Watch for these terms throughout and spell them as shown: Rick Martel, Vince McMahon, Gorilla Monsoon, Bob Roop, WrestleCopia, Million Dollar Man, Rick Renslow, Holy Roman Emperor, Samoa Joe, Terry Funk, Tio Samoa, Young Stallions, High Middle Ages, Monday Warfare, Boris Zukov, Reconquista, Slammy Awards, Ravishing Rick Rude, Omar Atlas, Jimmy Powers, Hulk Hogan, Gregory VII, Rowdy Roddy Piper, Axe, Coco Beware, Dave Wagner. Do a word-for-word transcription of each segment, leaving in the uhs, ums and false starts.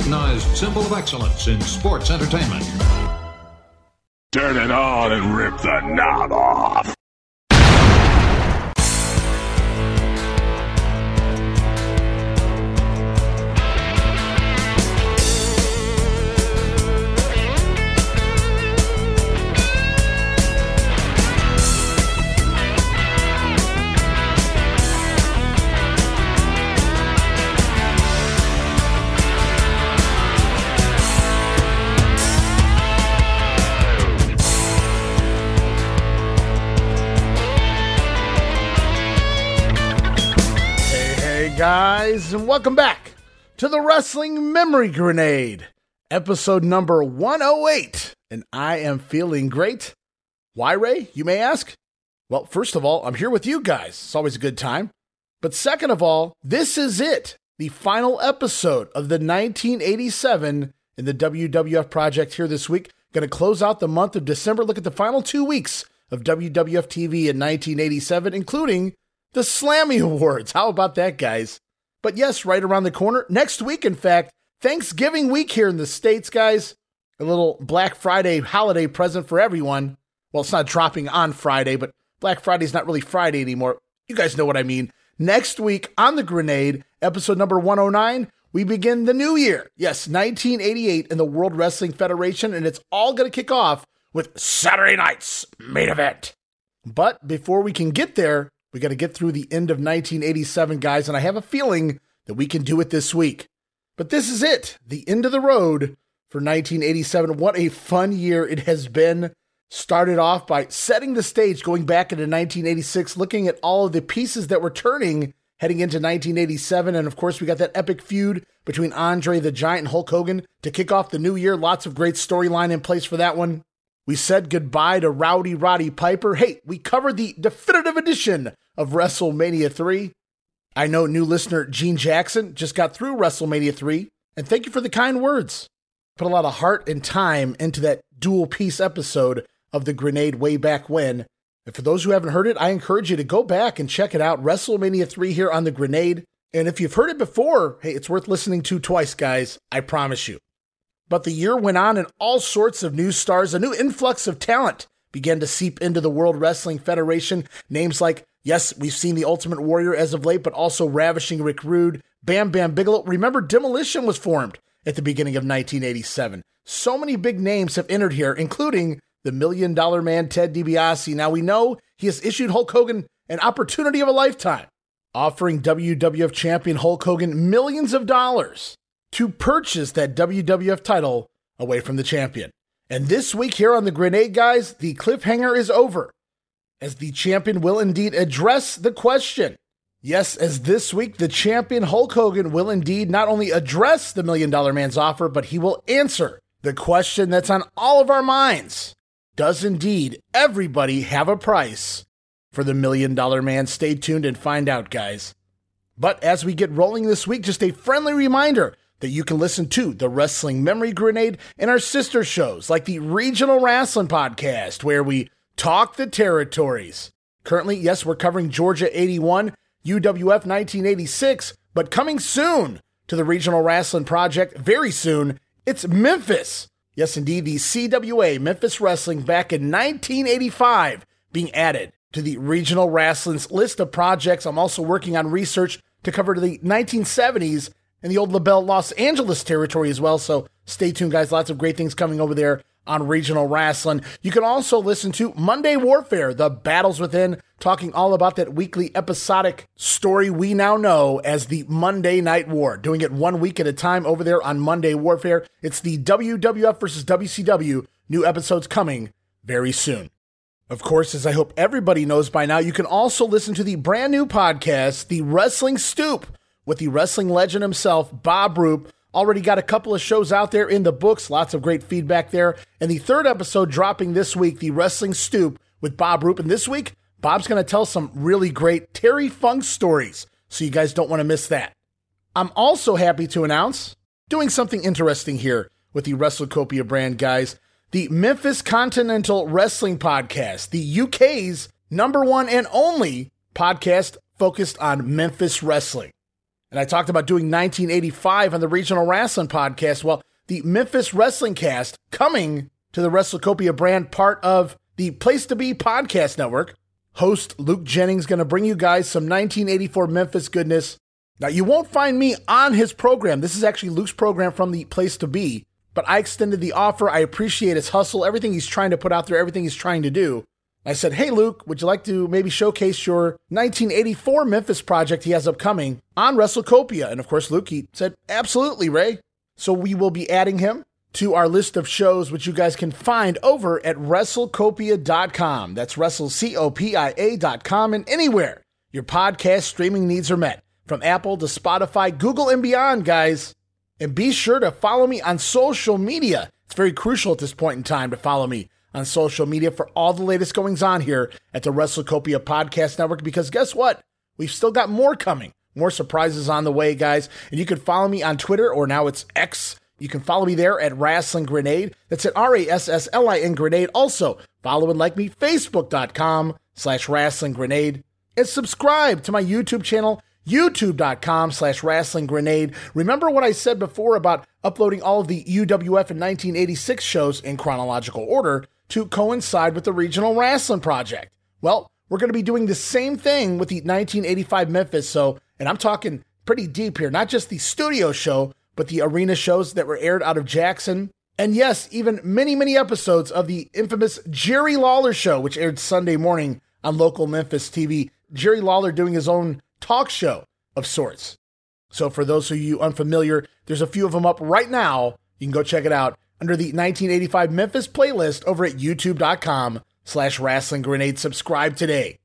recognized symbol of excellence in sports entertainment. Turn it on and rip the knob off. Guys, and welcome back to the Wrestling Memory Grenade, episode number one oh eight, and I am feeling great. Why, Ray, you may ask? Well, first of all, I'm here with you guys. It's always a good time. But second of all, this is it, the final episode of the nineteen eighty-seven in the W W F Project here this week. Going to close out the month of December. Look at the final two weeks of W W F T V in nineteen eighty-seven, including the Slammy Awards. How about that, guys? But yes, right around the corner. Next week, in fact, Thanksgiving week here in the States, guys. A little Black Friday holiday present for everyone. Well, it's not dropping on Friday, but Black Friday's not really Friday anymore. You guys know what I mean. Next week on The Grenade, episode number one oh nine, we begin the new year. Yes, nineteen eighty-eight in the World Wrestling Federation, and it's all going to kick off with Saturday night's main event. But before we can get there, we got to get through the end of nineteen eighty-seven, guys, and I have a feeling that we can do it this week. But this is it, the end of the road for nineteen eighty-seven. What a fun year it has been. Started off by setting the stage, going back into nineteen eighty-six, looking at all of the pieces that were turning heading into nineteen eighty-seven. And, of course, we got that epic feud between Andre the Giant and Hulk Hogan to kick off the new year. Lots of great storyline in place for that one. We said goodbye to Rowdy Roddy Piper. Hey, we covered the definitive edition of WrestleMania three. I know new listener Gene Jackson just got through WrestleMania three, and thank you for the kind words. Put a lot of heart and time into that dual-piece episode of The Grenade way back when. And for those who haven't heard it, I encourage you to go back and check it out, WrestleMania three here on The Grenade. And if you've heard it before, hey, it's worth listening to twice, guys. I promise you. But the year went on and all sorts of new stars, a new influx of talent began to seep into the World Wrestling Federation. Names like, yes, we've seen the Ultimate Warrior as of late, but also Ravishing Rick Rude, Bam Bam Bigelow. Remember, Demolition was formed at the beginning of nineteen eighty-seven. So many big names have entered here, including the Million Dollar Man, Ted DiBiase. Now we know he has issued Hulk Hogan an opportunity of a lifetime, offering W W F champion Hulk Hogan millions of dollars to purchase that W W F title away from the champion. And this week here on The Grenade, guys, the cliffhanger is over, as the champion will indeed address the question. Yes, as this week, the champion Hulk Hogan will indeed not only address the Million Dollar Man's offer, but he will answer the question that's on all of our minds. Does indeed everybody have a price for the Million Dollar Man? Stay tuned and find out, guys. But as we get rolling this week, just a friendly reminder that you can listen to the Wrestling Memory Grenade and our sister shows like the Regional Rasslin' Podcast, where we talk the territories. Currently, yes, we're covering Georgia eighty-one, U W F nineteen eighty-six, but coming soon to the Regional Rasslin' Project, very soon, it's Memphis. Yes, indeed, the C W A Memphis Wrestling back in nineteen eighty-five being added to the Regional Rasslin's list of projects. I'm also working on research to cover the nineteen seventies and the old LaBelle Los Angeles territory as well. So stay tuned, guys. Lots of great things coming over there on Regional Rasslin'. You can also listen to Monday Warfare, The Battles Within, talking all about that weekly episodic story we now know as the Monday Night War. Doing it one week at a time over there on Monday Warfare. It's the W W F versus W C W. New episodes coming very soon. Of course, as I hope everybody knows by now, you can also listen to the brand new podcast, The Wrestling Stoop, with the wrestling legend himself, Bob Roop. Already got a couple of shows out there in the books. Lots of great feedback there. And the third episode dropping this week, The Wrestling Stoop with Bob Roop. And this week, Bob's going to tell some really great Terry Funk stories. So you guys don't want to miss that. I'm also happy to announce doing something interesting here with the WrestleCopia brand, guys. The Memphis Continental Wrestling Podcast, the U K's number one and only podcast focused on Memphis wrestling. And I talked about doing nineteen eighty-five on the Regional Rasslin' Podcast. Well, the Memphis Wrestling Cast, coming to the WrestleCopia brand, part of the Place to Be Podcast Network. Host Luke Jennings going to bring you guys some nineteen eighty-four Memphis goodness. Now, you won't find me on his program. This is actually Luke's program from the Place to Be, but I extended the offer. I appreciate his hustle, everything he's trying to put out there, everything he's trying to do. I said, hey, Luke, would you like to maybe showcase your nineteen eighty-four Memphis project he has upcoming on WrestleCopia? And of course, Luke, he said, absolutely, Ray. So we will be adding him to our list of shows, which you guys can find over at WrestleCopia dot com. That's WrestleCopia dot com, and anywhere your podcast streaming needs are met, from Apple to Spotify, Google, and beyond, guys. And be sure to follow me on social media. It's very crucial at this point in time to follow me on social media for all the latest goings on here at the WrestleCopia Podcast Network, because guess what? We've still got more coming, more surprises on the way, guys. And you can follow me on Twitter, or now it's X. You can follow me there at Rasslin' Grenade. That's at R A S S L I N Grenade. Also, follow and like me, Facebook.com slash Rasslin' Grenade. And subscribe to my YouTube channel, YouTube.com slash Rasslin' Grenade. Remember what I said before about uploading all of the U W F and nineteen eighty-six shows in chronological order to coincide with the Regional Rasslin' Project? Well, we're going to be doing the same thing with the nineteen eighty-five Memphis. So, and I'm talking pretty deep here, not just the studio show, but the arena shows that were aired out of Jackson. And yes, even many, many episodes of the infamous Jerry Lawler show, which aired Sunday morning on local Memphis T V. Jerry Lawler doing his own talk show of sorts. So for those of you unfamiliar, there's a few of them up right now. You can go check it out under the nineteen eighty-five Memphis playlist over at youtube.com slash Rasslin' Grenade. Subscribe today.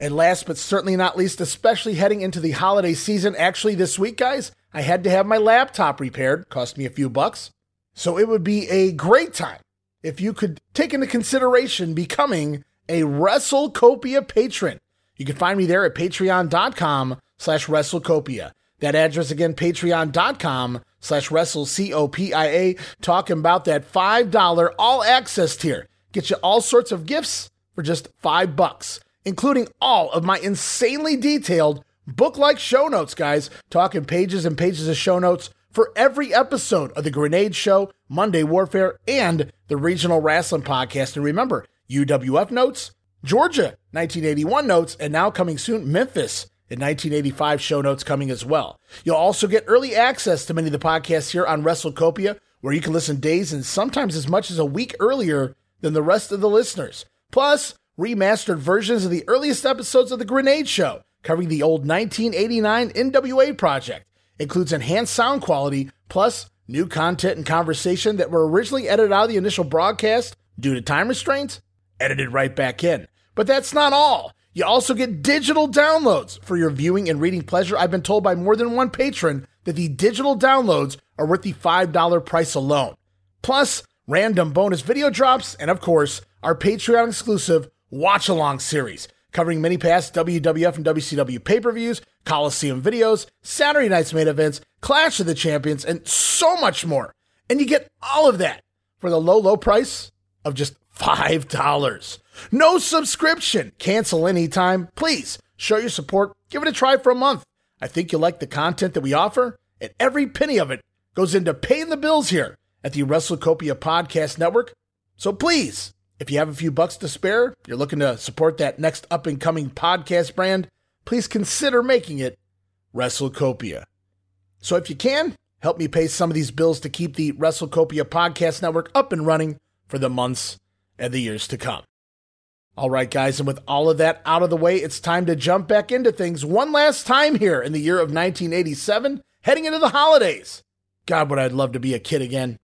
And last but certainly not least, especially heading into the holiday season, actually this week, guys, I had to have my laptop repaired. Cost me a few bucks. So it would be a great time if you could take into consideration becoming a WrestleCopia patron. You can find me there at patreon.com slash WrestleCopia. That address again, patreon.com slash WrestleCopia. Talking about that five dollar all access tier. Get you all sorts of gifts for just five bucks, including all of my insanely detailed book-like show notes, guys, talking pages and pages of show notes for every episode of The Grenade Show, Monday Warfare, and the Regional Rasslin' Podcast. And remember, U W F notes, Georgia nineteen eighty-one notes, and now coming soon, Memphis in nineteen eighty-five show notes coming as well. You'll also get early access to many of the podcasts here on WrestleCopia, where you can listen days and sometimes as much as a week earlier than the rest of the listeners. Plus, remastered versions of the earliest episodes of The Grenade Show, covering the old nineteen eighty-nine N W A project. Includes enhanced sound quality, plus new content and conversation that were originally edited out of the initial broadcast due to time restraints, edited right back in. But that's not all. You also get digital downloads for your viewing and reading pleasure. I've been told by more than one patron that the digital downloads are worth the five dollar price alone. Plus, random bonus video drops, and of course, our Patreon-exclusive watch-along series, covering many past W W F and W C W pay-per-views, Coliseum videos, Saturday night's main events, Clash of the Champions, and so much more. And you get all of that for the low, low price of just five dollars. No subscription. Cancel anytime. Please show your support. Give it a try for a month. I think you'll like the content that we offer, and every penny of it goes into paying the bills here at the WrestleCopia Podcast Network. So please, if you have a few bucks to spare, you're looking to support that next up-and-coming podcast brand, please consider making it WrestleCopia. So if you can, help me pay some of these bills to keep the WrestleCopia Podcast Network up and running for the months and the years to come. All right, guys, and with all of that out of the way, it's time to jump back into things one last time here in the year of nineteen eighty-seven, heading into the holidays. God, would I love to be a kid again.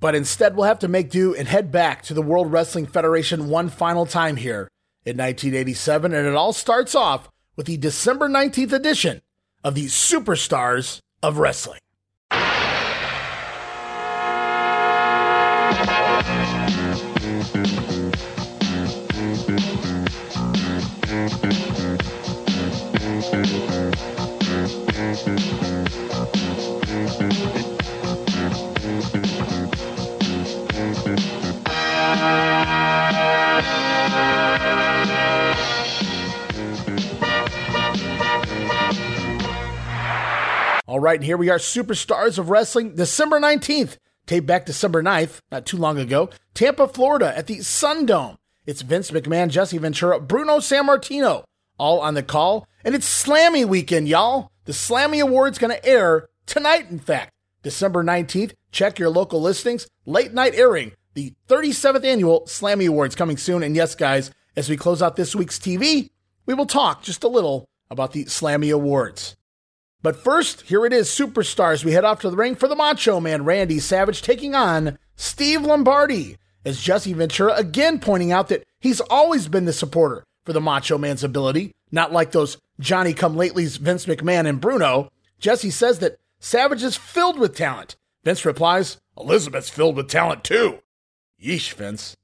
But instead, we'll have to make do and head back to the World Wrestling Federation one final time here in nineteen eighty-seven, and it all starts off with the December nineteenth edition of the Superstars of Wrestling. All right, and here we are, Superstars of Wrestling, December nineteenth, taped back December ninth, not too long ago, Tampa, Florida, at the Sundome. It's Vince McMahon, Jesse Ventura, Bruno Sammartino, all on the call, and it's Slammy weekend, y'all. The Slammy Awards going to air tonight, in fact, December nineteenth. Check your local listings, late night airing, the thirty-seventh annual Slammy Awards coming soon. And yes, guys, as we close out this week's T V, we will talk just a little about the Slammy Awards. But first, here it is, Superstars. We head off to the ring for the Macho Man, Randy Savage, taking on Steve Lombardi, as Jesse Ventura again pointing out that he's always been the supporter for the Macho Man's ability, not like those Johnny-come-latelys Vince McMahon and Bruno. Jesse says that Savage is filled with talent. Vince replies, Elizabeth's filled with talent too. Yeesh, Vince.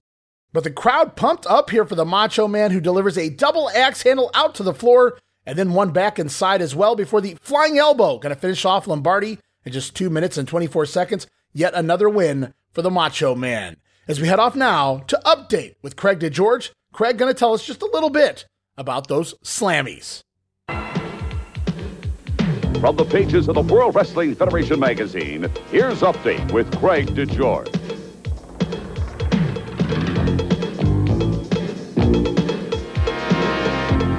But the crowd pumped up here for the Macho Man, who delivers a double axe handle out to the floor, and then one back inside as well before the flying elbow. Going to finish off Lombardi in just two minutes and twenty-four seconds. Yet another win for the Macho Man. As we head off now to Update with Craig DeGeorge. Craig going to tell us just a little bit about those Slammies. From the pages of the World Wrestling Federation magazine, here's Update with Craig DeGeorge.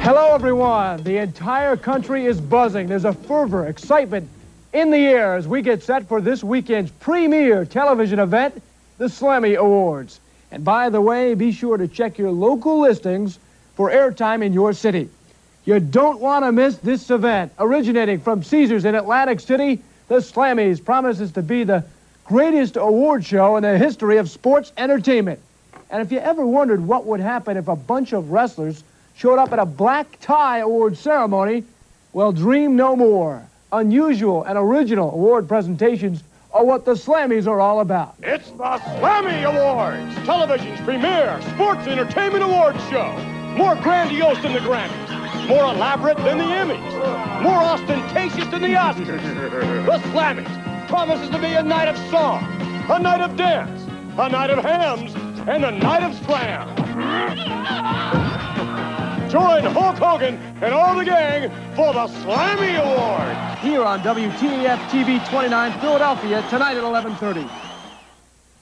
Hello, everyone. The entire country is buzzing. There's a fervor, excitement in the air as we get set for this weekend's premier television event, the Slammy Awards. And by the way, be sure to check your local listings for airtime in your city. You don't want to miss this event. Originating from Caesars in Atlantic City, the Slammies promises to be the greatest award show in the history of sports entertainment. And if you ever wondered what would happen if a bunch of wrestlers showed up at a black tie award ceremony, well, dream no more. Unusual and original award presentations are what the Slammies are all about. It's the Slammy Awards, television's premier sports entertainment awards show. More grandiose than the Grammys, more elaborate than the Emmys, more ostentatious than the Oscars. The Slammies promises to be a night of song, a night of dance, a night of hymns, and a night of slam. Join Hulk Hogan and all the gang for the Slammy Award. Here on W T A F T V twenty-nine, Philadelphia, tonight at eleven thirty.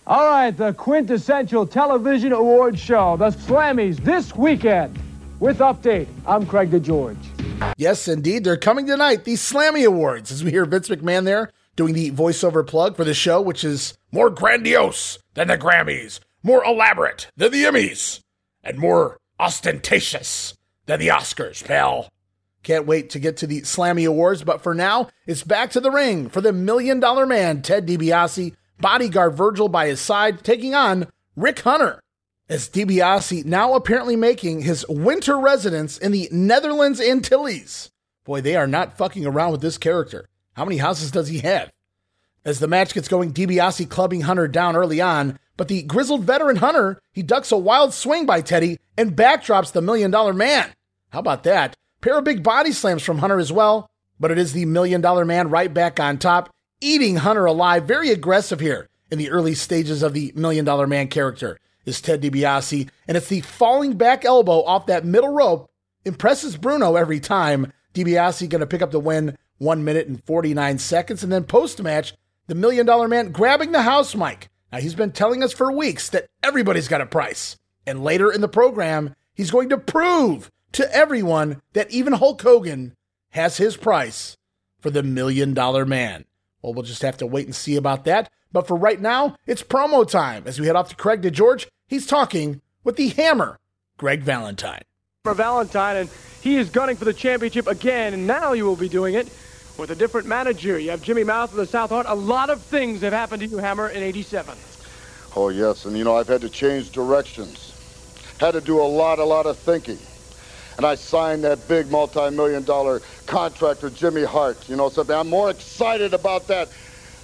All right, the quintessential television award show, the Slammies, this weekend. With Update, I'm Craig DeGeorge. Yes, indeed, they're coming tonight, the Slammy Awards, as we hear Vince McMahon there doing the voiceover plug for the show, which is more grandiose than the Grammys, more elaborate than the Emmys, and more ostentatious than the Oscars, pal. Can't wait to get to the Slammy Awards, but for now, it's back to the ring for the Million Dollar Man, Ted DiBiase, bodyguard Virgil by his side, taking on Rick Hunter. As DiBiase now apparently making his winter residence in the Netherlands Antilles. Boy, they are not fucking around with this character. How many houses does he have? As the match gets going, DiBiase clubbing Hunter down early on, but the grizzled veteran Hunter, he ducks a wild swing by Teddy and backdrops the Million Dollar Man. How about that? Pair of big body slams from Hunter as well, but it is the Million Dollar Man right back on top, eating Hunter alive. Very aggressive here in the early stages of the Million Dollar Man character is Ted DiBiase, and it's the falling back elbow off that middle rope. Impresses Bruno every time. DiBiase going to pick up the win, one minute and forty-nine seconds, and then post-match, the Million Dollar Man grabbing the house mic. Now, he's been telling us for weeks that everybody's got a price. And later in the program, he's going to prove to everyone that even Hulk Hogan has his price for the Million Dollar Man. Well, we'll just have to wait and see about that. But for right now, it's promo time. As we head off to Craig DeGeorge, he's talking with the Hammer, Greg Valentine. For Valentine, and he is gunning for the championship again, and now you will be doing it with a different manager. You have Jimmy Mouth of the South Heart. A lot of things have happened to you, Hammer, in eighty-seven. Oh, yes, and, you know, I've had to change directions. Had to do a lot, a lot of thinking. And I signed that big multi-million dollar contract with Jimmy Hart. You know something? I'm more excited about that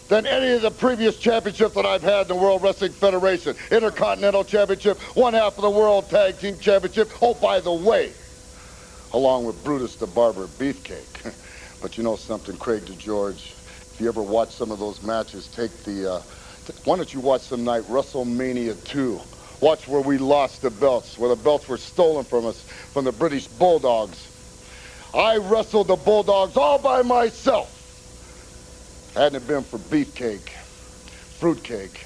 than any of the previous championships that I've had in the World Wrestling Federation. Intercontinental Championship, one half of the World Tag Team Championship. Oh, by the way, along with Brutus the Barber Beefcake. But you know something, Craig DeGeorge, if you ever watch some of those matches, take the, uh, t- why don't you watch some night WrestleMania two? Watch where we lost the belts, where the belts were stolen from us, from the British Bulldogs. I wrestled the Bulldogs all by myself. Hadn't it been for Beefcake, Fruitcake,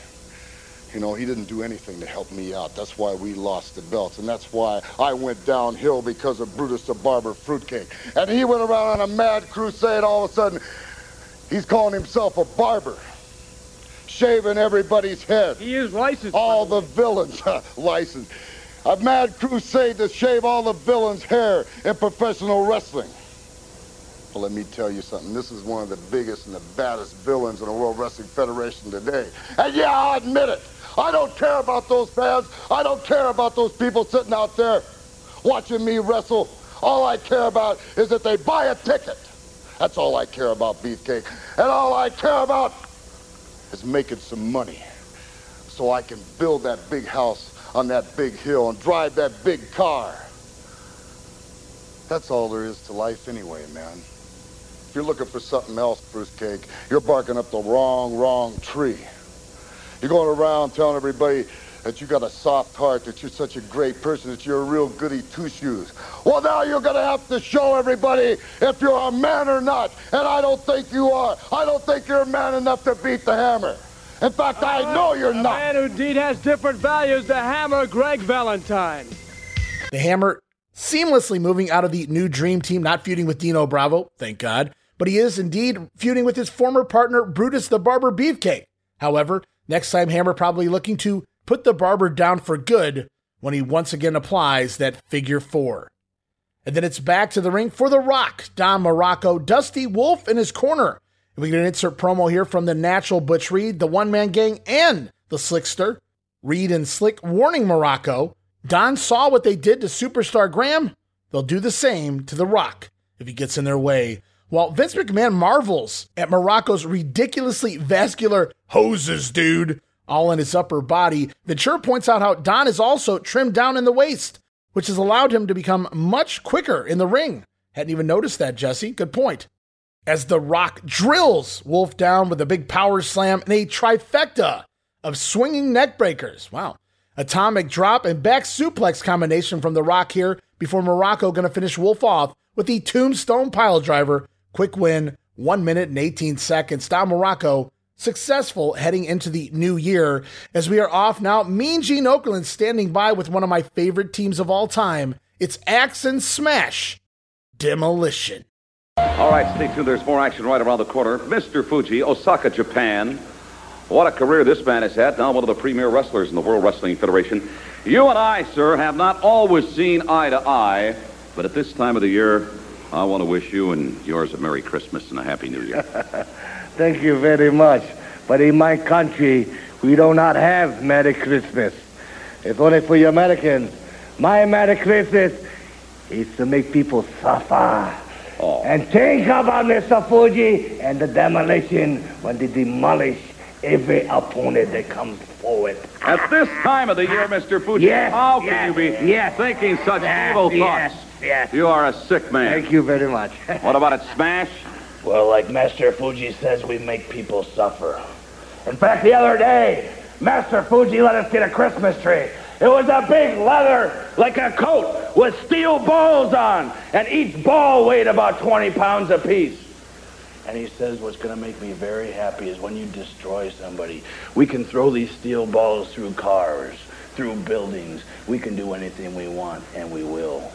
you know, he didn't do anything to help me out. That's why we lost the belts, and that's why I went downhill because of Brutus the Barber Fruitcake. And he went around on a mad crusade. All of a sudden, he's calling himself a barber, shaving everybody's head. He is licensed. All the villains, licensed. A mad crusade to shave all the villains' hair in professional wrestling. Well, let me tell you something. This is one of the biggest and the baddest villains in the World Wrestling Federation today. And yeah, I admit it. I don't care about those fans. I don't care about those people sitting out there watching me wrestle. All I care about is that they buy a ticket. That's all I care about, Beefcake. And all I care about is making some money so I can build that big house on that big hill and drive that big car. That's all there is to life anyway, man. If you're looking for something else, Fruitcake, you're barking up the wrong, wrong tree. You're going around telling everybody that you got a soft heart, that you're such a great person, that you're a real goody two-shoes. Well, now you're going to have to show everybody if you're a man or not, and I don't think you are. I don't think you're a man enough to beat the hammer. In fact, uh, I know you're not. A man who indeed has different values, the hammer, Greg Valentine. The hammer seamlessly moving out of the new dream team, not feuding with Dino Bravo, thank God. But he is indeed feuding with his former partner, Brutus the Barber Beefcake. However, next time Hammer probably looking to put the barber down for good when he once again applies that figure four. And then it's back to the ring for The Rock, Don Muraco, Dusty Wolf in his corner. And we get an insert promo here from the Natural Butch Reed, the one-man gang, and the Slickster. Reed and Slick warning Muraco, Don saw what they did to Superstar Graham. They'll do the same to The Rock if he gets in their way. While Vince McMahon marvels at Morocco's ridiculously vascular hoses, dude, all in his upper body, Ventura points out how Don is also trimmed down in the waist, which has allowed him to become much quicker in the ring. Hadn't even noticed that, Jesse. Good point. As The Rock drills Wolf down with a big power slam and a trifecta of swinging neck breakers. Wow. Atomic drop and back suplex combination from The Rock here before Muraco going to finish Wolf off with the Tombstone Piledriver. Quick win, one minute and eighteen seconds. Don Muraco successful heading into the new year. As we are off now, Mean Gene Okerlund standing by with one of my favorite teams of all time. It's Axe and Smash, Demolition. All right, stay tuned. There's more action right around the corner. Mister Fuji, Osaka, Japan. What a career this man has had. Now one of the premier wrestlers in the World Wrestling Federation. You and I, sir, have not always seen eye to eye, but at this time of the year, I want to wish you and yours a Merry Christmas and a Happy New Year. Thank you very much. But in my country, we do not have Merry Christmas. It's only for you Americans. My Merry Christmas is to make people suffer. Oh. And think about Mister Fuji and the demolition when they demolish every opponent that comes forward. At this time of the year, Mister Fuji, yes, how can yes, you be yes, thinking such yes, evil yes. thoughts? Yes. You are a sick man. Thank you very much. What about it, Smash? Well, like Master Fuji says, we make people suffer. In fact, the other day, Master Fuji let us get a Christmas tree. It was a big leather, like a coat, with steel balls on, and each ball weighed about twenty pounds apiece. And he says, what's going to make me very happy is when you destroy somebody. We can throw these steel balls through cars, through buildings. We can do anything we want, and we will.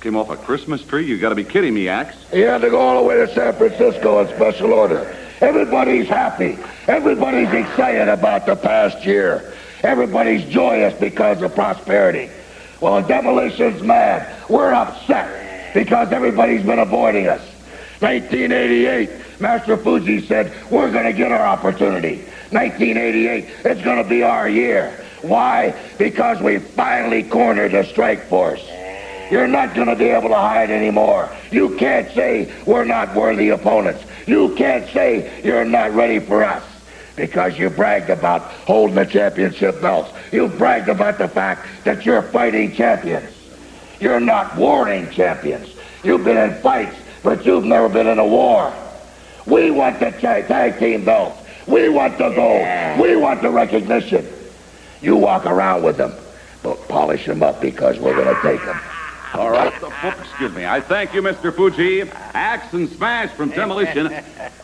Came off a Christmas tree? You gotta be kidding me, Axe. He had to go all the way to San Francisco in special order. Everybody's happy. Everybody's excited about the past year. Everybody's joyous because of prosperity. Well, Demolition's mad. We're upset because everybody's been avoiding us. nineteen eighty-eight, Master Fuji said, we're gonna get our opportunity. nineteen eighty-eight, it's gonna be our year. Why? Because we finally cornered the Strike Force. You're not going to be able to hide anymore. You can't say we're not worthy opponents. You can't say you're not ready for us because you bragged about holding the championship belts. You bragged about the fact that you're fighting champions. You're not warring champions. You've been in fights, but you've never been in a war. We want the tag team belts. We want the gold. We want the recognition. You walk around with them, but polish them up because we're going to take them. All right. What the Excuse me. I thank you, Mister Fuji. Axe and smash from Demolition.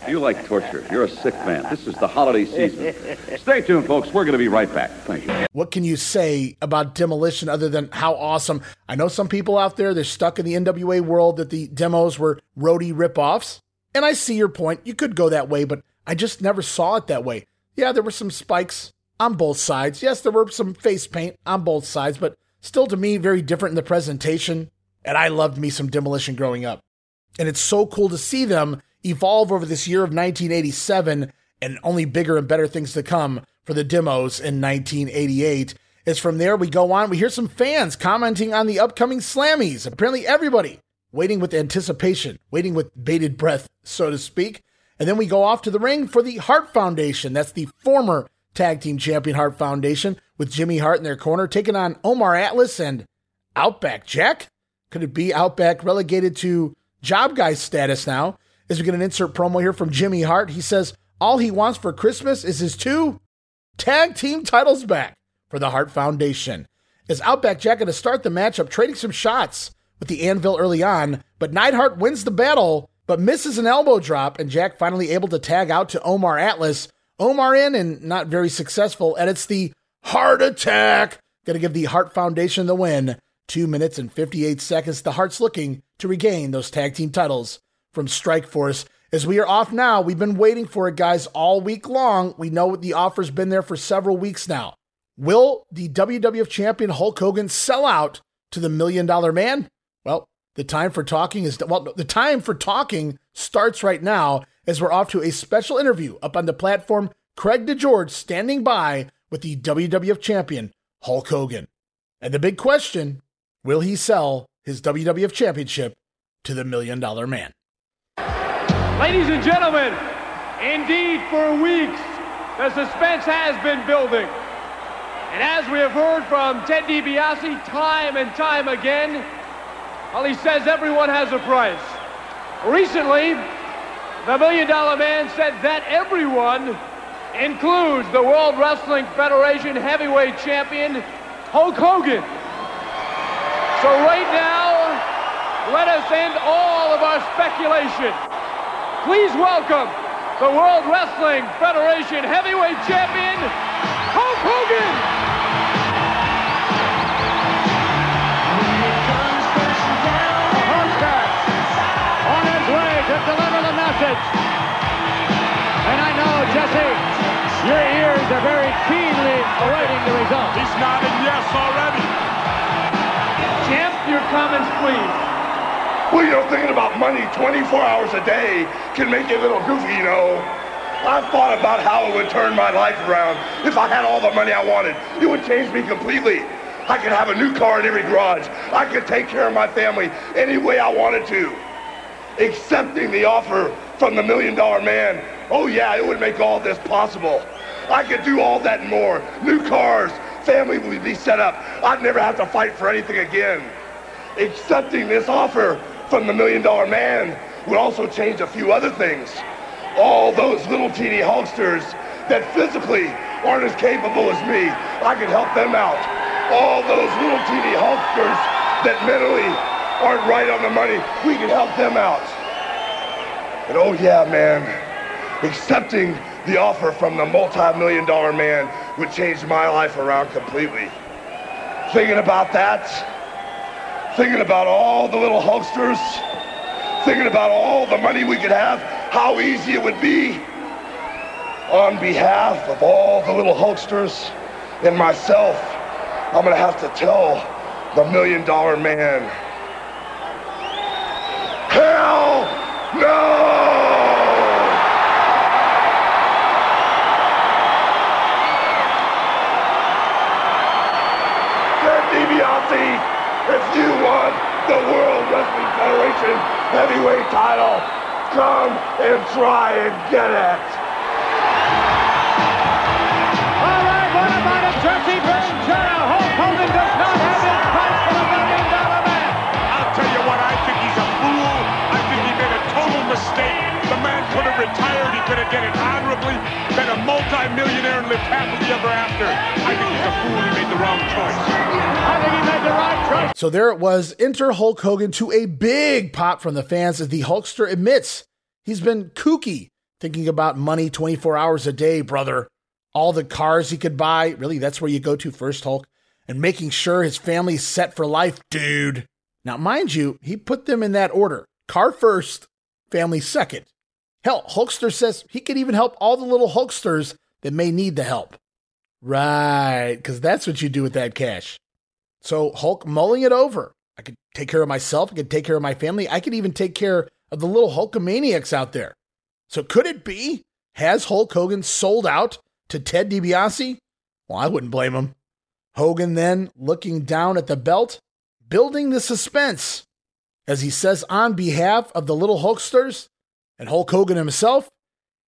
You like torture. You're a sick man. This is the holiday season. Stay tuned, folks. We're going to be right back. Thank you. What can you say about Demolition other than how awesome? I know some people out there, they're stuck in the N W A world that the demos were roadie ripoffs. And I see your point. You could go that way, but I just never saw it that way. Yeah, there were some spikes on both sides. Yes, there were some face paint on both sides, but still, to me, very different in the presentation. And I loved me some Demolition growing up. And it's so cool to see them evolve over this year of nineteen eighty-seven and only bigger and better things to come for the demos in nineteen eighty-eight. It's from there we go on. We hear some fans commenting on the upcoming Slammies. Apparently everybody waiting with anticipation, waiting with bated breath, so to speak. And then we go off to the ring for the Hart Foundation. That's the former tag team champion Hart Foundation with Jimmy Hart in their corner, taking on Omar Atlas and Outback Jack. Could it be Outback relegated to job guy status now? As we get an insert promo here from Jimmy Hart, he says all he wants for Christmas is his two tag team titles back for the Hart Foundation. Is Outback Jack going to start the matchup, trading some shots with the anvil early on, but Neidhart wins the battle, but misses an elbow drop, and Jack finally able to tag out to Omar Atlas. Omar in, and not very successful, and it's the heart attack. Going to give the Hart Foundation the win. Two minutes and fifty-eight seconds. The Harts looking to regain those tag team titles from Strike Force. As we are off now, we've been waiting for it, guys, all week long. We know the offer's been there for several weeks now. Will the W W F champion Hulk Hogan sell out to the Million Dollar Man? Well, the time for talking is well. The time for talking starts right now, as we're off to a special interview up on the platform. Craig DeGeorge standing by with the W W F champion, Hulk Hogan. And the big question, will he sell his W W F championship to the Million Dollar Man? Ladies and gentlemen, indeed for weeks, the suspense has been building. And as we have heard from Ted DiBiase time and time again, well, he says everyone has a price. Recently, the Million Dollar Man said that everyone includes the World Wrestling Federation heavyweight champion, Hulk Hogan. So right now, let us end all of our speculation. Please welcome the World Wrestling Federation heavyweight champion, Hulk Hogan! Message. And I know, Jesse, your ears are very keenly awaiting the result. He's nodding yes already. Champ, your comments, please. Well, you know, thinking about money twenty-four hours a day can make you a little goofy, you know. I've thought about how it would turn my life around. If I had all the money I wanted, it would change me completely. I could have a new car in every garage. I could take care of my family any way I wanted to. Accepting the offer from the Million Dollar Man, oh yeah, it would make all this possible. I could do all that and more. New cars, family would be set up. I'd never have to fight for anything again. Accepting this offer from the Million Dollar Man would also change a few other things. All those little teeny hulksters that physically aren't as capable as me, I could help them out. All those little teeny hulksters that mentally aren't right on the money, we can help them out. And oh yeah, man, accepting the offer from the multi-million dollar man would change my life around completely. Thinking about that, thinking about all the little hulksters, thinking about all the money we could have, how easy it would be. On behalf of all the little hulksters and myself, I'm gonna have to tell the Million Dollar Man, hell no! Ted DiBiase, if you want the World Wrestling Federation heavyweight title, come and try and get it! All right, what about a turkey brain trial? Hulk Hogan does not have his price for the Million Dollar Man! I'll tell you what, I think he's a fool. Mistake. The man could have retired. He could have done it honorably, been a multi-millionaire and lived happily ever after. I think he's a fool. He made the wrong choice. I think he made the right Christ. So there it was. Enter Hulk Hogan to a big pop from the fans as the Hulkster admits he's been kooky, thinking about money twenty-four hours a day, brother. All the cars he could buy. Really, that's where you go to first, Hulk. And making sure his family's set for life, dude. Now, mind you, he put them in that order. Car first, family second. Hell, Hulkster says he could even help all the little Hulksters that may need the help. Right, because that's what you do with that cash. So Hulk mulling it over. I could take care of myself. I could take care of my family. I could even take care of the little Hulkamaniacs out there. So could it be? Has Hulk Hogan sold out to Ted DiBiase? Well, I wouldn't blame him. Hogan then looking down at the belt, building the suspense, as he says on behalf of the little Hulksters and Hulk Hogan himself,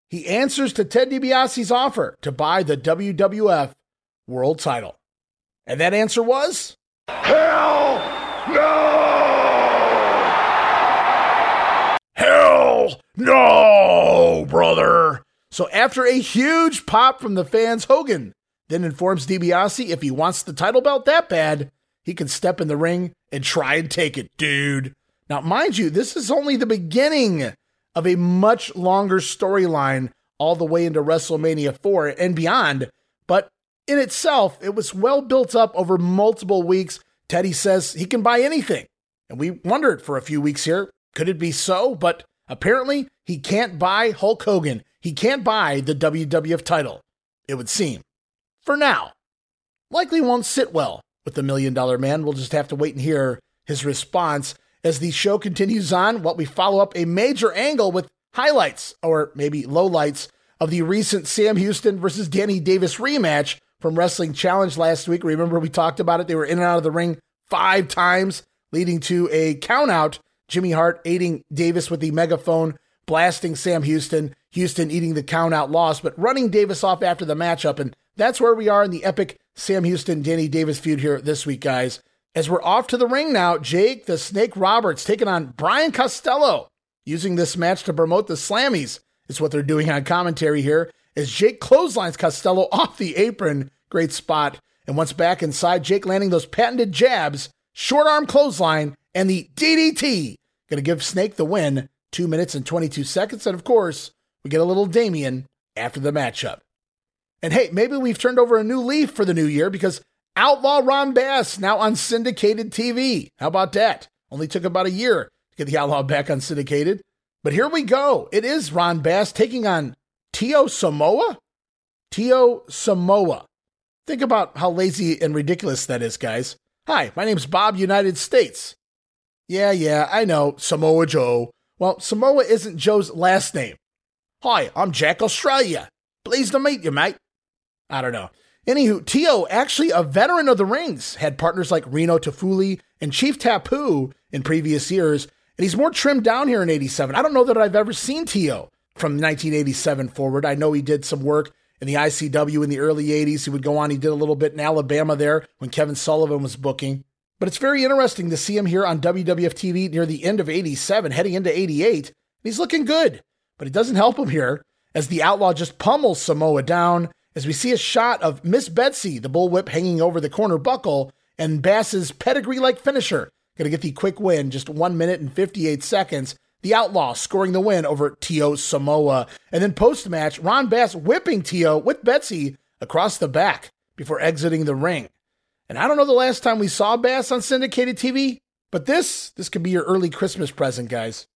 he answers to Ted DiBiase's offer to buy the W W F World Title. And that answer was... Hell no! Hell no, brother! So after a huge pop from the fans, Hogan then informs DiBiase if he wants the title belt that bad, he can step in the ring and try and take it, dude. Now, mind you, this is only the beginning of a much longer storyline all the way into WrestleMania four and beyond. But in itself, it was well built up over multiple weeks. Teddy says he can buy anything. And we wondered for a few weeks here, could it be so? But apparently, he can't buy Hulk Hogan. He can't buy the W W F title, it would seem. For now, likely won't sit well with the Million Dollar Man. We'll just have to wait and hear his response as the show continues on. What we follow up a major angle with highlights, or maybe lowlights, of the recent Sam Houston versus Danny Davis rematch from Wrestling Challenge last week. Remember, we talked about it. They were in and out of the ring five times, leading to a countout. Jimmy Hart aiding Davis with the megaphone, blasting Sam Houston. Houston eating the countout loss, but running Davis off after the matchup. And that's where we are in the epic Sam Houston, Danny Davis feud here this week, guys. As we're off to the ring now, Jake the Snake Roberts taking on Brian Costello, using this match to promote the Slammies. It's what they're doing on commentary here, as Jake clotheslines Costello off the apron. Great spot. And once back inside, Jake landing those patented jabs, short arm clothesline, and the D D T. Going to give Snake the win, two minutes and twenty-two seconds. And of course, we get a little Damien after the matchup. And hey, maybe we've turned over a new leaf for the new year, because Outlaw Ron Bass now on syndicated T V. How about that? Only took about a year to get the Outlaw back on syndicated. But here we go. It is Ron Bass taking on Tio Samoa? Tio Samoa. Think about how lazy and ridiculous that is, guys. Hi, my name's Bob United States. Yeah, yeah, I know, Samoa Joe. Well, Samoa isn't Joe's last name. Hi, I'm Jack Australia. Pleased to meet you, mate. I don't know. Anywho, Tio, actually a veteran of the rings, had partners like Reno Tafuli and Chief Tapu in previous years, and he's more trimmed down here in eighty-seven. I don't know that I've ever seen Tio from nineteen eighty-seven forward. I know he did some work in the I C W in the early eighties. He would go on, he did a little bit in Alabama there when Kevin Sullivan was booking. But it's very interesting to see him here on W W F T V near the end of eighty-seven, heading into eighty-eight. He's looking good, but it doesn't help him here, as the Outlaw just pummels Samoa down, as we see a shot of Miss Betsy, the bullwhip hanging over the corner buckle, and Bass's pedigree-like finisher. Going to get the quick win, just one minute and fifty-eight seconds. The Outlaw scoring the win over Tio Samoa. And then post-match, Ron Bass whipping Tio with Betsy across the back before exiting the ring. And I don't know the last time we saw Bass on syndicated T V, but this, this could be your early Christmas present, guys.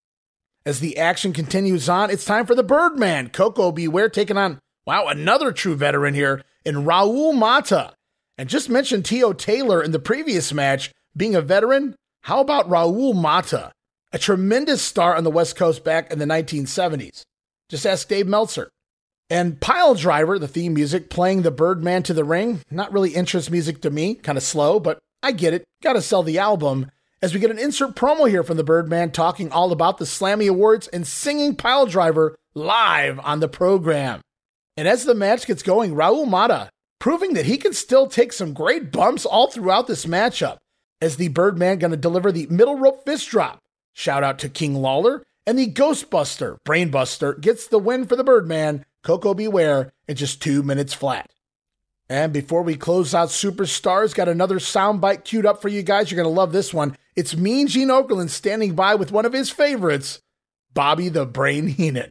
As the action continues on, it's time for the Birdman. Coco Beware taking on, wow, another true veteran here in Raul Mata. And just mentioned Tio Taylor in the previous match being a veteran. How about Raul Mata? A tremendous star on the West Coast back in the nineteen seventies. Just ask Dave Meltzer. And Piledriver, the theme music, playing the Birdman to the ring. Not really interest music to me. Kind of slow, but I get it. Gotta sell the album. As we get an insert promo here from the Birdman talking all about the Slammy Awards and singing Piledriver live on the program. And as the match gets going, Raul Mata proving that he can still take some great bumps all throughout this matchup, as the Birdman going to deliver the middle rope fist drop. Shout out to King Lawler, and the Ghostbuster, Brainbuster, gets the win for the Birdman, Coco Beware, in just two minutes flat. And before we close out Superstars, got another soundbite queued up for you guys. You're going to love this one. It's Mean Gene Okerlund standing by with one of his favorites, Bobby the Brain Heenan.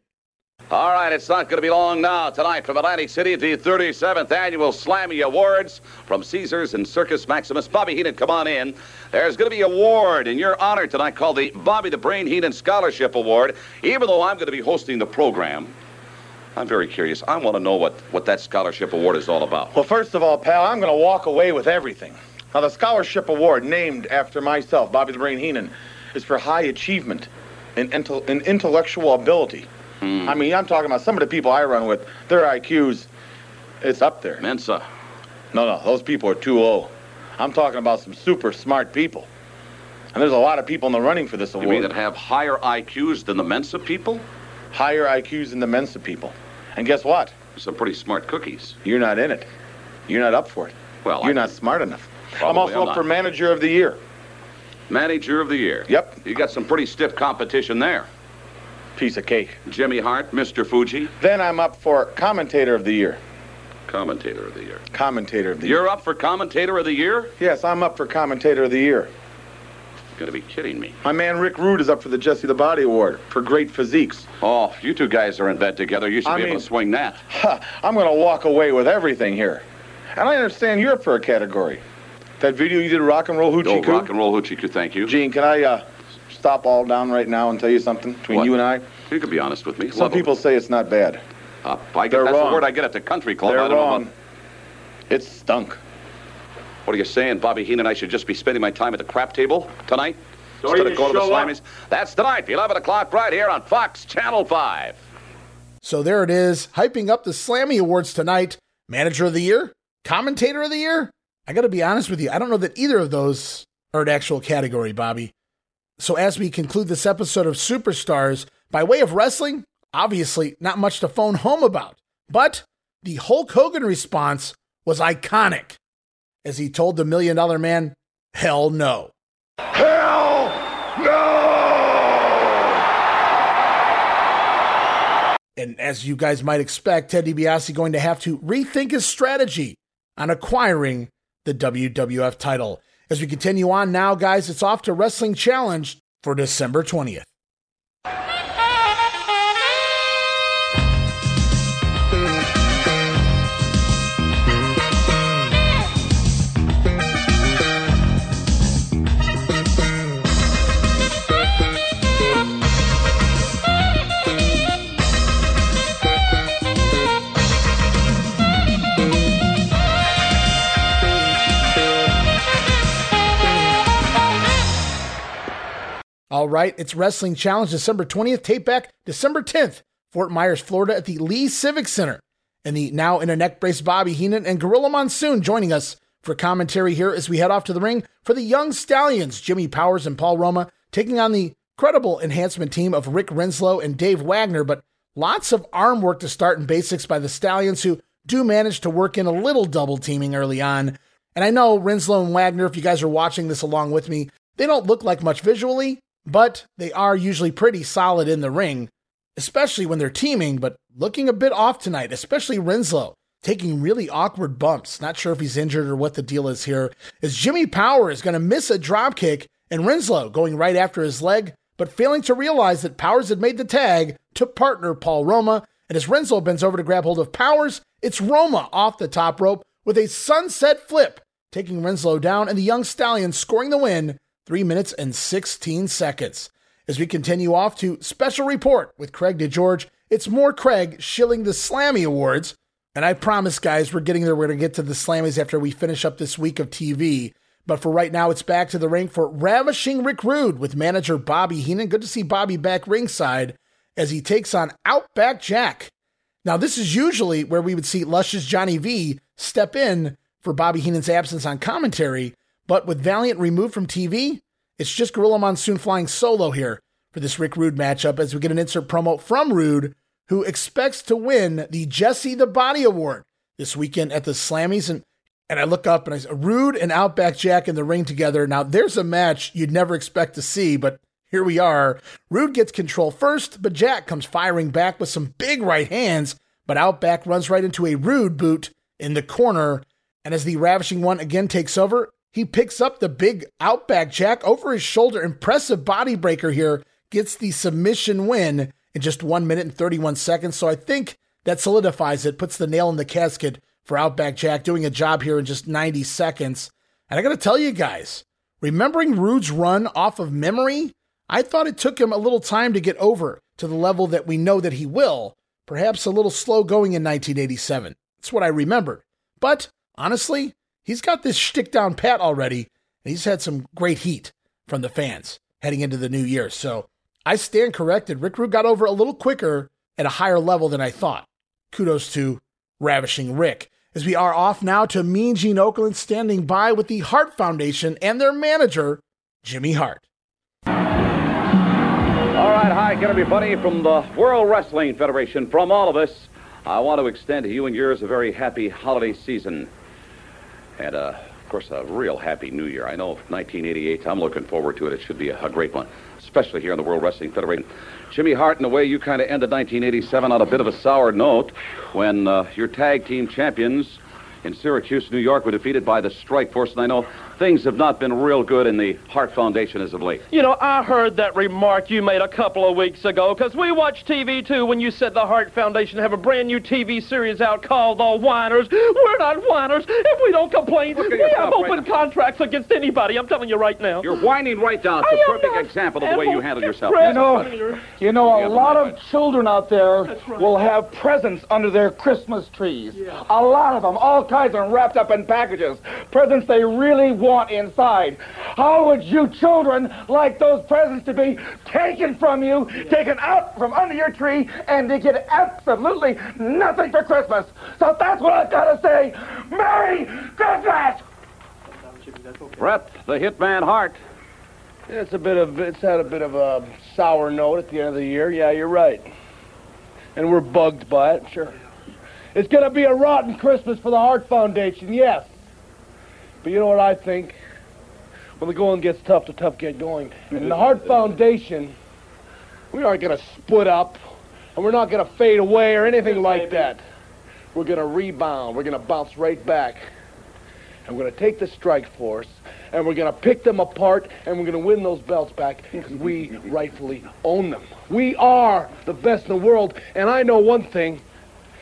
All right, it's not going to be long now. Tonight from Atlantic City, the thirty-seventh Annual Slammy Awards from Caesars and Circus Maximus. Bobby Heenan, come on in. There's going to be an award in your honor tonight called the Bobby the Brain Heenan Scholarship Award. Even though I'm going to be hosting the program, I'm very curious. I want to know what, what that scholarship award is all about. Well, first of all, pal, I'm going to walk away with everything. Now, the scholarship award, named after myself, Bobby the Brain Heenan, is for high achievement and, intel- and intellectual ability. Mm. I mean, I'm talking about some of the people I run with, their I Qs, it's up there. Mensa. No, no, those people are too old. I'm talking about some super smart people. And there's a lot of people in the running for this award. You mean that have higher I Qs than the Mensa people? Higher I Qs than the Mensa people. And guess what? Some pretty smart cookies. You're not in it. You're not up for it. Well, You're I, not smart enough. I'm also I'm up for Manager of the Year. Manager of the Year? Yep. You got some pretty stiff competition there. Piece of cake. Jimmy Hart, Mister Fuji. Then I'm up for Commentator of the Year. Commentator of the Year. Commentator of the Year. You're up for Commentator of the Year? Yes, I'm up for Commentator of the Year. You've got to be kidding me. My man Rick Rude is up for the Jesse the Body Award for great physiques. Oh, you two guys are in bed together. You should I be mean, able to swing that. Huh, I'm going to walk away with everything here. And I understand you're up for a category. That video you did, Rock and Roll Hoochie Coo. Oh, Rock and Roll Hoochie Coo, thank you. Gene, can I... Uh, stop all down right now and tell you something between what? You and I? You could be honest with me. Some Love people it. Say it's not bad. Uh, I get, that's wrong. The word I get at the country club. They're I don't wrong. Know about... It stunk. What are you saying, Bobby Heenan? I should just be spending my time at the crap table tonight? So instead of going to the Slammies? That's tonight, eleven o'clock right here on Fox Channel five. So there it is, hyping up the Slammy Awards tonight. Manager of the Year? Commentator of the Year? I got to be honest with you. I don't know that either of those are an actual category, Bobby. So as we conclude this episode of Superstars, by way of wrestling, obviously not much to phone home about, but the Hulk Hogan response was iconic as he told the Million Dollar Man, hell no. Hell no! And as you guys might expect, Ted DiBiase going to have to rethink his strategy on acquiring the W W F title. As we continue on now, guys, it's off to Wrestling Challenge for December twentieth. All right, it's Wrestling Challenge December twentieth, tape back December tenth, Fort Myers, Florida at the Lee Civic Center. And the now in a neck brace Bobby Heenan and Gorilla Monsoon joining us for commentary here as we head off to the ring for the Young Stallions, Jimmy Powers and Paul Roma, taking on the credible enhancement team of Rick Renslow and Dave Wagner, but lots of arm work to start in basics by the Stallions, who do manage to work in a little double teaming early on. And I know Renslow and Wagner, if you guys are watching this along with me, they don't look like much visually, but they are usually pretty solid in the ring, especially when they're teaming, but looking a bit off tonight, especially Renslow, taking really awkward bumps. Not sure if he's injured or what the deal is here, as Jimmy Power is going to miss a dropkick, and Renslow going right after his leg, but failing to realize that Powers had made the tag to partner Paul Roma, and as Renslow bends over to grab hold of Powers, it's Roma off the top rope with a sunset flip, taking Renslow down, and the Young Stallions scoring the win, three minutes and sixteen seconds. As we continue off to Special Report with Craig DeGeorge, it's more Craig shilling the Slammy Awards. And I promise, guys, we're getting there. We're going to get to the Slammies after we finish up this week of T V. But for right now, it's back to the ring for Ravishing Rick Rude with manager Bobby Heenan. Good to see Bobby back ringside as he takes on Outback Jack. Now, this is usually where we would see Luscious Johnny V step in for Bobby Heenan's absence on commentary. But with Valiant removed from T V, it's just Gorilla Monsoon flying solo here for this Rick Rude matchup as we get an insert promo from Rude, who expects to win the Jesse the Body Award this weekend at the Slammies. And, and I look up and I say, Rude and Outback Jack in the ring together. Now, there's a match you'd never expect to see, but here we are. Rude gets control first, but Jack comes firing back with some big right hands, but Outback runs right into a Rude boot in the corner, And as the Ravishing One again takes over, he picks up the big Outback Jack over his shoulder. Impressive body breaker here. Gets the submission win in just one minute and thirty-one seconds. So I think that solidifies it. Puts the nail in the casket for Outback Jack. Doing a job here in just ninety seconds. And I got to tell you guys, remembering Rude's run off of memory, I thought it took him a little time to get over to the level that we know that he will. Perhaps a little slow going in nineteen eighty-seven. That's what I remembered. But honestly, he's got this shtick down pat already, and he's had some great heat from the fans heading into the new year. So I stand corrected. Rick Rude got over a little quicker at a higher level than I thought. Kudos to Ravishing Rick. As we are off now to Mean Gene Okerlund standing by with the Hart Foundation and their manager, Jimmy Hart. All right, hi again, everybody, from the World Wrestling Federation, from all of us. I want to extend to you and yours a very happy holiday season. And, uh, of course, a real happy new year. I know nineteen eighty-eight, I'm looking forward to it. It should be a, a great one, especially here in the World Wrestling Federation. Jimmy Hart, in a way, you kind of ended nineteen eighty-seven on a bit of a sour note when uh, your tag team champions in Syracuse, New York, were defeated by the Strike Force. And I know things have not been real good in the Hart Foundation as of late. You know, I heard that remark you made a couple of weeks ago, because we watched T V, too, when you said the Hart Foundation have a brand-new T V series out called The Whiners. We're not whiners. If we don't complain, we have open right contracts now against anybody. I'm telling you right now. You're whining right now. It's a perfect example of the way you handled yourself. You know, you know, a lot of children out there will have presents under their Christmas trees. Yeah. A lot of them, all kinds of them wrapped up in packages. Presents they really want inside. How would you children like those presents to be taken from you, yeah. taken out from under your tree, and to get absolutely nothing for Christmas? So that's what I've got to say. Merry Christmas! Brett, the Hitman Hart. It's a bit of, it's had a bit of a sour note at the end of the year. Yeah, you're right. And we're bugged by it, sure. It's going to be a rotten Christmas for the Hart Foundation, yes. But you know what I think? When the going gets tough, the tough get going. And the Hart Foundation, we aren't going to split up, and we're not going to fade away or anything like that. We're going to rebound. We're going to bounce right back. And we're going to take the Strike Force, and we're going to pick them apart, and we're going to win those belts back, because we rightfully own them. We are the best in the world, and I know one thing.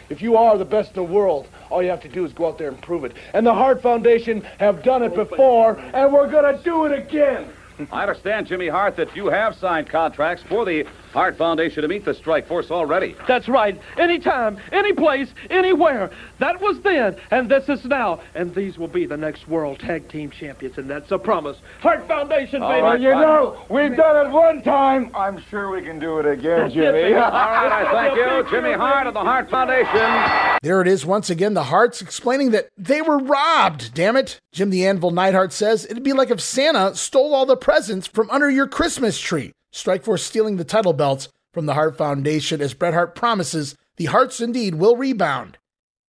If you are the best in the world, all you have to do is go out there and prove it. And the Hart Foundation have done it before, and we're going to do it again. I understand, Jimmy Hart, that you have signed contracts for the Hart Foundation to meet the Strike Force already. That's right. Anytime, any place, anywhere. That was then, and this is now. And these will be the next World Tag Team Champions, and that's a promise. Hart Foundation, all baby. Right, you know, we've done it one time. I'm sure we can do it again, Jimmy. All right, I thank you, Jimmy Hart of the Hart Foundation. There it is once again, the Harts explaining that they were robbed, damn it. Jim the Anvil Neidhart says, it'd be like if Santa stole all the presents from under your Christmas tree. Strikeforce stealing the title belts from the Hart Foundation as Bret Hart promises the Harts indeed will rebound.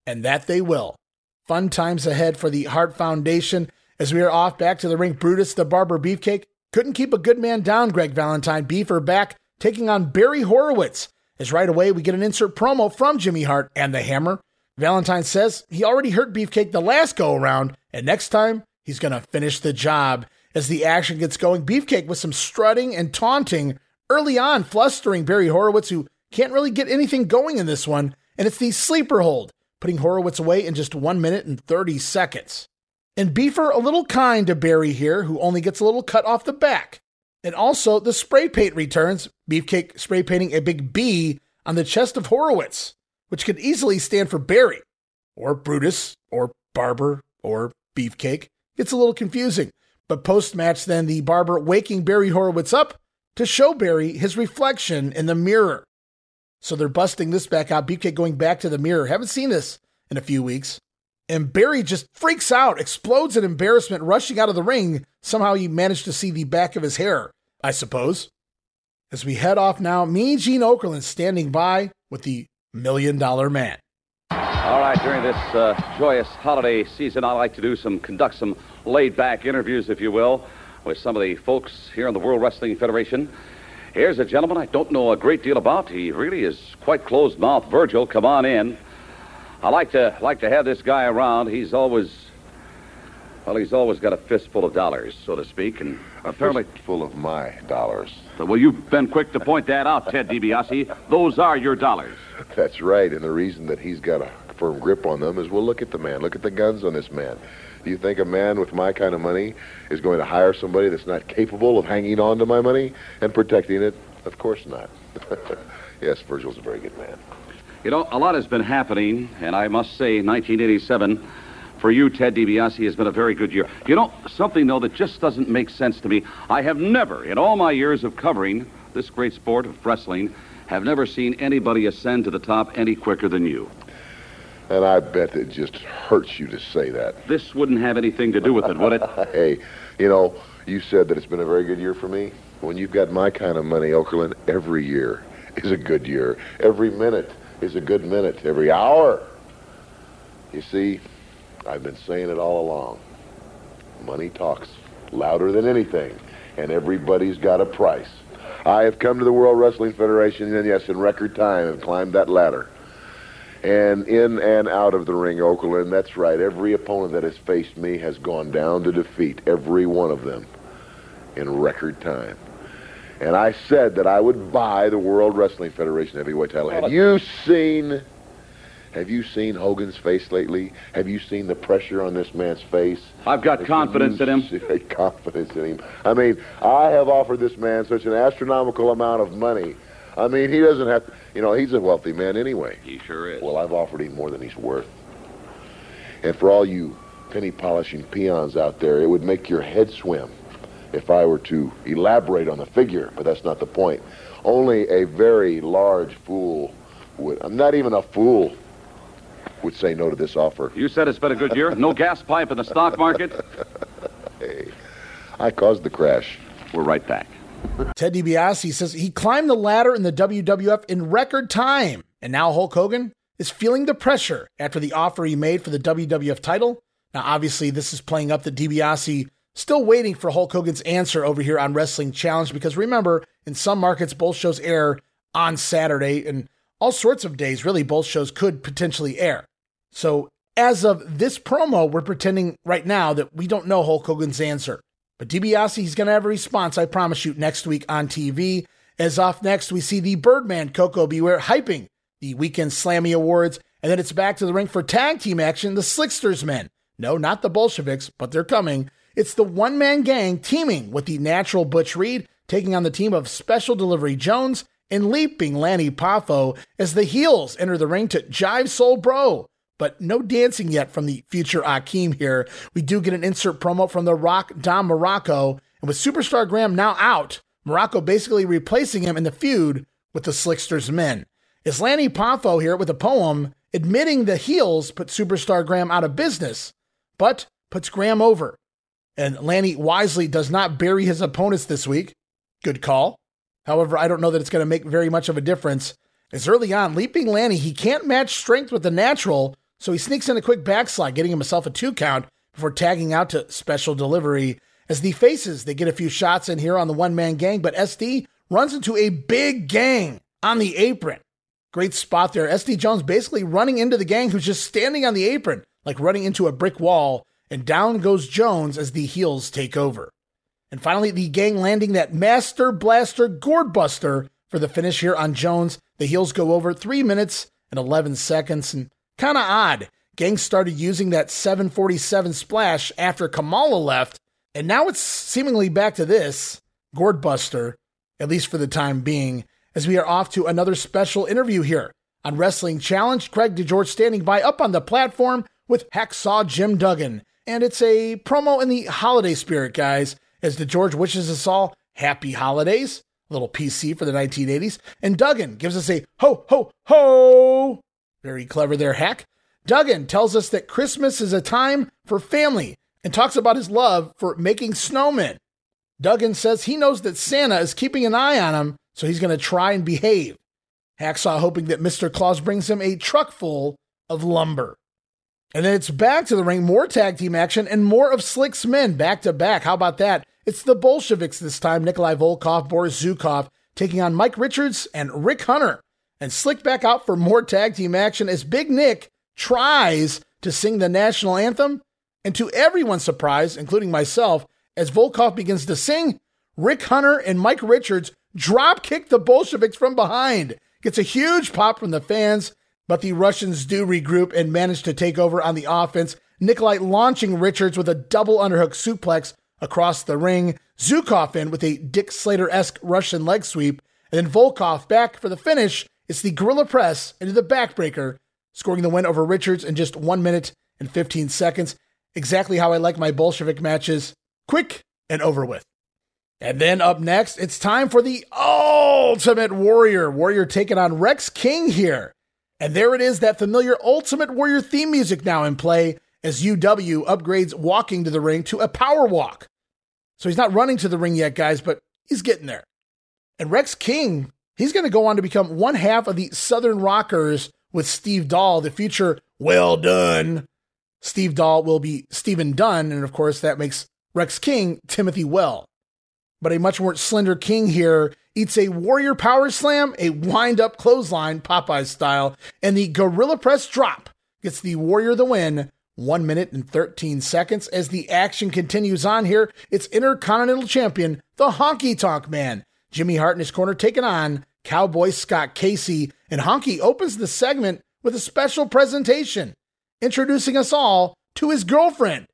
And that they will. Fun times ahead for the Hart Foundation as we are off back to the ring. Brutus the Barber Beefcake couldn't keep a good man down, Greg Valentine. Beaver back taking on Barry Horowitz as right away we get an insert promo from Jimmy Hart and the Hammer. Valentine says he already hurt Beefcake the last go around and next time he's going to finish the job. As the action gets going, Beefcake with some strutting and taunting early on, flustering Barry Horowitz, who can't really get anything going in this one, and it's the sleeper hold, putting Horowitz away in just one minute and thirty seconds. And Beefer a little kind to Barry here, who only gets a little cut off the back. And also, the spray paint returns, Beefcake spray painting a big B on the chest of Horowitz, which could easily stand for Barry, or Brutus, or Barber, or Beefcake. It's a little confusing. But post-match, then, the Barber waking Barry Horowitz up to show Barry his reflection in the mirror. So they're busting this back out. Beefcake going back to the mirror. Haven't seen this in a few weeks. And Barry just freaks out, explodes in embarrassment, rushing out of the ring. Somehow you manage to see the back of his hair, I suppose. As we head off now, Mean Gene Okerlund standing by with the Million Dollar Man. All right, during this uh, joyous holiday season, I like to do some, conduct some laid-back interviews, if you will, with some of the folks here in the World Wrestling Federation. Here's a gentleman I don't know a great deal about. He really is quite closed-mouthed. Virgil, come on in. I like to like to have this guy around. He's always Well, he's always got a fistful of dollars, so to speak, and apparently... A fistful of my dollars. Well, you've been quick to point that out, Ted DiBiase. Those are your dollars. That's right, and the reason that he's got a firm grip on them is, well, look at the man. Look at the guns on this man. Do you think a man with my kind of money is going to hire somebody that's not capable of hanging on to my money and protecting it? Of course not. Yes, Virgil's a very good man. You know, a lot has been happening, and I must say, nineteen eighty-seven... for you, Ted DiBiase, has been a very good year. You know, something, though, that just doesn't make sense to me. I have never, in all my years of covering this great sport of wrestling, have never seen anybody ascend to the top any quicker than you. And I bet it just hurts you to say that. This wouldn't have anything to do with it, would it? Hey, you know, you said that it's been a very good year for me. When you've got my kind of money, Okerlund, every year is a good year. Every minute is a good minute. Every hour. You see... I've been saying it all along. Money talks louder than anything, and everybody's got a price. I have come to the World Wrestling Federation, and yes, in record time, and climbed that ladder. And in and out of the ring, Okerlund, that's right. Every opponent that has faced me has gone down to defeat, every one of them, in record time. And I said that I would buy the World Wrestling Federation heavyweight title. Have you seen... Have you seen Hogan's face lately? Have you seen the pressure on this man's face? I've got confidence in him. Confidence in him. I mean, I have offered this man such an astronomical amount of money. I mean, he doesn't have to, you know, he's a wealthy man anyway. He sure is. Well, I've offered him more than he's worth. And for all you penny-polishing peons out there, it would make your head swim if I were to elaborate on the figure, but that's not the point. Only a very large fool would, I'm not even a fool, would say no to this offer. You said it's been a good year? No gas pipe in the stock market? Hey, I caused the crash. We're right back. Ted DiBiase says he climbed the ladder in the W W F in record time, and now Hulk Hogan is feeling the pressure after the offer he made for the W W F title. Now, obviously, this is playing up that DiBiase still waiting for Hulk Hogan's answer over here on Wrestling Challenge, because remember, in some markets, both shows air on Saturday, and all sorts of days, really, both shows could potentially air. So as of this promo, we're pretending right now that we don't know Hulk Hogan's answer. But DiBiase, he's going to have a response, I promise you, next week on T V. As off next, we see the Birdman, Coco Beware, hyping the weekend Slammy Awards. And then it's back to the ring for tag team action, the Slicksters men. No, not the Bolsheviks, but they're coming. It's the one-man gang teaming with the natural Butch Reed, taking on the team of Special Delivery Jones and Leaping Lanny Poffo as the heels enter the ring to Jive Soul Bro. But no dancing yet from the future Akeem here. We do get an insert promo from The Rock, Don Muraco. And with Superstar Graham now out, Muraco basically replacing him in the feud with the Slicksters men. It's Lanny Poffo here with a poem admitting the heels put Superstar Graham out of business, but puts Graham over. And Lanny wisely does not bury his opponents this week. Good call. However, I don't know that it's going to make very much of a difference. As early on, Leaping Lanny, he can't match strength with the natural, so he sneaks in a quick backslide, getting himself a two count before tagging out to Special Delivery. As the faces, they get a few shots in here on the one-man gang, but S D runs into a big gang on the apron. Great spot there. S D Jones basically running into the gang, who's just standing on the apron, like running into a brick wall, and down goes Jones as the heels take over. And finally, the gang landing that Master Blaster Gourd Buster for the finish here on Jones. The heels go over three minutes and eleven seconds, and kind of odd. Gang started using that seven forty-seven splash after Kamala left, and now it's seemingly back to this, Gourd Buster, at least for the time being, as we are off to another special interview here on Wrestling Challenge. Craig DeGeorge standing by up on the platform with Hacksaw Jim Duggan, and it's a promo in the holiday spirit, guys, as DeGeorge wishes us all happy holidays, a little P C for the nineteen eighties, and Duggan gives us a ho, ho, ho. Very clever there, Hack. Duggan tells us that Christmas is a time for family and talks about his love for making snowmen. Duggan says he knows that Santa is keeping an eye on him, so he's going to try and behave. Hacksaw hoping that Mister Claus brings him a truck full of lumber. And then it's back to the ring, more tag team action, and more of Slick's men back to back. How about that? It's the Bolsheviks this time, Nikolai Volkov, Boris Zukov, taking on Mike Richards and Rick Hunter. And Slick back out for more tag team action as Big Nick tries to sing the national anthem, And to everyone's surprise, including myself, as Volkoff begins to sing, Rick Hunter and Mike Richards dropkick the Bolsheviks from behind. Gets a huge pop from the fans, but the Russians do regroup and manage to take over on the offense. Nikolai launching Richards with a double underhook suplex across the ring. Zukov in with a Dick Slater-esque Russian leg sweep. And then Volkoff back for the finish. It's the Gorilla Press into the backbreaker, scoring the win over Richards in just one minute and fifteen seconds. Exactly how I like my Bolshevik matches. Quick and over with. And then up next, it's time for the Ultimate Warrior. Warrior taking on Rex King here. And there it is, that familiar Ultimate Warrior theme music now in play as U W upgrades walking to the ring to a power walk. So he's not running to the ring yet, guys, but he's getting there. And Rex King, he's going to go on to become one half of the Southern Rockers with Steve Dahl, the future Well Done. Steve Dahl will be Stephen Dunn, and of course that makes Rex King Timothy Well. But a much more slender King here eats a warrior power slam, a wind-up clothesline, Popeye style, and the gorilla press drop gets the warrior the win, one minute and thirteen seconds. As the action continues on here, it's Intercontinental Champion, the Honky Tonk Man, Jimmy Hart in his corner taking on Cowboy Scott Casey, and Honky opens the segment with a special presentation, introducing us all to his girlfriend,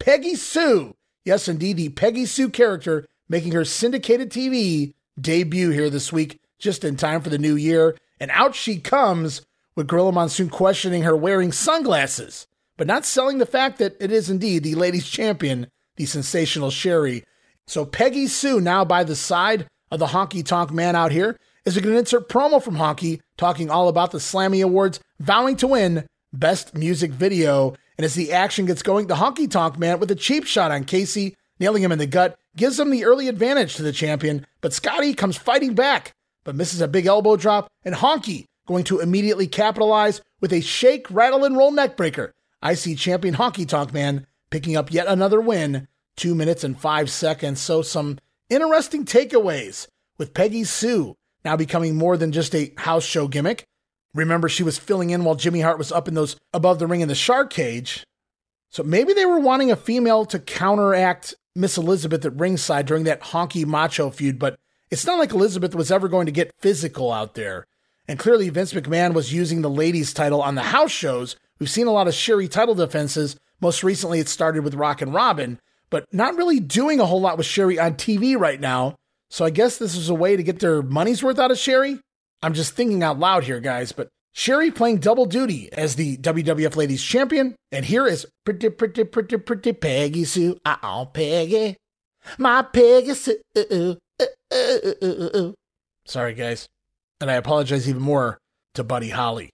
Peggy Sue. Yes, indeed, the Peggy Sue character making her syndicated T V debut here this week, just in time for the new year. And out she comes, with Gorilla Monsoon questioning her wearing sunglasses, but not selling the fact that it is indeed the ladies' champion, the sensational Sherry. So Peggy Sue now by the side of the Honky Tonk Man out here, is going to insert promo from Honky, talking all about the Slammy Awards, vowing to win Best Music Video. And as the action gets going, the Honky Tonk Man with a cheap shot on Casey, nailing him in the gut, gives him the early advantage to the champion, but Scotty comes fighting back, but misses a big elbow drop, and Honky going to immediately capitalize with a shake, rattle, and roll neckbreaker. I see champion Honky Tonk Man picking up yet another win, two minutes and five seconds. So some interesting takeaways with Peggy Sue now becoming more than just a house show gimmick. Remember, she was filling in while Jimmy Hart was up in those above the ring in the shark cage. So maybe they were wanting a female to counteract Miss Elizabeth at ringside during that Honky Macho feud, but it's not like Elizabeth was ever going to get physical out there. And clearly Vince McMahon was using the ladies' title on the house shows. We've seen a lot of Sherry title defenses. Most recently, it started with Rockin' Robin, but not really doing a whole lot with Sherry on T V right now. So I guess this is a way to get their money's worth out of Sherry. I'm just thinking out loud here, guys, but Sherry playing double duty as the W W F Ladies Champion, and here is pretty, pretty, pretty, pretty Peggy Sue. Uh-oh, Peggy. My Peggy Sue. Uh-oh, uh-oh, uh-oh. Sorry, guys. And I apologize even more to Buddy Holly.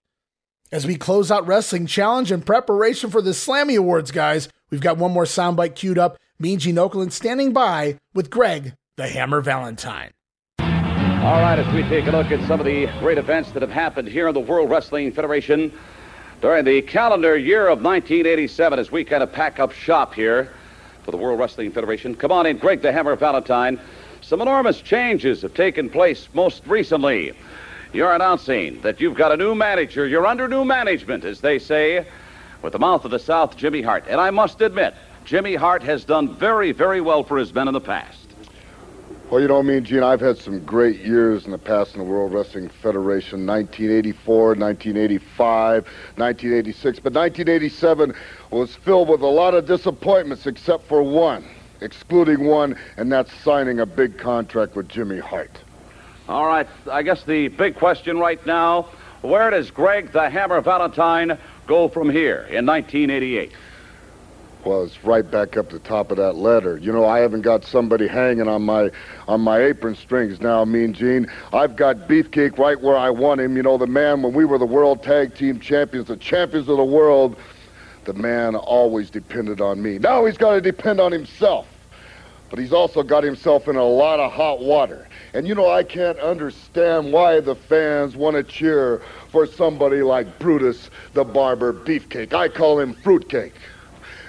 As we close out Wrestling Challenge in preparation for the Slammy Awards, guys, we've got one more soundbite queued up. Mean Gene Okerlund standing by with Greg the Hammer Valentine. All right, as we take a look at some of the great events that have happened here in the World Wrestling Federation during the calendar year of nineteen eighty-seven, as we kind of pack up shop here for the World Wrestling Federation. Come on in, Greg the Hammer Valentine. Some enormous changes have taken place most recently. You're announcing that you've got a new manager. You're under new management, as they say, with the mouth of the South, Jimmy Hart. And I must admit, Jimmy Hart has done very, very well for his men in the past. Well, you know, Mean Gene, I've had some great years in the past in the World Wrestling Federation, nineteen eighty-four, nineteen eighty-five, nineteen eighty-six. But nineteen eighty-seven was filled with a lot of disappointments except for one, excluding one, and that's signing a big contract with Jimmy Hart. All right, I guess the big question right now, where does Greg the Hammer Valentine go from here in nineteen eighty-eight? Well, it's right back up the top of that ladder. You know, I haven't got somebody hanging on my on my apron strings now, Mean Gene. I've got Beefcake right where I want him. You know, the man, when we were the World Tag Team Champions, the champions of the world, the man always depended on me. Now he's got to depend on himself. But he's also got himself in a lot of hot water. And, you know, I can't understand why the fans want to cheer for somebody like Brutus the Barber Beefcake. I call him Fruitcake.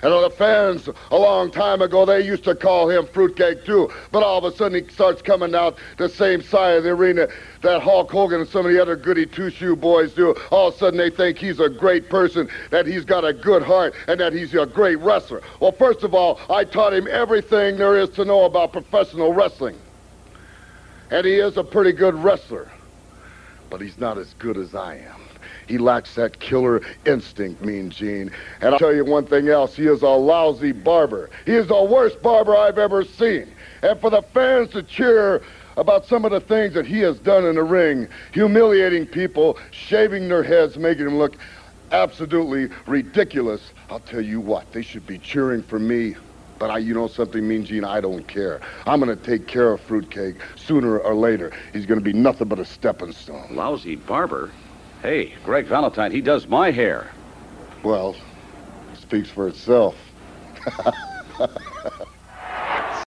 And on the fans, a long time ago, they used to call him Fruitcake, too. But all of a sudden, he starts coming out the same side of the arena that Hulk Hogan and some of the other goody two-shoe boys do. All of a sudden, they think he's a great person, that he's got a good heart, and that he's a great wrestler. Well, first of all, I taught him everything there is to know about professional wrestling. And he is a pretty good wrestler. But he's not as good as I am. He lacks that killer instinct, Mean Gene. And I'll tell you one thing else, he is a lousy barber. He is the worst barber I've ever seen. And for the fans to cheer about some of the things that he has done in the ring, humiliating people, shaving their heads, making them look absolutely ridiculous, I'll tell you what, they should be cheering for me. But I, you know something, Mean Gene, I don't care. I'm going to take care of Fruitcake sooner or later. He's going to be nothing but a stepping stone. Lousy barber? Hey, Greg Valentine, he does my hair. Well, it speaks for itself.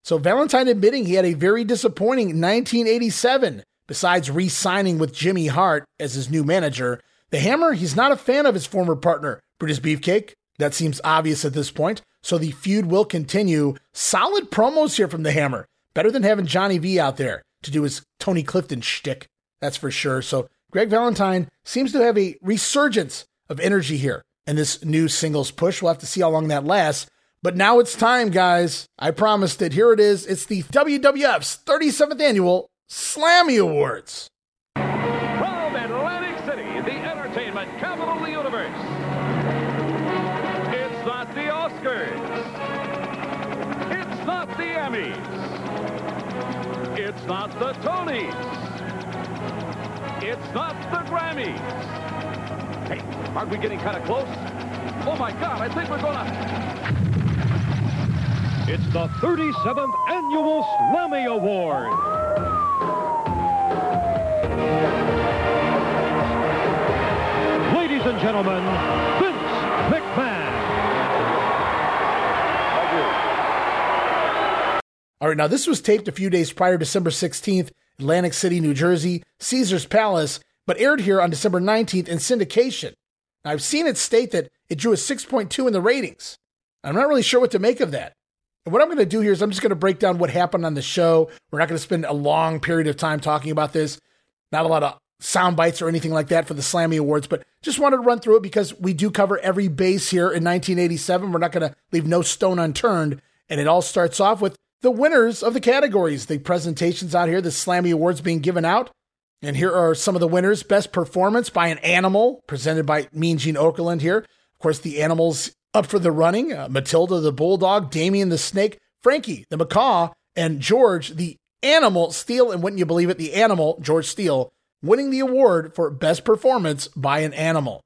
So Valentine admitting he had a very disappointing nineteen eighty-seven. Besides re-signing with Jimmy Hart as his new manager, the Hammer, he's not a fan of his former partner, Brutus Beefcake. That seems obvious at this point. So the feud will continue. Solid promos here from the Hammer. Better than having Johnny V out there to do his Tony Clifton shtick. That's for sure. So Greg Valentine seems to have a resurgence of energy here in this new singles push. We'll have to see how long that lasts. But now it's time, guys. I promised it. Here it is. It's the W W F's thirty-seventh Annual Slammy Awards. From Atlantic City, the entertainment capital of the universe. It's not the Oscars. It's not the Emmys. It's not the Tonys. It's not the Grammys. Hey, aren't we getting kind of close? Oh, my God, I think we're going to... It's the thirty-seventh Annual Slammy Award. Ladies and gentlemen, Vince McMahon. All right, now this was taped a few days prior, December sixteenth. Atlantic City, New Jersey, Caesar's Palace, but aired here on December nineteenth in syndication. Now, I've seen it state that it drew a six point two in the ratings. I'm not really sure what to make of that. And what I'm going to do here is I'm just going to break down what happened on the show. We're not going to spend a long period of time talking about this. Not a lot of sound bites or anything like that for the Slammy Awards, but just wanted to run through it because we do cover every base here in nineteen eighty-seven. We're not going to leave no stone unturned. And it all starts off with the winners of the categories, the presentations out here, the Slammy Awards being given out. And here are some of the winners. Best Performance by an Animal, presented by Mean Gene Okerlund here. Of course, the animals up for the running. Uh, Matilda the Bulldog, Damien the Snake, Frankie the Macaw, and George the Animal Steele. And wouldn't you believe it, the animal, George Steele, winning the award for Best Performance by an Animal.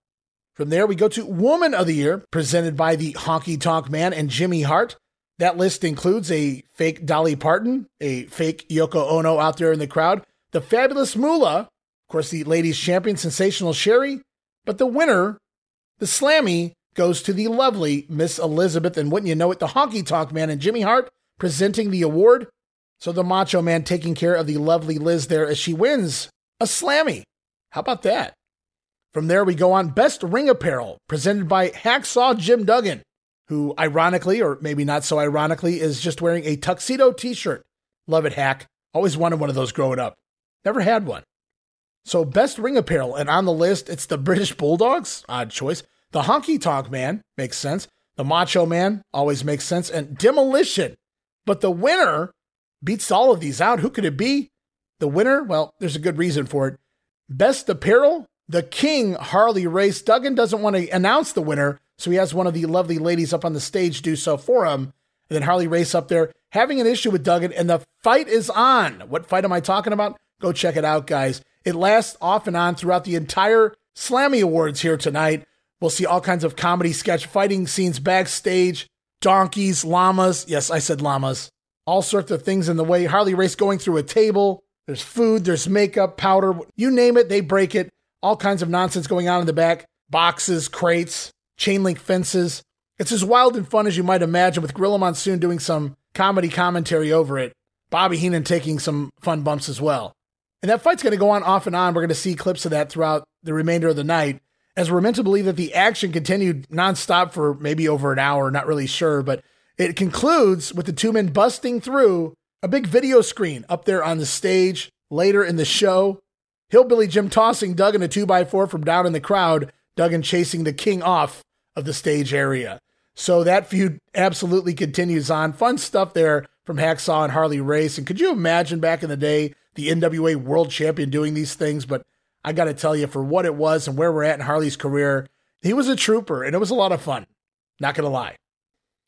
From there, we go to Woman of the Year, presented by the Honky Tonk Man and Jimmy Hart. That list includes a fake Dolly Parton, a fake Yoko Ono out there in the crowd, the Fabulous Moolah, of course, the ladies champion, Sensational Sherry, but the winner, the Slammy, goes to the lovely Miss Elizabeth, and wouldn't you know it, the Honky Tonk Man and Jimmy Hart presenting the award, so the Macho Man taking care of the lovely Liz there as she wins a Slammy. How about that? From there, we go on Best Ring Apparel, presented by Hacksaw Jim Duggan, who ironically, or maybe not so ironically, is just wearing a tuxedo t-shirt. Love it, Hack. Always wanted one of those growing up. Never had one. So Best Ring Apparel, and on the list, it's the British Bulldogs. Odd choice. The Honky Tonk Man. Makes sense. The Macho Man. Always makes sense. And Demolition. But the winner beats all of these out. Who could it be? The winner? Well, there's a good reason for it. Best Apparel. The King, Harley Race. Duggan doesn't want to announce the winner, so he has one of the lovely ladies up on the stage do so for him. And then Harley Race up there having an issue with Duggan, and the fight is on. What fight am I talking about? Go check it out, guys. It lasts off and on throughout the entire Slammy Awards here tonight. We'll see all kinds of comedy sketch fighting scenes backstage, donkeys, llamas. Yes, I said llamas. All sorts of things in the way. Harley Race going through a table. There's food, there's makeup, powder. You name it, they break it. All kinds of nonsense going on in the back. Boxes, crates, chain link fences. It's as wild and fun as you might imagine, with Gorilla Monsoon doing some comedy commentary over it. Bobby Heenan taking some fun bumps as well. And that fight's going to go on off and on. We're going to see clips of that throughout the remainder of the night. as we're meant to believe that the action continued nonstop for maybe over an hour, not really sure, but it concludes with the two men busting through a big video screen up there on the stage. Later in the show, Hillbilly Jim tossing Doug in a two by four from down in the crowd, Duggan chasing the king off of the stage area. So that feud absolutely continues on. Fun stuff there from Hacksaw and Harley Race. And could you imagine back in the day, the N W A world champion doing these things? But I got to tell you, for what it was and where we're at in Harley's career, he was a trooper, and it was a lot of fun. Not going to lie.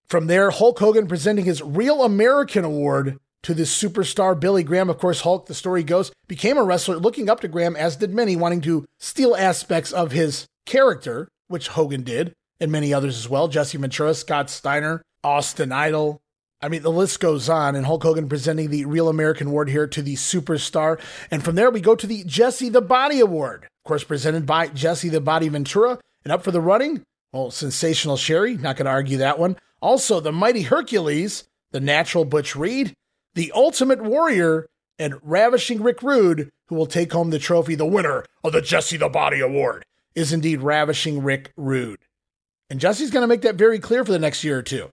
From there, Hulk Hogan presenting his Real American Award to the superstar Billy Graham. Of course, Hulk, the story goes, became a wrestler, looking up to Graham, as did many, wanting to steal aspects of his character, which Hogan did, and many others as well. Jesse Ventura, Scott Steiner, Austin Idol. I mean, the list goes on, and Hulk Hogan presenting the Real American Award here to the superstar. And from there, we go to the Jesse the Body Award, of course, presented by Jesse the Body Ventura. And up for the running, well, Sensational Sherry, not going to argue that one. Also, the Mighty Hercules, the Natural Butch Reed, the Ultimate Warrior, and Ravishing Rick Rude, who will take home the trophy. The winner of the Jesse the Body Award is indeed Ravishing Rick Rude. And Jesse's going to make that very clear for the next year or two.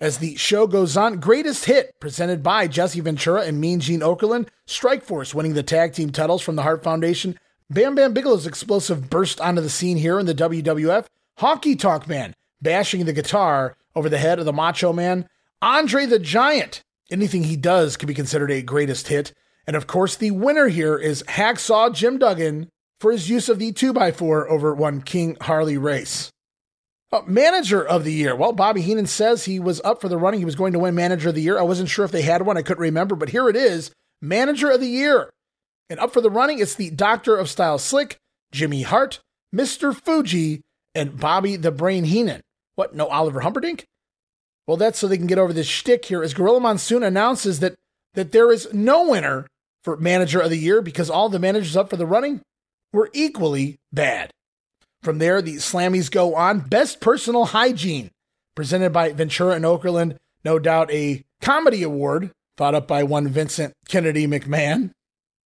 As the show goes on, Greatest Hit, presented by Jesse Ventura and Mean Gene Okerlund. Strike Force winning the tag team titles from the Hart Foundation. Bam Bam Bigelow's explosive burst onto the scene here in the W W F. Honky Tonk Man bashing the guitar over the head of the Macho Man. Andre the Giant. Anything he does can be considered a greatest hit. And of course, the winner here is Hacksaw Jim Duggan for his use of the two by four over one King Harley Race. Oh, Manager of the Year. Well, Bobby Heenan says he was up for the running. He was going to win Manager of the Year. I wasn't sure if they had one. I couldn't remember, but here it is. Manager of the Year. And up for the running, it's the Doctor of Style Slick, Jimmy Hart, Mister Fuji, and Bobby the Brain Heenan. What, no Oliver Humperdinck? Well, that's so they can get over this shtick here, as Gorilla Monsoon announces that, that there is no winner for Manager of the Year because all the managers up for the running were equally bad. From there, the Slammies go on. Best Personal Hygiene, presented by Ventura and Okerlund. No doubt a comedy award, thought up by one Vincent Kennedy McMahon.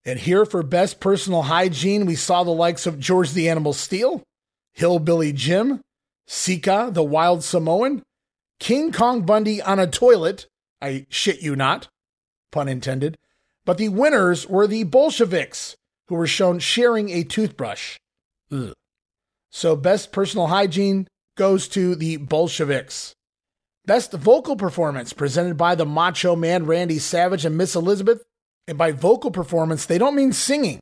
And here for Best Personal Hygiene, we saw the likes of George the Animal Steele, Hillbilly Jim, Sika the Wild Samoan, King Kong Bundy on a toilet, I shit you not, pun intended. But the winners were the Bolsheviks, who were shown sharing a toothbrush. Ugh. So Best Personal Hygiene goes to the Bolsheviks. Best Vocal Performance, presented by the Macho Man, Randy Savage, and Miss Elizabeth. And by vocal performance, they don't mean singing.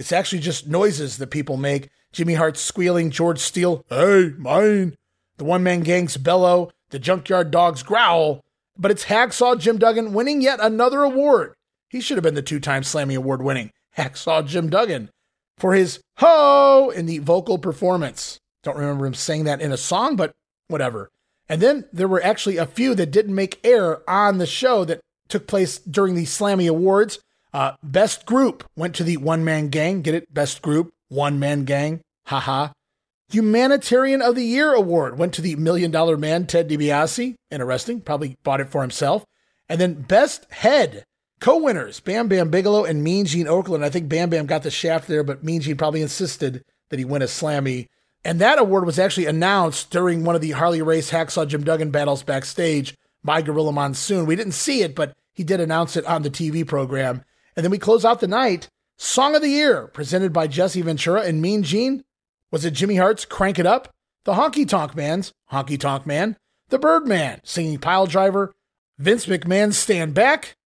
It's actually just noises that people make. Jimmy Hart squealing, George Steele, hey, mine. The one-man gang's bellow, the junkyard dogs growl. But it's Hacksaw Jim Duggan winning yet another award. He should have been the two-time Slammy Award winning Hacksaw Jim Duggan for his ho in the vocal performance. Don't remember him saying that in a song, but whatever. And then there were actually a few that didn't make air on the show that took place during the Slammy Awards. Uh, best Group went to the one-man gang. Get it? Best Group, one-man gang. Haha. Humanitarian of the Year Award went to the Million Dollar Man, Ted DiBiase. Interesting. Probably bought it for himself. And then Best Head. Co-winners, Bam Bam Bigelow and Mean Gene Okerlund. I think Bam Bam got the shaft there, but Mean Gene probably insisted that he win a Slammy. And that award was actually announced during one of the Harley Race Hacksaw Jim Duggan battles backstage by Gorilla Monsoon. We didn't see it, but he did announce it on the T V program. And then we close out the night. Song of the Year, presented by Jesse Ventura and Mean Gene. Was it Jimmy Hart's Crank It Up? The Honky Tonk Man's Honky Tonk Man. The Birdman singing Piledriver. Vince McMahon's Stand Back.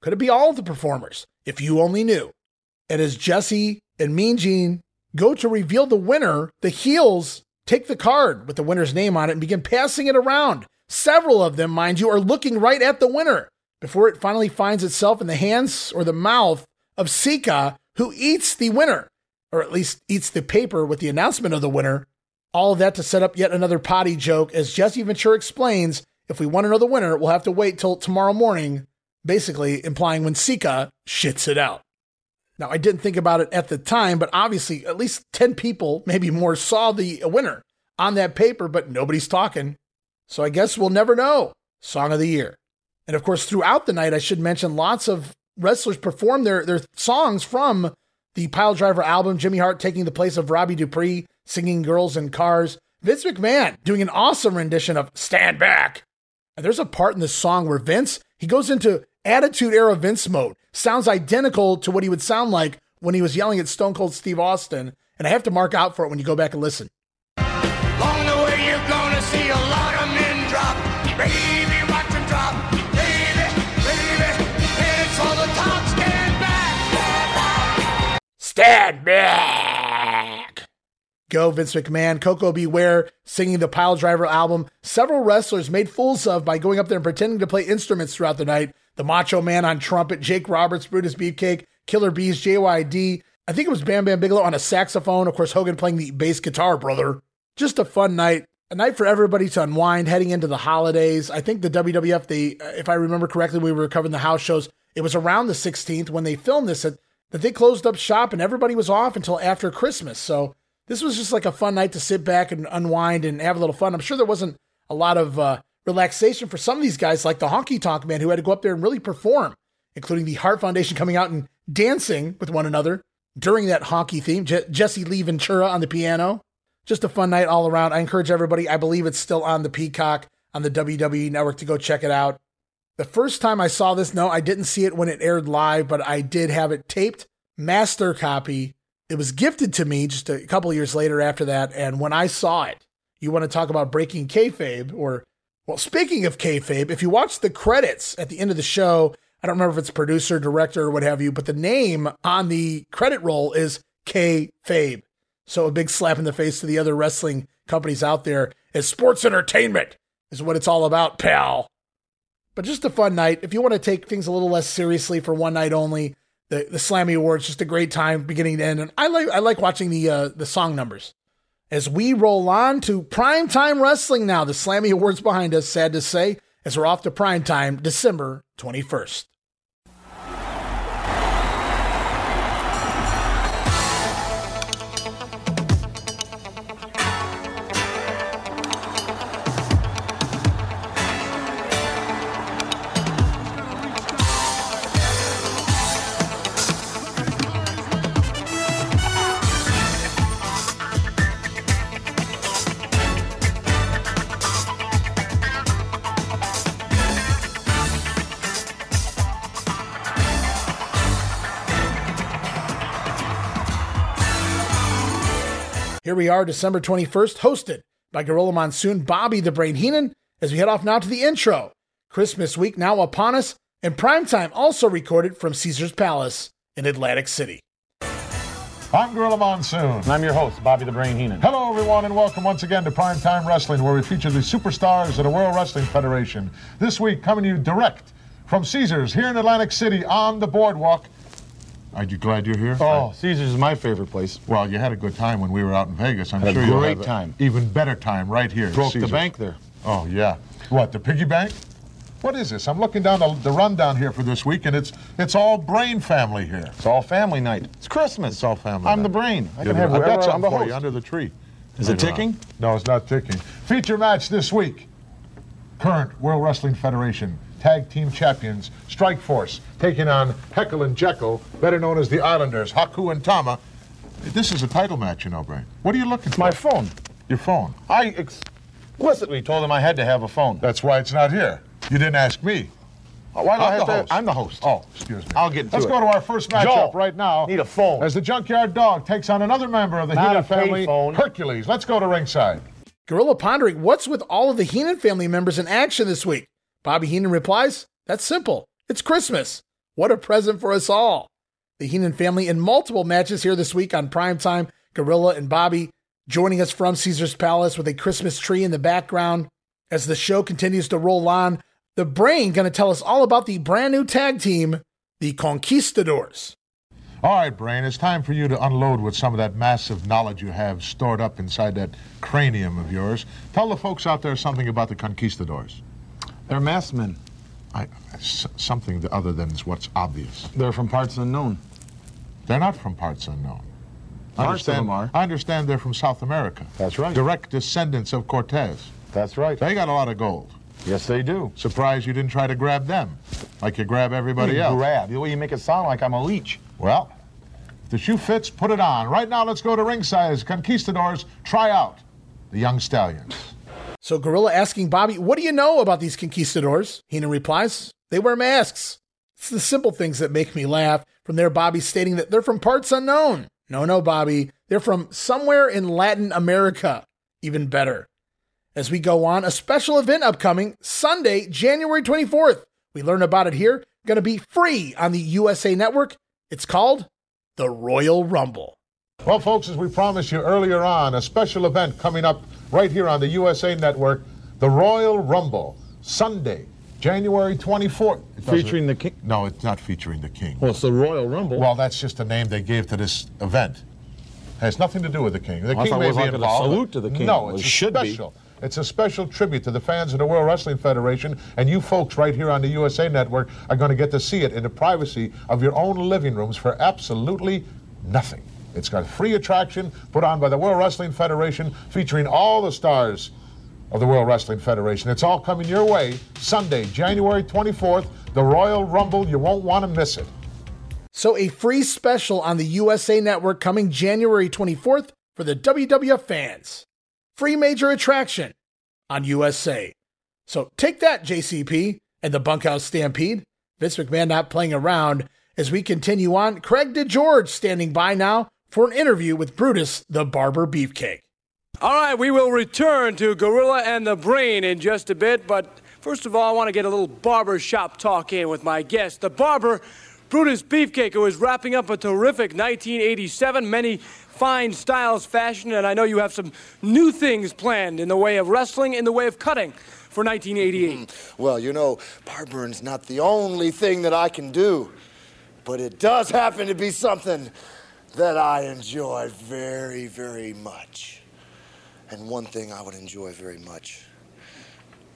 Could it be all of the performers, if you only knew? And as Jesse and Mean Gene go to reveal the winner, the heels take the card with the winner's name on it and begin passing it around. Several of them, mind you, are looking right at the winner before it finally finds itself in the hands or the mouth of Sika, who eats the winner, or at least eats the paper with the announcement of the winner. All of that to set up yet another potty joke, as Jesse Ventura explains If we want to know the winner, we'll have to wait till tomorrow morning, basically implying when Sika shits it out. Now, I didn't think about it at the time, but obviously at least ten people, maybe more, saw the winner on that paper, but nobody's talking. So I guess we'll never know. Song of the year. And of course, throughout the night, I should mention lots of wrestlers performed their, their songs from the Piledriver album, Jimmy Hart taking the place of Robbie Dupree, singing Girls and Cars. Vince McMahon doing an awesome rendition of Stand Back. And there's a part in this song where Vince, he goes into Attitude Era Vince mode. Sounds identical to what he would sound like when he was yelling at Stone Cold Steve Austin. And I have to mark out for it when you go back and listen. Along the way, you're gonna see a lot of men drop. Baby, watch them drop. Baby, baby, and it's all the top. Stand back. Stand back. Go, Vince McMahon. Coco Beware singing the Piledriver album. Several wrestlers made fools of by going up there and pretending to play instruments throughout the night. The Macho Man on trumpet, Jake Roberts, Brutus Beefcake, Killer Bees, J Y D. I think it was Bam Bam Bigelow on a saxophone. Of course, Hogan playing the bass guitar, brother. Just a fun night. A night for everybody to unwind heading into the holidays. I think the W W F, they, if I remember correctly, we were covering the house shows. It was around the sixteenth when they filmed this that they closed up shop and everybody was off until after Christmas. So this was just like a fun night to sit back and unwind and have a little fun. I'm sure there wasn't a lot of uh, relaxation for some of these guys like the Honky Tonk Man who had to go up there and really perform, including the Hart Foundation coming out and dancing with one another during that honky theme. Je- Jesse Lee Ventura on the piano. Just a fun night all around. I encourage everybody, I believe it's still on the Peacock, on the W W E Network, to go check it out. The first time I saw this, no, I didn't see it when it aired live, but I did have it taped, master copy. It was gifted to me just a couple of years later after that, and when I saw it, you want to talk about breaking kayfabe, or, well, speaking of kayfabe, if you watch the credits at the end of the show, I don't remember if it's producer, director, or what have you, but the name on the credit roll is Kayfabe. So a big slap in the face to the other wrestling companies out there as sports entertainment is what it's all about, pal. But just a fun night. If you want to take things a little less seriously for one night only, the, the Slammy Awards, just a great time beginning to end. And I like I like watching the uh, the song numbers. As we roll on to primetime wrestling now, the Slammy Awards behind us, sad to say, as we're off to primetime December twenty-first. Here we are, December twenty-first, hosted by Gorilla Monsoon, Bobby the Brain Heenan, as we head off now to the intro. Christmas week now upon us, and primetime also recorded from Caesar's Palace in Atlantic City. I'm Gorilla Monsoon. And I'm your host, Bobby the Brain Heenan. Hello, everyone, and welcome once again to Primetime Wrestling, where we feature the superstars of the World Wrestling Federation. This week, coming to you direct from Caesar's here in Atlantic City on the boardwalk. Are you glad you're here? Oh, Caesars is my favorite place. Well, you had a good time when we were out in Vegas. I'm had sure you had a great time. Even better time right here. Broke the bank there. Oh, yeah. What, the piggy bank? What is this? I'm looking down the, the rundown here for this week, and it's it's all brain family here. It's all family night. It's Christmas. It's all family I'm night. The brain. I you're can have I got something for you under the tree. Is it ticking? No, it's not ticking. Feature match this week. Current World Wrestling Federation Tag Team Champions, Strike Force, taking on Heckle and Jekyll, better known as the Islanders, Haku and Tama. This is a title match, you know, Brain. What are you looking for? My phone. Your phone? I explicitly told them I had to have a phone. That's why it's not here. You didn't ask me. Oh, why do I'm I have the host. To, I'm the host. Oh, excuse me. I'll get to Let's it. go to our first matchup right now. Need a phone. As the Junkyard Dog takes on another member of the not Heenan family, phone. Hercules. Let's go to ringside. Gorilla pondering, what's with all of the Heenan family members in action this week? Bobby Heenan replies, that's simple. It's Christmas. What a present for us all. The Heenan family in multiple matches here this week on Primetime. Gorilla and Bobby joining us from Caesar's Palace with a Christmas tree in the background. As the show continues to roll on, the Brain going to tell us all about the brand new tag team, the Conquistadors. All right, Brain, it's time for you to unload with some of that massive knowledge you have stored up inside that cranium of yours. Tell the folks out there something about the Conquistadors. They're masked men. I, something other than what's obvious. They're from parts unknown. They're not from parts unknown. I understand, I understand they're from South America. That's right. Direct descendants of Cortez. That's right. They got a lot of gold. Yes, they do. Surprised you didn't try to grab them, like you grab everybody else. Grab. The way you make it sound like I'm a leech. Well, if the shoe fits, put it on. Right now, let's go to ringside as conquistadors try out the young stallions. So Gorilla asking Bobby, what do you know about these conquistadors? Heenan replies, they wear masks. It's the simple things that make me laugh. From there, Bobby stating that they're from parts unknown. No, no, Bobby. They're from somewhere in Latin America. Even better. As we go on, a special event upcoming Sunday, January twenty-fourth. We learn about it here. Going to be free on the U S A Network. It's called the Royal Rumble. Well, folks, as we promised you earlier on, a special event coming up right here on the U S A Network, the Royal Rumble, Sunday, January twenty-fourth. Featuring the King? No, it's not featuring the King. Well, it's the Royal Rumble. Well, that's just the name they gave to this event. It has nothing to do with the King. The I King may was be like involved. A salute to the King. No, it's it should special. Be. It's a special tribute to the fans of the World Wrestling Federation, and you folks right here on the U S A Network are going to get to see it in the privacy of your own living rooms for absolutely nothing. It's got a free attraction put on by the World Wrestling Federation featuring all the stars of the World Wrestling Federation. It's all coming your way Sunday, January twenty-fourth, the Royal Rumble. You won't want to miss it. So a free special on the U S A Network coming January twenty-fourth for the W W F fans. Free major attraction on U S A. So take that, J C P, and the Bunkhouse Stampede. Vince McMahon not playing around. As we continue on, Craig DeGeorge standing by now for an interview with Brutus the Barber Beefcake. All right, we will return to Gorilla and the Brain in just a bit, but first of all, I want to get a little barber shop talk in with my guest, the barber, Brutus Beefcake, who is wrapping up a terrific nineteen eighty-seven, many fine styles fashion, and I know you have some new things planned in the way of wrestling, in the way of cutting for nineteen eighty-eight. Mm, well, you know, barbering's not the only thing that I can do, but it does happen to be something that I enjoy very, very much. And one thing I would enjoy very much.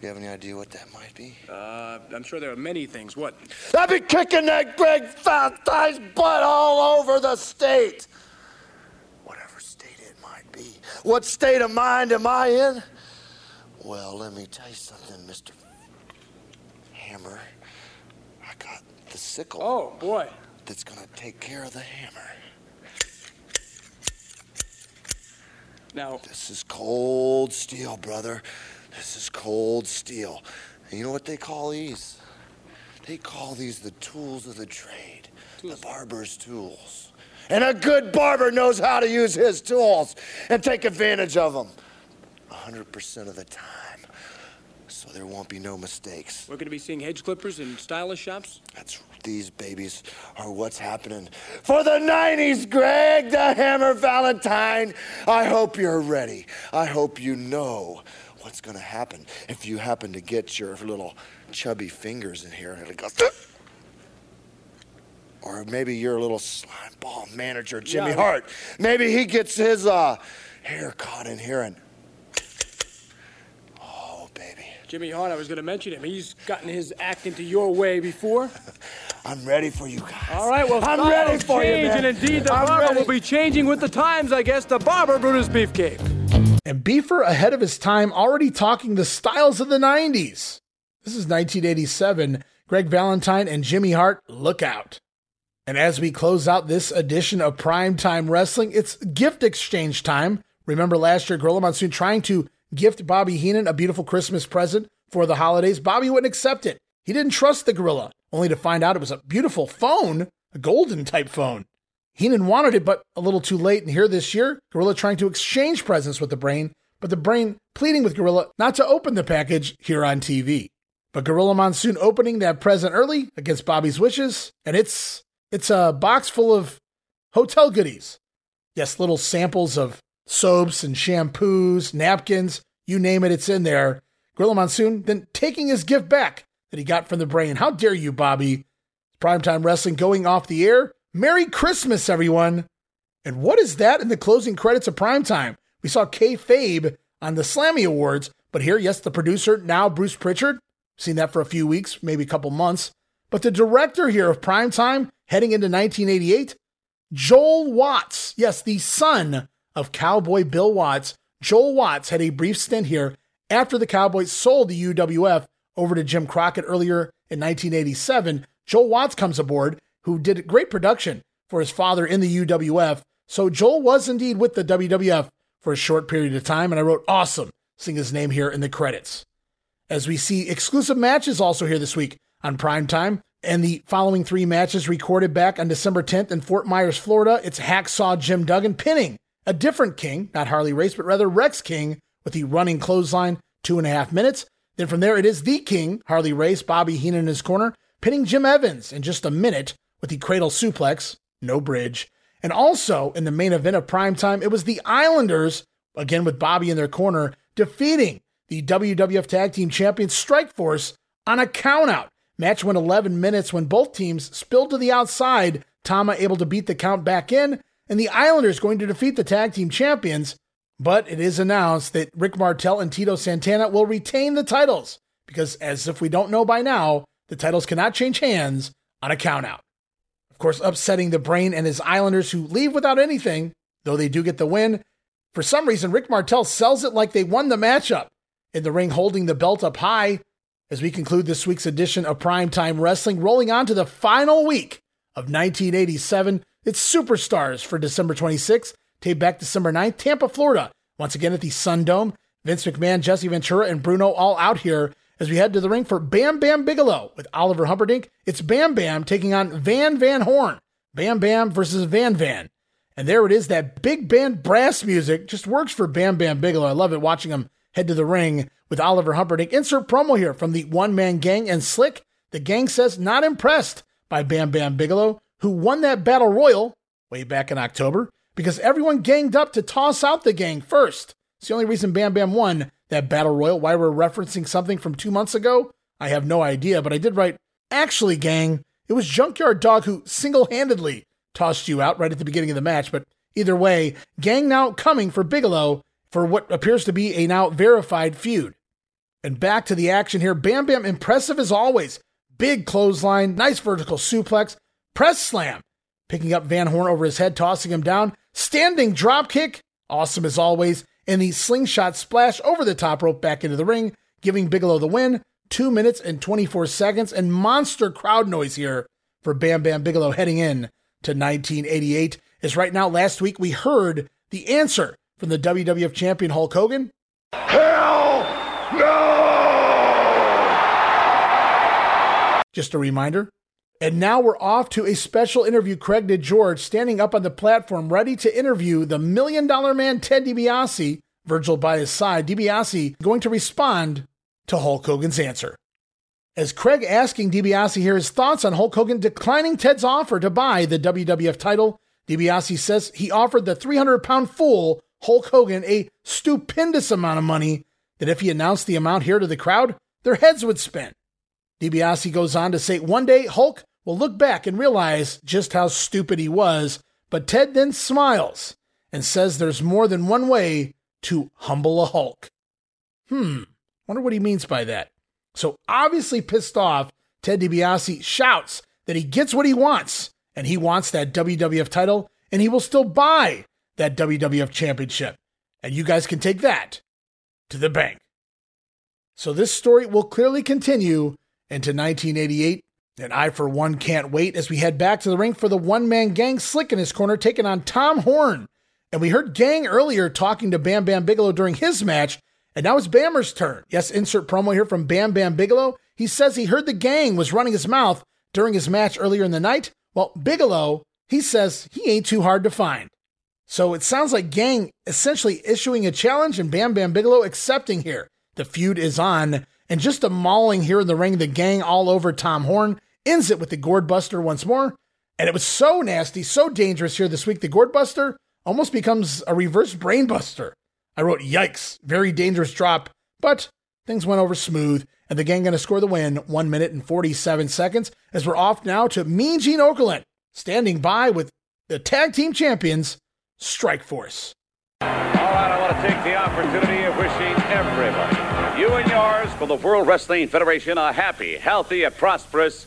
You have any idea what that might be? Uh, I'm sure there are many things. What? I've been kicking that Greg Valentine's butt all over the state. Whatever state it might be. What state of mind am I in? Well, let me tell you something, Mister Hammer. I got the sickle. Oh, boy. That's gonna take care of the hammer. Now. This is cold steel, brother. This is cold steel. And you know what they call these? They call these the tools of the trade, tools. The barber's tools. And a good barber knows how to use his tools and take advantage of them one hundred percent of the time. So there won't be no mistakes. We're going to be seeing hedge clippers in stylish shops? That's These babies are what's happening for the nineties, Greg the Hammer Valentine. I hope you're ready. I hope you know what's going to happen if you happen to get your little chubby fingers in here and it goes. Or maybe your little slime ball manager, Jimmy yeah. Hart. Maybe he gets his uh, hair caught in here and. Oh, baby. Jimmy Hart, I was going to mention him. He's gotten his act into your way before. I'm ready for you guys. All right, well, I'm ready for you, man. And indeed, the barber will be changing with the times, I guess. The barber, Brutus Beefcake. And Beefer, ahead of his time, already talking the styles of the nineties. This is nineteen eighty-seven. Greg Valentine and Jimmy Hart, look out. And as we close out this edition of Primetime Wrestling, it's gift exchange time. Remember last year, Gorilla Monsoon trying to gift Bobby Heenan a beautiful Christmas present for the holidays. Bobby wouldn't accept it. He didn't trust the gorilla, only to find out it was a beautiful phone, a golden-type phone. Heenan wanted it, but a little too late, and here this year, Gorilla trying to exchange presents with the Brain, but the Brain pleading with Gorilla not to open the package here on T V. But Gorilla Monsoon opening that present early against Bobby's wishes, and it's it's a box full of hotel goodies. Yes, little samples of soaps and shampoos, napkins, you name it, it's in there. Gorilla Monsoon then taking his gift back that he got from the Brain. How dare you, Bobby? Primetime Wrestling going off the air. Merry Christmas, everyone. And what is that in the closing credits of Primetime? We saw kayfabe on the Slammy Awards, but here, yes, the producer, now Bruce Pritchard, Seen that for a few weeks, maybe a couple months. But the director here of Primetime, heading into nineteen eighty-eight, Joel Watts. Yes, the son of Cowboy Bill Watts. Joel Watts had a brief stint here after the Cowboys sold the U W F over to Jim Crockett earlier in nineteen eighty-seven. Joel Watts comes aboard, who did great production for his father in the U W F. So Joel was indeed with the W W F for a short period of time, and I wrote awesome, seeing his name here in the credits. As we see exclusive matches also here this week on Primetime, and the following three matches recorded back on December tenth in Fort Myers, Florida. It's Hacksaw Jim Duggan pinning a different King, not Harley Race, but rather Rex King, with the running clothesline, two and a half minutes. Then from there, it is the King, Harley Race, Bobby Heenan in his corner, pinning Jim Evans in just a minute with the cradle suplex, no bridge. And also in the main event of Primetime, it was the Islanders, again with Bobby in their corner, defeating the W W F Tag Team Champions Strike Force on a countout. Match went eleven minutes when both teams spilled to the outside. Tama able to beat the count back in, and the Islanders going to defeat the Tag Team Champions. But it is announced that Rick Martel and Tito Santana will retain the titles, because as if we don't know by now, the titles cannot change hands on a countout. Of course, upsetting the Brain and his Islanders, who leave without anything, though they do get the win. For some reason, Rick Martel sells it like they won the matchup, in the ring holding the belt up high. As we conclude this week's edition of Primetime Wrestling, rolling on to the final week of nineteen eighty-seven, it's Superstars for December twenty-sixth, taped back December ninth, Tampa, Florida. Once again at the Sun Dome, Vince McMahon, Jesse Ventura, and Bruno all out here as we head to the ring for Bam Bam Bigelow with Oliver Humperdinck. It's Bam Bam taking on Van Van Horn. Bam Bam versus Van Van. And there it is, that big band brass music just works for Bam Bam Bigelow. I love it watching him head to the ring with Oliver Humperdinck. Insert promo here from the one-man gang and Slick. The gang says not impressed by Bam Bam Bigelow, who won that battle royal way back in October, because everyone ganged up to toss out the gang first. It's the only reason Bam Bam won that battle royal. Why we're referencing something from two months ago, I have no idea, but I did write, actually, gang, it was Junkyard Dog who single-handedly tossed you out right at the beginning of the match. But either way, gang now coming for Bigelow for what appears to be a now verified feud. And back to the action here. Bam Bam, impressive as always. Big clothesline, nice vertical suplex, press slam, picking up Van Horn over his head, tossing him down, standing drop kick, awesome as always, and the slingshot splash over the top rope back into the ring, giving Bigelow the win. Two minutes and twenty-four seconds, and monster crowd noise here for Bam Bam Bigelow heading in to nineteen eighty-eight. As right now, last week we heard the answer from the W W F champion Hulk Hogan. Hell no! Just a reminder. And now we're off to a special interview. Craig DeGeorge standing up on the platform, ready to interview the Million Dollar Man, Ted DiBiase, Virgil by his side. DiBiase going to respond to Hulk Hogan's answer. As Craig asking DiBiase here his thoughts on Hulk Hogan declining Ted's offer to buy the W W F title, DiBiase says he offered the three hundred pound fool Hulk Hogan a stupendous amount of money that if he announced the amount here to the crowd, their heads would spin. DiBiase goes on to say one day Hulk will look back and realize just how stupid he was, but Ted then smiles and says there's more than one way to humble a Hulk. Hmm, wonder what he means by that. So obviously pissed off, Ted DiBiase shouts that he gets what he wants, and he wants that W W F title, and he will still buy that W W F championship. And you guys can take that to the bank. So this story will clearly continue into nineteen eighty-eight. And I, for one, can't wait as we head back to the ring for the one-man gang, Slick in his corner, taking on Tom Horn. And we heard Gang earlier talking to Bam Bam Bigelow during his match, and now it's Bammer's turn. Yes, insert promo here from Bam Bam Bigelow. He says he heard the Gang was running his mouth during his match earlier in the night. Well, Bigelow, he says he ain't too hard to find. So it sounds like Gang essentially issuing a challenge and Bam Bam Bigelow accepting here. The feud is on, and just a mauling here in the ring, the Gang all over Tom Horn, ends it with the Gourd Buster once more. And it was so nasty, so dangerous here this week, the Gourd Buster almost becomes a reverse Brain Buster. I wrote, yikes, very dangerous drop, but things went over smooth, and the Gang going to score the win, one minute and forty-seven seconds, as we're off now to Mean Gene Okerlund, standing by with the Tag Team Champions, Strike Force. Take the opportunity of wishing everybody, you and yours, for the World Wrestling Federation a happy, healthy, and prosperous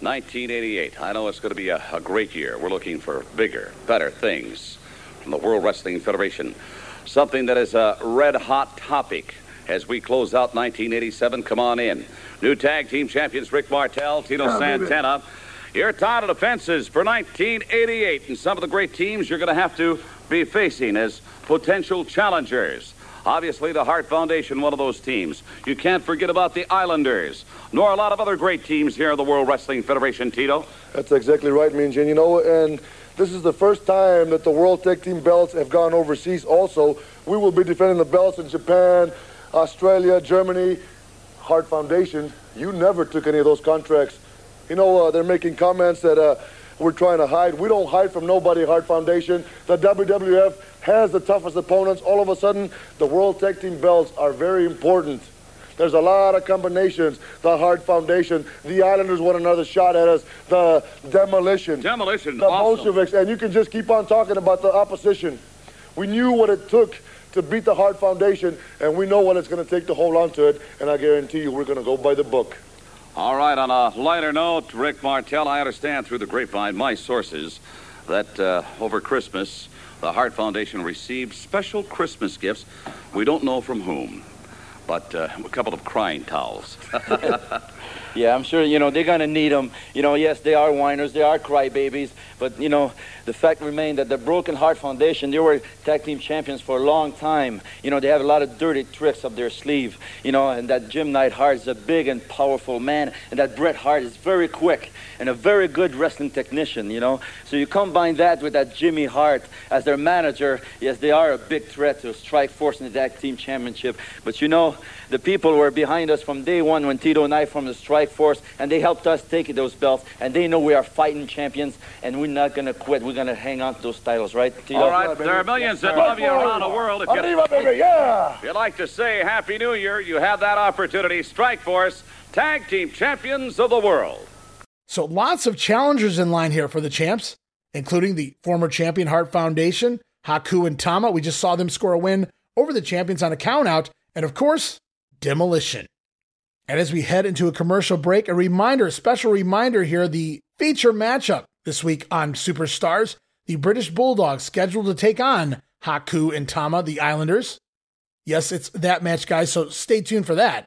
nineteen eighty-eight. I know it's going to be a, a great year. We're looking for bigger, better things from the World Wrestling Federation. Something that is a red-hot topic as we close out nineteen eighty-seven. Come on in. New tag team champions Rick Martel, Tito oh, Santana. You're tired of the fences for nineteen eighty-eight, and some of the great teams you're going to have to be facing as potential challengers. Obviously, the Hart Foundation, one of those teams. You can't forget about the Islanders, nor a lot of other great teams here in the World Wrestling Federation, Tito. That's exactly right, Mean Gene. You know, and this is the first time that the World Tag Team belts have gone overseas also. We will be defending the belts in Japan, Australia, Germany. Hart Foundation, you never took any of those contracts. You know, uh, they're making comments that uh, we're trying to hide. We don't hide from nobody, Hart Foundation. The W W F has the toughest opponents. All of a sudden, the World Tag Team belts are very important. There's a lot of combinations. The Hart Foundation, the Islanders want another shot at us, the Demolition. Demolition, The awesome. Bolsheviks, and you can just keep on talking about the opposition. We knew what it took to beat the Hart Foundation, and we know what it's going to take to hold on to it, and I guarantee you we're going to go by the book. All right, on a lighter note, Rick Martel, I understand through the grapevine, my sources, that uh, over Christmas, the Hart Foundation received special Christmas gifts. We don't know from whom, but uh, a couple of crying towels. Yeah, I'm sure, you know, they're going to need them. You know, yes, they are whiners, they are crybabies, but, you know, the fact remained that the Broken Heart Foundation, they were tag team champions for a long time. You know, they have a lot of dirty tricks up their sleeve, you know, and that Jim Neidhart is a big and powerful man, and that Bret Hart is very quick and a very good wrestling technician, you know. So you combine that with that Jimmy Hart as their manager, yes, they are a big threat to Strike Force in the tag team championship. But, you know, the people were behind us from day one when Tito and I formed the Strike Force, and they helped us take those belts, and they know we are fighting champions, and we're not going to quit. We're going to hang on to those titles, right, Tito? All right, there are millions that love you around the world. If you'd, yeah. if you'd like to say Happy New Year, you have that opportunity. Strike Force, tag team champions of the world. So lots of challengers in line here for the champs, including the former champion Hart Foundation, Haku and Tama. We just saw them score a win over the champions on a countout, and of course, Demolition. And as we head into a commercial break, a reminder, a special reminder here, the feature matchup this week on Superstars, the British Bulldogs scheduled to take on Haku and Tama, the Islanders. Yes, it's that match, guys, so stay tuned for that.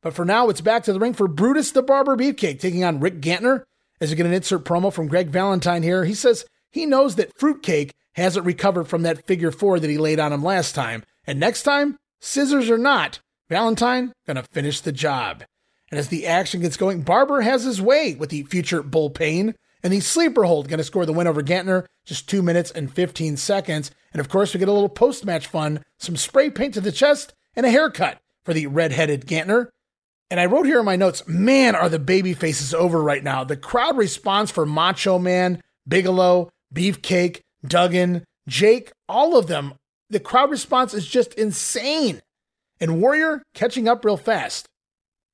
But for now, it's back to the ring for Brutus the Barber Beefcake taking on Rick Gantner. As we get an insert promo from Greg Valentine here, he says he knows that Fruitcake hasn't recovered from that figure four that he laid on him last time. And next time, scissors or not, Valentine gonna finish the job. And as the action gets going, Barber has his way with the future Bull Payne, and the sleeper hold gonna score the win over Gantner, just two minutes and fifteen seconds. And of course, we get a little post-match fun, some spray paint to the chest, and a haircut for the red-headed Gantner. And I wrote here in my notes, man, are the baby faces over right now. The crowd response for Macho Man, Bigelow, Beefcake, Duggan, Jake, all of them, the crowd response is just insane. And Warrior catching up real fast.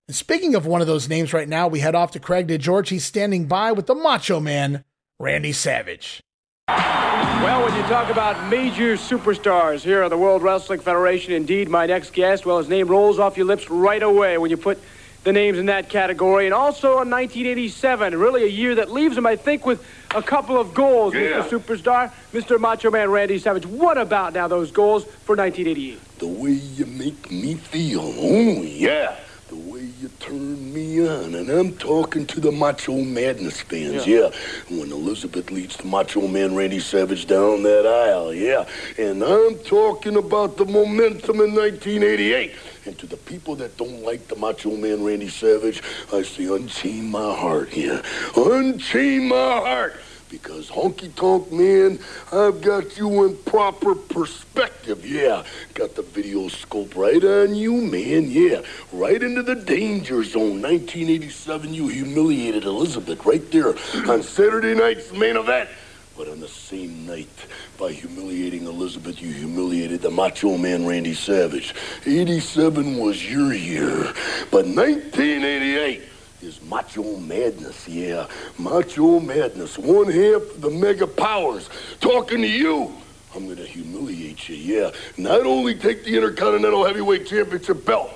And speaking of one of those names right now, we head off to Craig DeGeorge. He's standing by with the Macho Man, Randy Savage. Well, when you talk about major superstars here at the World Wrestling Federation, indeed, my next guest, well, his name rolls off your lips right away when you put the names in that category. And also in nineteen eighty-seven, really a year that leaves him, I think, with a couple of goals. Yeah. Mister Superstar, Mister Macho Man Randy Savage. What about now those goals for nineteen eighty-eight? The way you make me feel. Oh, yeah. The way you turn me on. And I'm talking to the Macho Madness fans, yeah. yeah. When Elizabeth leads the Macho Man Randy Savage down that aisle, yeah. And I'm talking about the momentum in nineteen eighty-eight. And to the people that don't like the Macho Man Randy Savage, I say, unchain my heart here. Unchain my heart. Because, Honky Tonk Man, I've got you in proper perspective, yeah. Got the video scope right on you, man, yeah. Right into the danger zone. nineteen eighty-seven, you humiliated Elizabeth right there on Saturday night's main event. But on the same night, by humiliating Elizabeth, you humiliated the Macho Man Randy Savage. eighty-seven was your year, but nineteen eighty-eight is Macho Madness, yeah. Macho Madness, one half of the mega powers talking to you. I'm going to humiliate you, yeah. Not only take the Intercontinental Heavyweight Championship belt,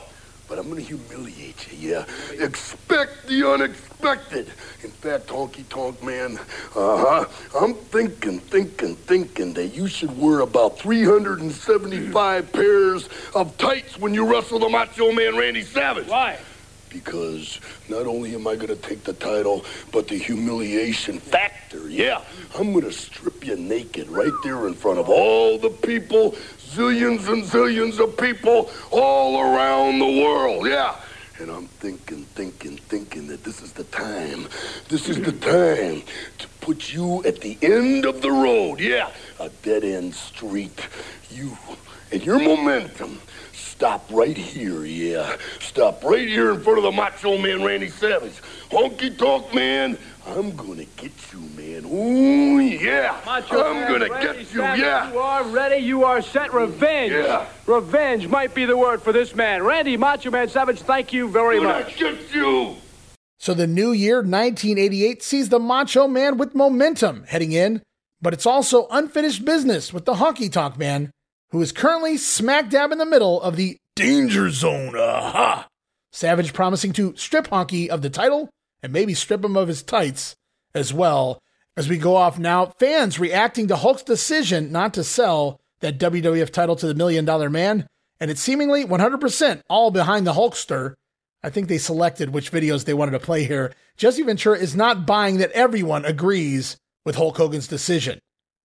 but I'm going to humiliate you, yeah. Expect the unexpected. In fact, Honky Tonk Man, uh-huh, I'm thinking, thinking, thinking that you should wear about three hundred seventy-five pairs of tights when you wrestle the Macho Man Randy Savage. Why? Because not only am I going to take the title, but the humiliation factor, yeah. I'm going to strip you naked right there in front of all the people, zillions and zillions of people all around the world, yeah. And I'm thinking, thinking, thinking that this is the time. This is the time to put you at the end of the road, yeah. A dead-end street. You and your momentum. Stop right here, yeah. Stop right here in front of the Macho Man Randy Savage. Honky Tonk Man, I'm gonna get you, man. Ooh, yeah. Macho I'm man, gonna Randy get you, Savage, yeah. You are ready, you are set. Revenge. Yeah. Revenge might be the word for this man. Randy Macho Man Savage, thank you very gonna much. Get you. So the new year, nineteen eighty-eight, sees the Macho Man with momentum heading in, but it's also unfinished business with the Honky Tonk Man, who is currently smack dab in the middle of the danger zone, aha! Savage promising to strip Honky of the title and maybe strip him of his tights as well. As we go off now, fans reacting to Hulk's decision not to sell that W W F title to the Million Dollar Man, and it's seemingly one hundred percent all behind the Hulkster. I think they selected which videos they wanted to play here. Jesse Ventura is not buying that everyone agrees with Hulk Hogan's decision.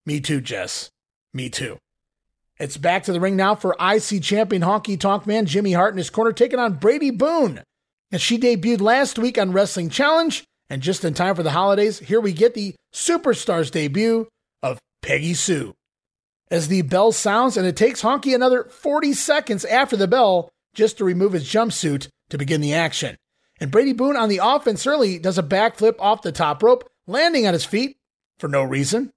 Me too, Jess. Me too. It's back to the ring now for I C champion Honky Tonk Man Jimmy Hart in his corner, taking on Brady Boone. And she debuted last week on Wrestling Challenge, and just in time for the holidays, here we get the Superstars debut of Peggy Sue. As the bell sounds, and it takes Honky another forty seconds after the bell just to remove his jumpsuit to begin the action. And Brady Boone on the offense early does a backflip off the top rope, landing on his feet for no reason.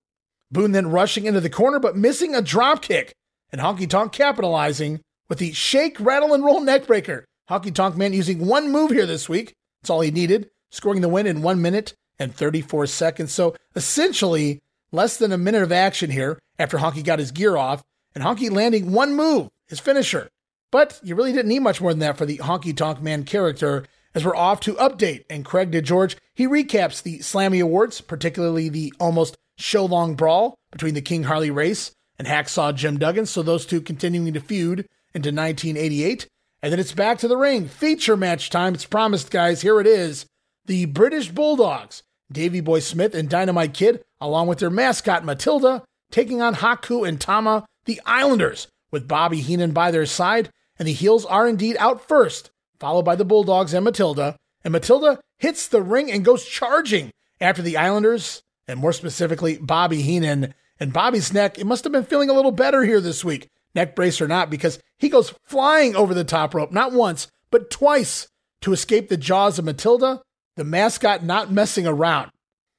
Boone then rushing into the corner, but missing a dropkick. And Honky Tonk capitalizing with the shake, rattle, and roll neckbreaker. Honky Tonk Man using one move here this week. That's all he needed, scoring the win in one minute and thirty-four seconds. So essentially, less than a minute of action here after Honky got his gear off, and Honky landing one move, his finisher. But you really didn't need much more than that for the Honky Tonk Man character, as we're off to update. And Craig DeGeorge, he recaps the Slammy Awards, particularly the almost show-long brawl between the King Harley Race and Hacksaw Jim Duggan, so those two continuing to feud into nineteen eighty-eight. And then it's back to the ring. Feature match time. It's promised, guys. Here it is. The British Bulldogs, Davey Boy Smith and Dynamite Kid, along with their mascot Matilda, taking on Haku and Tama, the Islanders, with Bobby Heenan by their side. And the heels are indeed out first, followed by the Bulldogs and Matilda. And Matilda hits the ring and goes charging after the Islanders, and more specifically, Bobby Heenan. And Bobby's neck, it must have been feeling a little better here this week, neck brace or not, because he goes flying over the top rope, not once, but twice, to escape the jaws of Matilda, the mascot not messing around.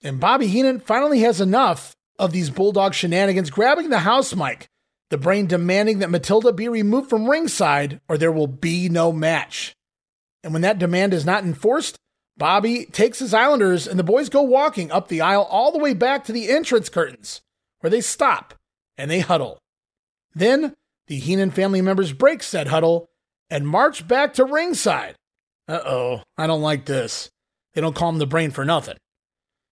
And Bobby Heenan finally has enough of these Bulldog shenanigans, grabbing the house mic, the Brain demanding that Matilda be removed from ringside or there will be no match. And when that demand is not enforced, Bobby takes his Islanders and the boys go walking up the aisle all the way back to the entrance curtains, where they stop and they huddle. Then the Heenan family members break said huddle and march back to ringside. Uh-oh, I don't like this. They don't call him the Brain for nothing.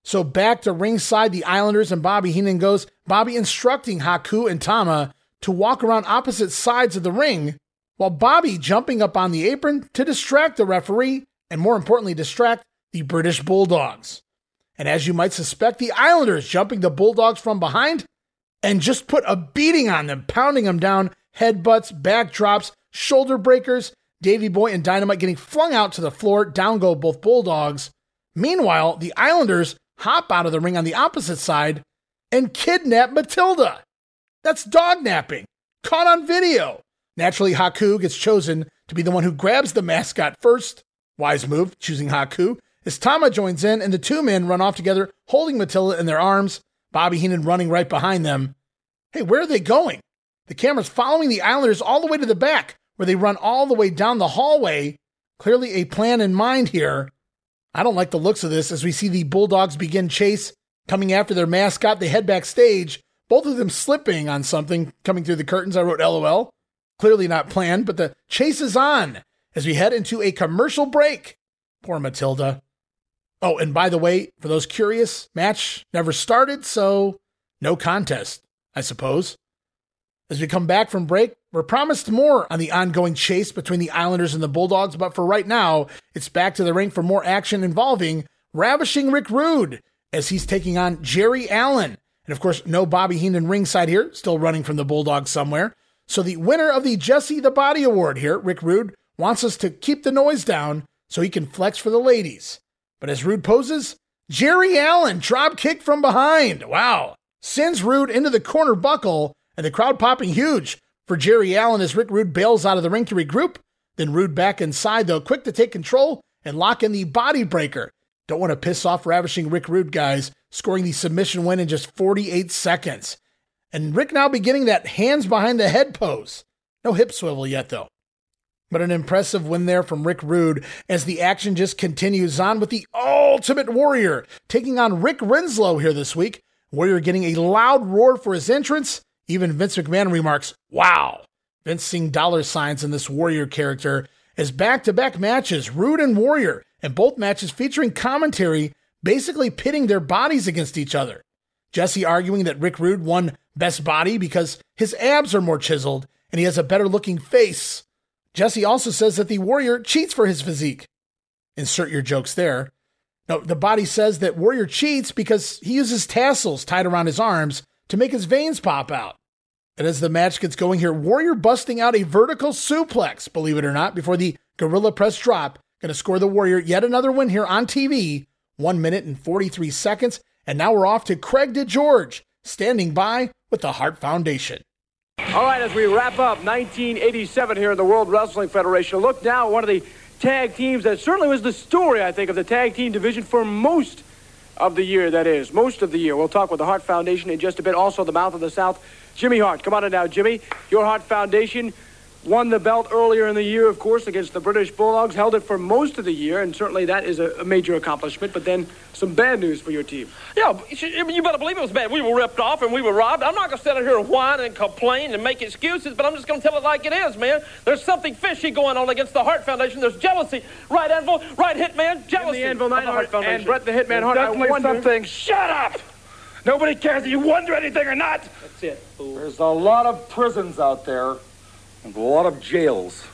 So back to ringside, the Islanders and Bobby Heenan goes, Bobby instructing Haku and Tama to walk around opposite sides of the ring, while Bobby jumping up on the apron to distract the referee and, more importantly, distract the British Bulldogs. And as you might suspect, the Islanders jumping the Bulldogs from behind and just put a beating on them, pounding them down, headbutts, backdrops, shoulder breakers, Davey Boy and Dynamite getting flung out to the floor, down go both Bulldogs. Meanwhile, the Islanders hop out of the ring on the opposite side and kidnap Matilda. That's dog napping, caught on video. Naturally, Haku gets chosen to be the one who grabs the mascot first. Wise move, choosing Haku. As Tama joins in, and the two men run off together, holding Matilda in their arms, Bobby Heenan running right behind them. Hey, where are they going? The camera's following the Islanders all the way to the back, where they run all the way down the hallway. Clearly a plan in mind here. I don't like the looks of this, as we see the Bulldogs begin chase, coming after their mascot. They head backstage, both of them slipping on something coming through the curtains. I wrote L O L. Clearly not planned, but the chase is on as we head into a commercial break. Poor Matilda. Oh, and by the way, for those curious, match never started, so no contest, I suppose. As we come back from break, we're promised more on the ongoing chase between the Islanders and the Bulldogs, but for right now, it's back to the rink for more action involving Ravishing Rick Rude as he's taking on Jerry Allen. And of course, no Bobby Heenan ringside here, still running from the Bulldogs somewhere. So the winner of the Jesse the Body Award here, Rick Rude, wants us to keep the noise down so he can flex for the ladies. But as Rude poses, Jerry Allen drop kick from behind. Wow. Sends Rude into the corner buckle and the crowd popping huge for Jerry Allen as Rick Rude bails out of the ring to regroup. Then Rude back inside though, quick to take control and lock in the body breaker. Don't want to piss off Ravishing Rick Rude, guys, scoring the submission win in just forty-eight seconds. And Rick now beginning that hands behind the head pose. No hip swivel yet though. But an impressive win there from Rick Rude as the action just continues on with the Ultimate Warrior taking on Rick Renslow here this week. Warrior getting a loud roar for his entrance. Even Vince McMahon remarks, wow. Vince seeing dollar signs in this Warrior character as back-to-back matches, Rude and Warrior, and both matches featuring commentary basically pitting their bodies against each other. Jesse arguing that Rick Rude won Best Body because his abs are more chiseled and he has a better-looking face. Jesse also says that the Warrior cheats for his physique. Insert your jokes there. No, the body says that Warrior cheats because he uses tassels tied around his arms to make his veins pop out. And as the match gets going here, Warrior busting out a vertical suplex, believe it or not, before the gorilla press drop. Going to score the Warrior yet another win here on T V. One minute and forty-three seconds. And now we're off to Craig DeGeorge, standing by with the Hart Foundation. All right, as we wrap up nineteen eighty-seven here in the World Wrestling Federation, look now at one of the tag teams that certainly was the story, I think, of the tag team division for most of the year, that is, most of the year. We'll talk with the Hart Foundation in just a bit. Also, the Mouth of the South, Jimmy Hart. Come on in now, Jimmy. Your Hart Foundation won the belt earlier in the year, of course, against the British Bulldogs, held it for most of the year, and certainly that is a major accomplishment, but then some bad news for your team. Yeah, you better believe it was bad. We were ripped off and we were robbed. I'm not going to sit out here and whine and complain and make excuses, but I'm just going to tell it like it is, man. There's something fishy going on against the Hart Foundation. There's jealousy. Right, Anvil? Right, Hitman? Jealousy. The Anvil, Night Hart Foundation. And Brett the Hitman Hart, I wonder something. Shut up! Nobody cares if you wonder anything or not. That's it. Ooh. There's a lot of prisons out there. And a lot of jails,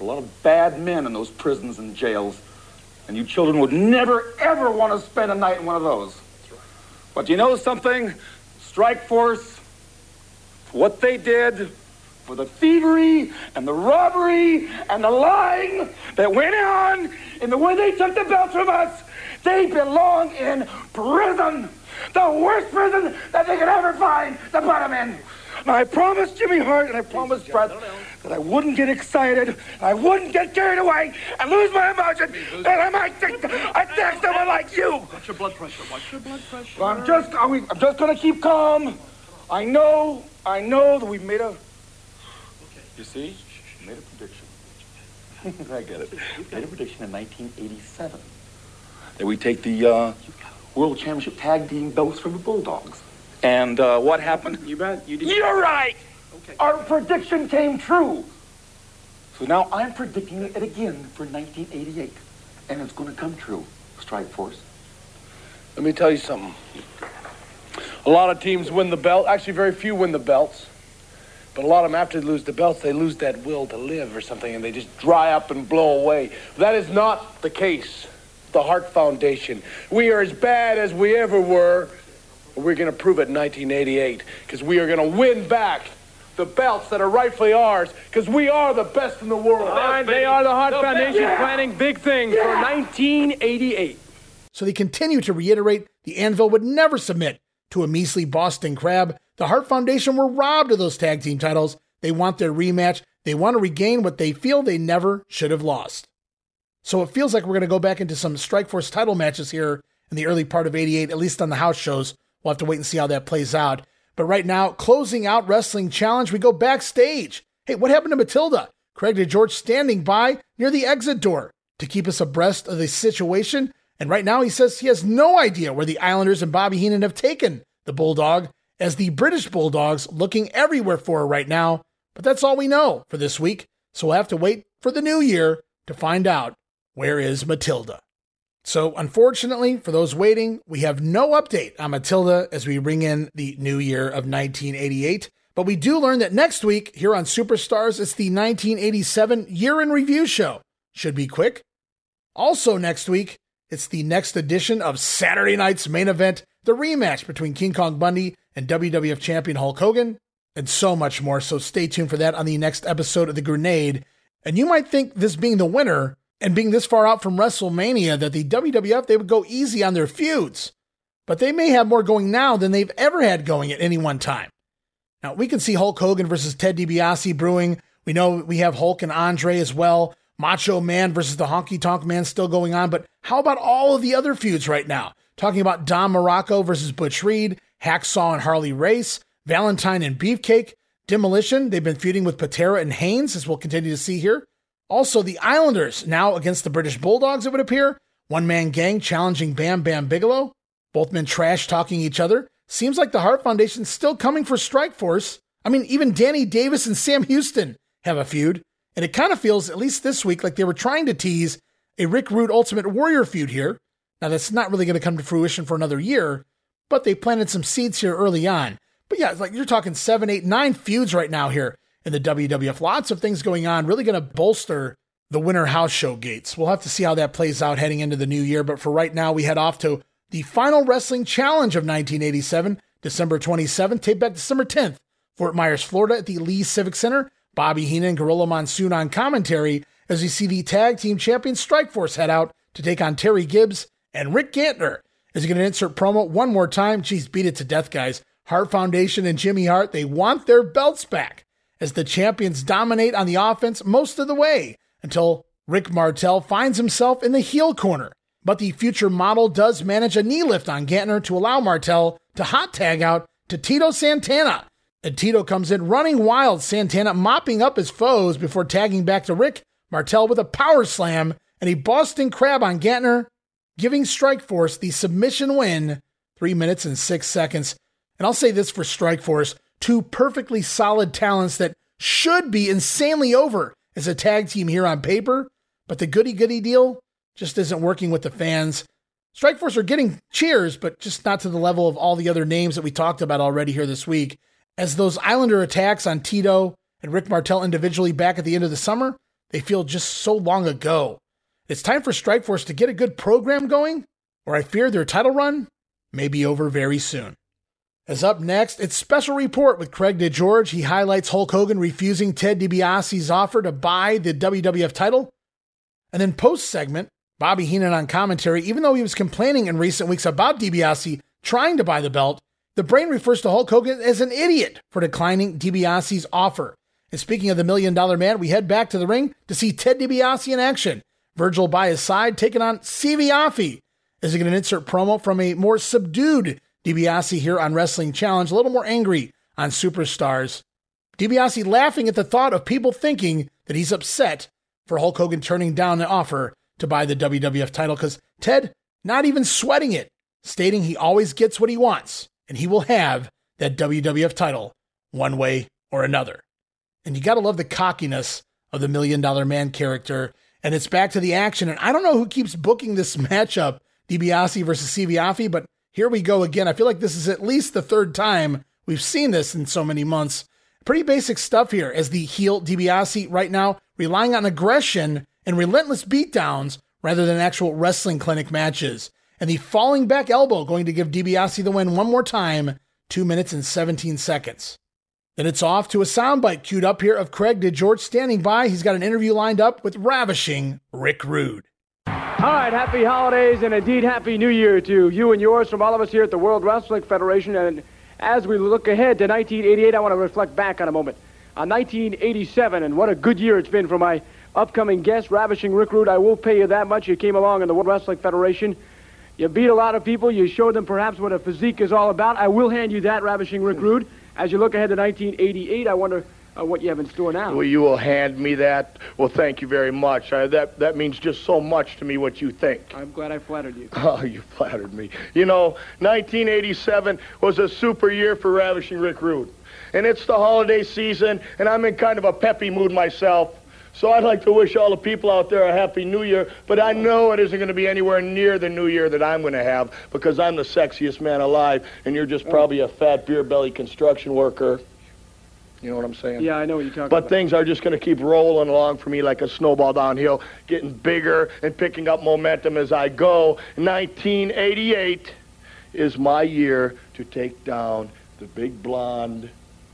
a lot of bad men in those prisons and jails, and you children would never, ever want to spend a night in one of those. That's right. But you know something? Strike Force, for what they did, for the thievery and the robbery and the lying that went on in the way they took the belts from us, they belong in prison, the worst prison that they could ever find, the bottom end. And I promised Jimmy Hart, and I promised Brett that I wouldn't get excited, I wouldn't get carried away, and lose my emotion, and I might think I attack someone like you. What's your blood pressure? What's your blood pressure? Well, I'm just, I'm, I'm just gonna keep calm. I know, I know that we've made a. You see, we made a prediction. I get it. We made a prediction in nineteen eighty-seven that we take the uh, World Championship Tag Team belts from the Bulldogs. And uh, what happened? You bet. You did. You're right. Okay. Our prediction came true. So now I'm predicting it again for nineteen eighty-eight, and it's going to come true. Strike Force. Let me tell you something. A lot of teams win the belt. Actually, very few win the belts. But a lot of them, after they lose the belts, they lose that will to live or something, and they just dry up and blow away. That is not the case. The Hart Foundation. We are as bad as we ever were. We're going to prove it in nineteen eighty-eight because we are going to win back the belts that are rightfully ours because we are the best in the world. And they are the Hart Foundation planning big things for nineteen eighty-eight. So they continue to reiterate the Anvil would never submit to a measly Boston Crab. The Hart Foundation were robbed of those tag team titles. They want their rematch. They want to regain what they feel they never should have lost. So it feels like we're going to go back into some Strikeforce title matches here in the early part of eighty-eight, at least on the house shows. We'll have to wait and see how that plays out. But right now, closing out Wrestling Challenge, we go backstage. Hey, what happened to Matilda? Craig DeGeorge standing by near the exit door to keep us abreast of the situation. And right now, he says he has no idea where the Islanders and Bobby Heenan have taken the Bulldog. as the British Bulldog's looking everywhere for her right now, but that's all we know for this week, so we'll have to wait for the new year to find out where is Matilda. So unfortunately, for those waiting, we have no update on Matilda as we ring in the new year of nineteen eighty-eight, but we do learn that next week here on Superstars, it's the nineteen eighty-seven Year in Review show. Should be quick. Also next week, it's the next edition of Saturday Night's Main Event, the rematch between King Kong Bundy and W W F Champion Hulk Hogan, and so much more. So stay tuned for that on the next episode of The Grenade. And you might think this being the winner and being this far out from WrestleMania that the W W F, they would go easy on their feuds, but they may have more going now than they've ever had going at any one time. Now we can see Hulk Hogan versus Ted DiBiase brewing. We know we have Hulk and Andre as well. Macho Man versus the Honky Tonk Man still going on, but how about all of the other feuds right now? Talking about Don Muraco versus Butch Reed, Hacksaw and Harley Race, Valentine and Beefcake, Demolition, they've been feuding with Patera and Haynes, as we'll continue to see here. Also, the Islanders, now against the British Bulldogs, it would appear. One-man gang challenging Bam Bam Bigelow. Both men trash-talking each other. Seems like the Hart Foundation's still coming for Strike Force. I mean, even Danny Davis and Sam Houston have a feud. And it kind of feels, at least this week, like they were trying to tease a Rick Rude Ultimate Warrior feud here. Now, that's not really going to come to fruition for another year, but they planted some seeds here early on. But yeah, it's like you're talking seven, eight, nine feuds right now here in the W W F. Lots of things going on, really going to bolster the winter house show gates. We'll have to see how that plays out heading into the new year. But for right now, we head off to the final wrestling challenge of nineteen eighty-seven, December twenty-seventh, tape back December tenth, Fort Myers, Florida at the Lee Civic Center. Bobby Heenan and Gorilla Monsoon on commentary as we see the tag team champion Strike Force head out to take on Terry Gibbs and Rick Gantner. As he's going to insert promo one more time. Jeez, beat it to death, guys. Hart Foundation and Jimmy Hart, they want their belts back as the champions dominate on the offense most of the way until Rick Martel finds himself in the heel corner. But the future model does manage a knee lift on Gantner to allow Martel to hot tag out to Tito Santana. And Tito comes in running wild, Santana mopping up his foes before tagging back to Rick Martel with a power slam and a Boston Crab on Gantner, giving Strike Force the submission win, three minutes and six seconds. And I'll say this for Strike Force, two perfectly solid talents that should be insanely over as a tag team here on paper, but the goody-goody deal just isn't working with the fans. Strike Force are getting cheers, but just not to the level of all the other names that we talked about already here this week. As those Islander attacks on Tito and Rick Martel individually back at the end of the summer, they feel just so long ago. It's time for Strike Force to get a good program going, or I fear their title run may be over very soon. As up next, it's Special Report with Craig DeGeorge. He highlights Hulk Hogan refusing Ted DiBiase's offer to buy the W W F title. And then post-segment, Bobby Heenan on commentary, even though he was complaining in recent weeks about DiBiase trying to buy the belt, the Brain refers to Hulk Hogan as an idiot for declining DiBiase's offer. And speaking of the Million Dollar Man, we head back to the ring to see Ted DiBiase in action. Virgil by his side, taking on Siviafi. Is he going to insert promo from a more subdued DiBiase here on Wrestling Challenge, a little more angry on Superstars. DiBiase laughing at the thought of people thinking that he's upset for Hulk Hogan turning down the offer to buy the W W F title, because Ted not even sweating it, stating he always gets what he wants. And he will have that W W F title one way or another. And you got to love the cockiness of the Million Dollar Man character. And it's back to the action. And I don't know who keeps booking this matchup, DiBiase versus Siviafi, but here we go again. I feel like this is at least the third time we've seen this in so many months. Pretty basic stuff here as the heel DiBiase right now relying on aggression and relentless beatdowns rather than actual wrestling clinic matches. And the falling back elbow going to give DiBiase the win one more time, two minutes and seventeen seconds. Then it's off to a soundbite queued up here of Craig DeGeorge standing by. He's got an interview lined up with Ravishing Rick Rude. All right, happy holidays and indeed happy new year to you and yours from all of us here at the World Wrestling Federation. And as we look ahead to nineteen eighty-eight, I want to reflect back on a moment. On nineteen eighty-seven, and what a good year it's been for my upcoming guest, Ravishing Rick Rude. I will pay you that much. You came along in the World Wrestling Federation. You beat a lot of people. You showed them perhaps what a physique is all about. I will hand you that, Ravishing Rick Rude. As you look ahead to nineteen eighty-eight, I wonder uh, what you have in store now. Well, you will hand me that. Well, thank you very much. I, that, that means just so much to me what you think. I'm glad I flattered you. Oh, you flattered me. You know, nineteen eighty-seven was a super year for Ravishing Rick Rude. And it's the holiday season, and I'm in kind of a peppy mood myself. So I'd like to wish all the people out there a happy new year, but I know it isn't going to be anywhere near the new year that I'm going to have, because I'm the sexiest man alive, and you're just probably a fat beer-belly construction worker. You know what I'm saying? Yeah, I know what you're talking but about. But things are just going to keep rolling along for me like a snowball downhill, getting bigger and picking up momentum as I go. nineteen eighty-eight is my year to take down the big blonde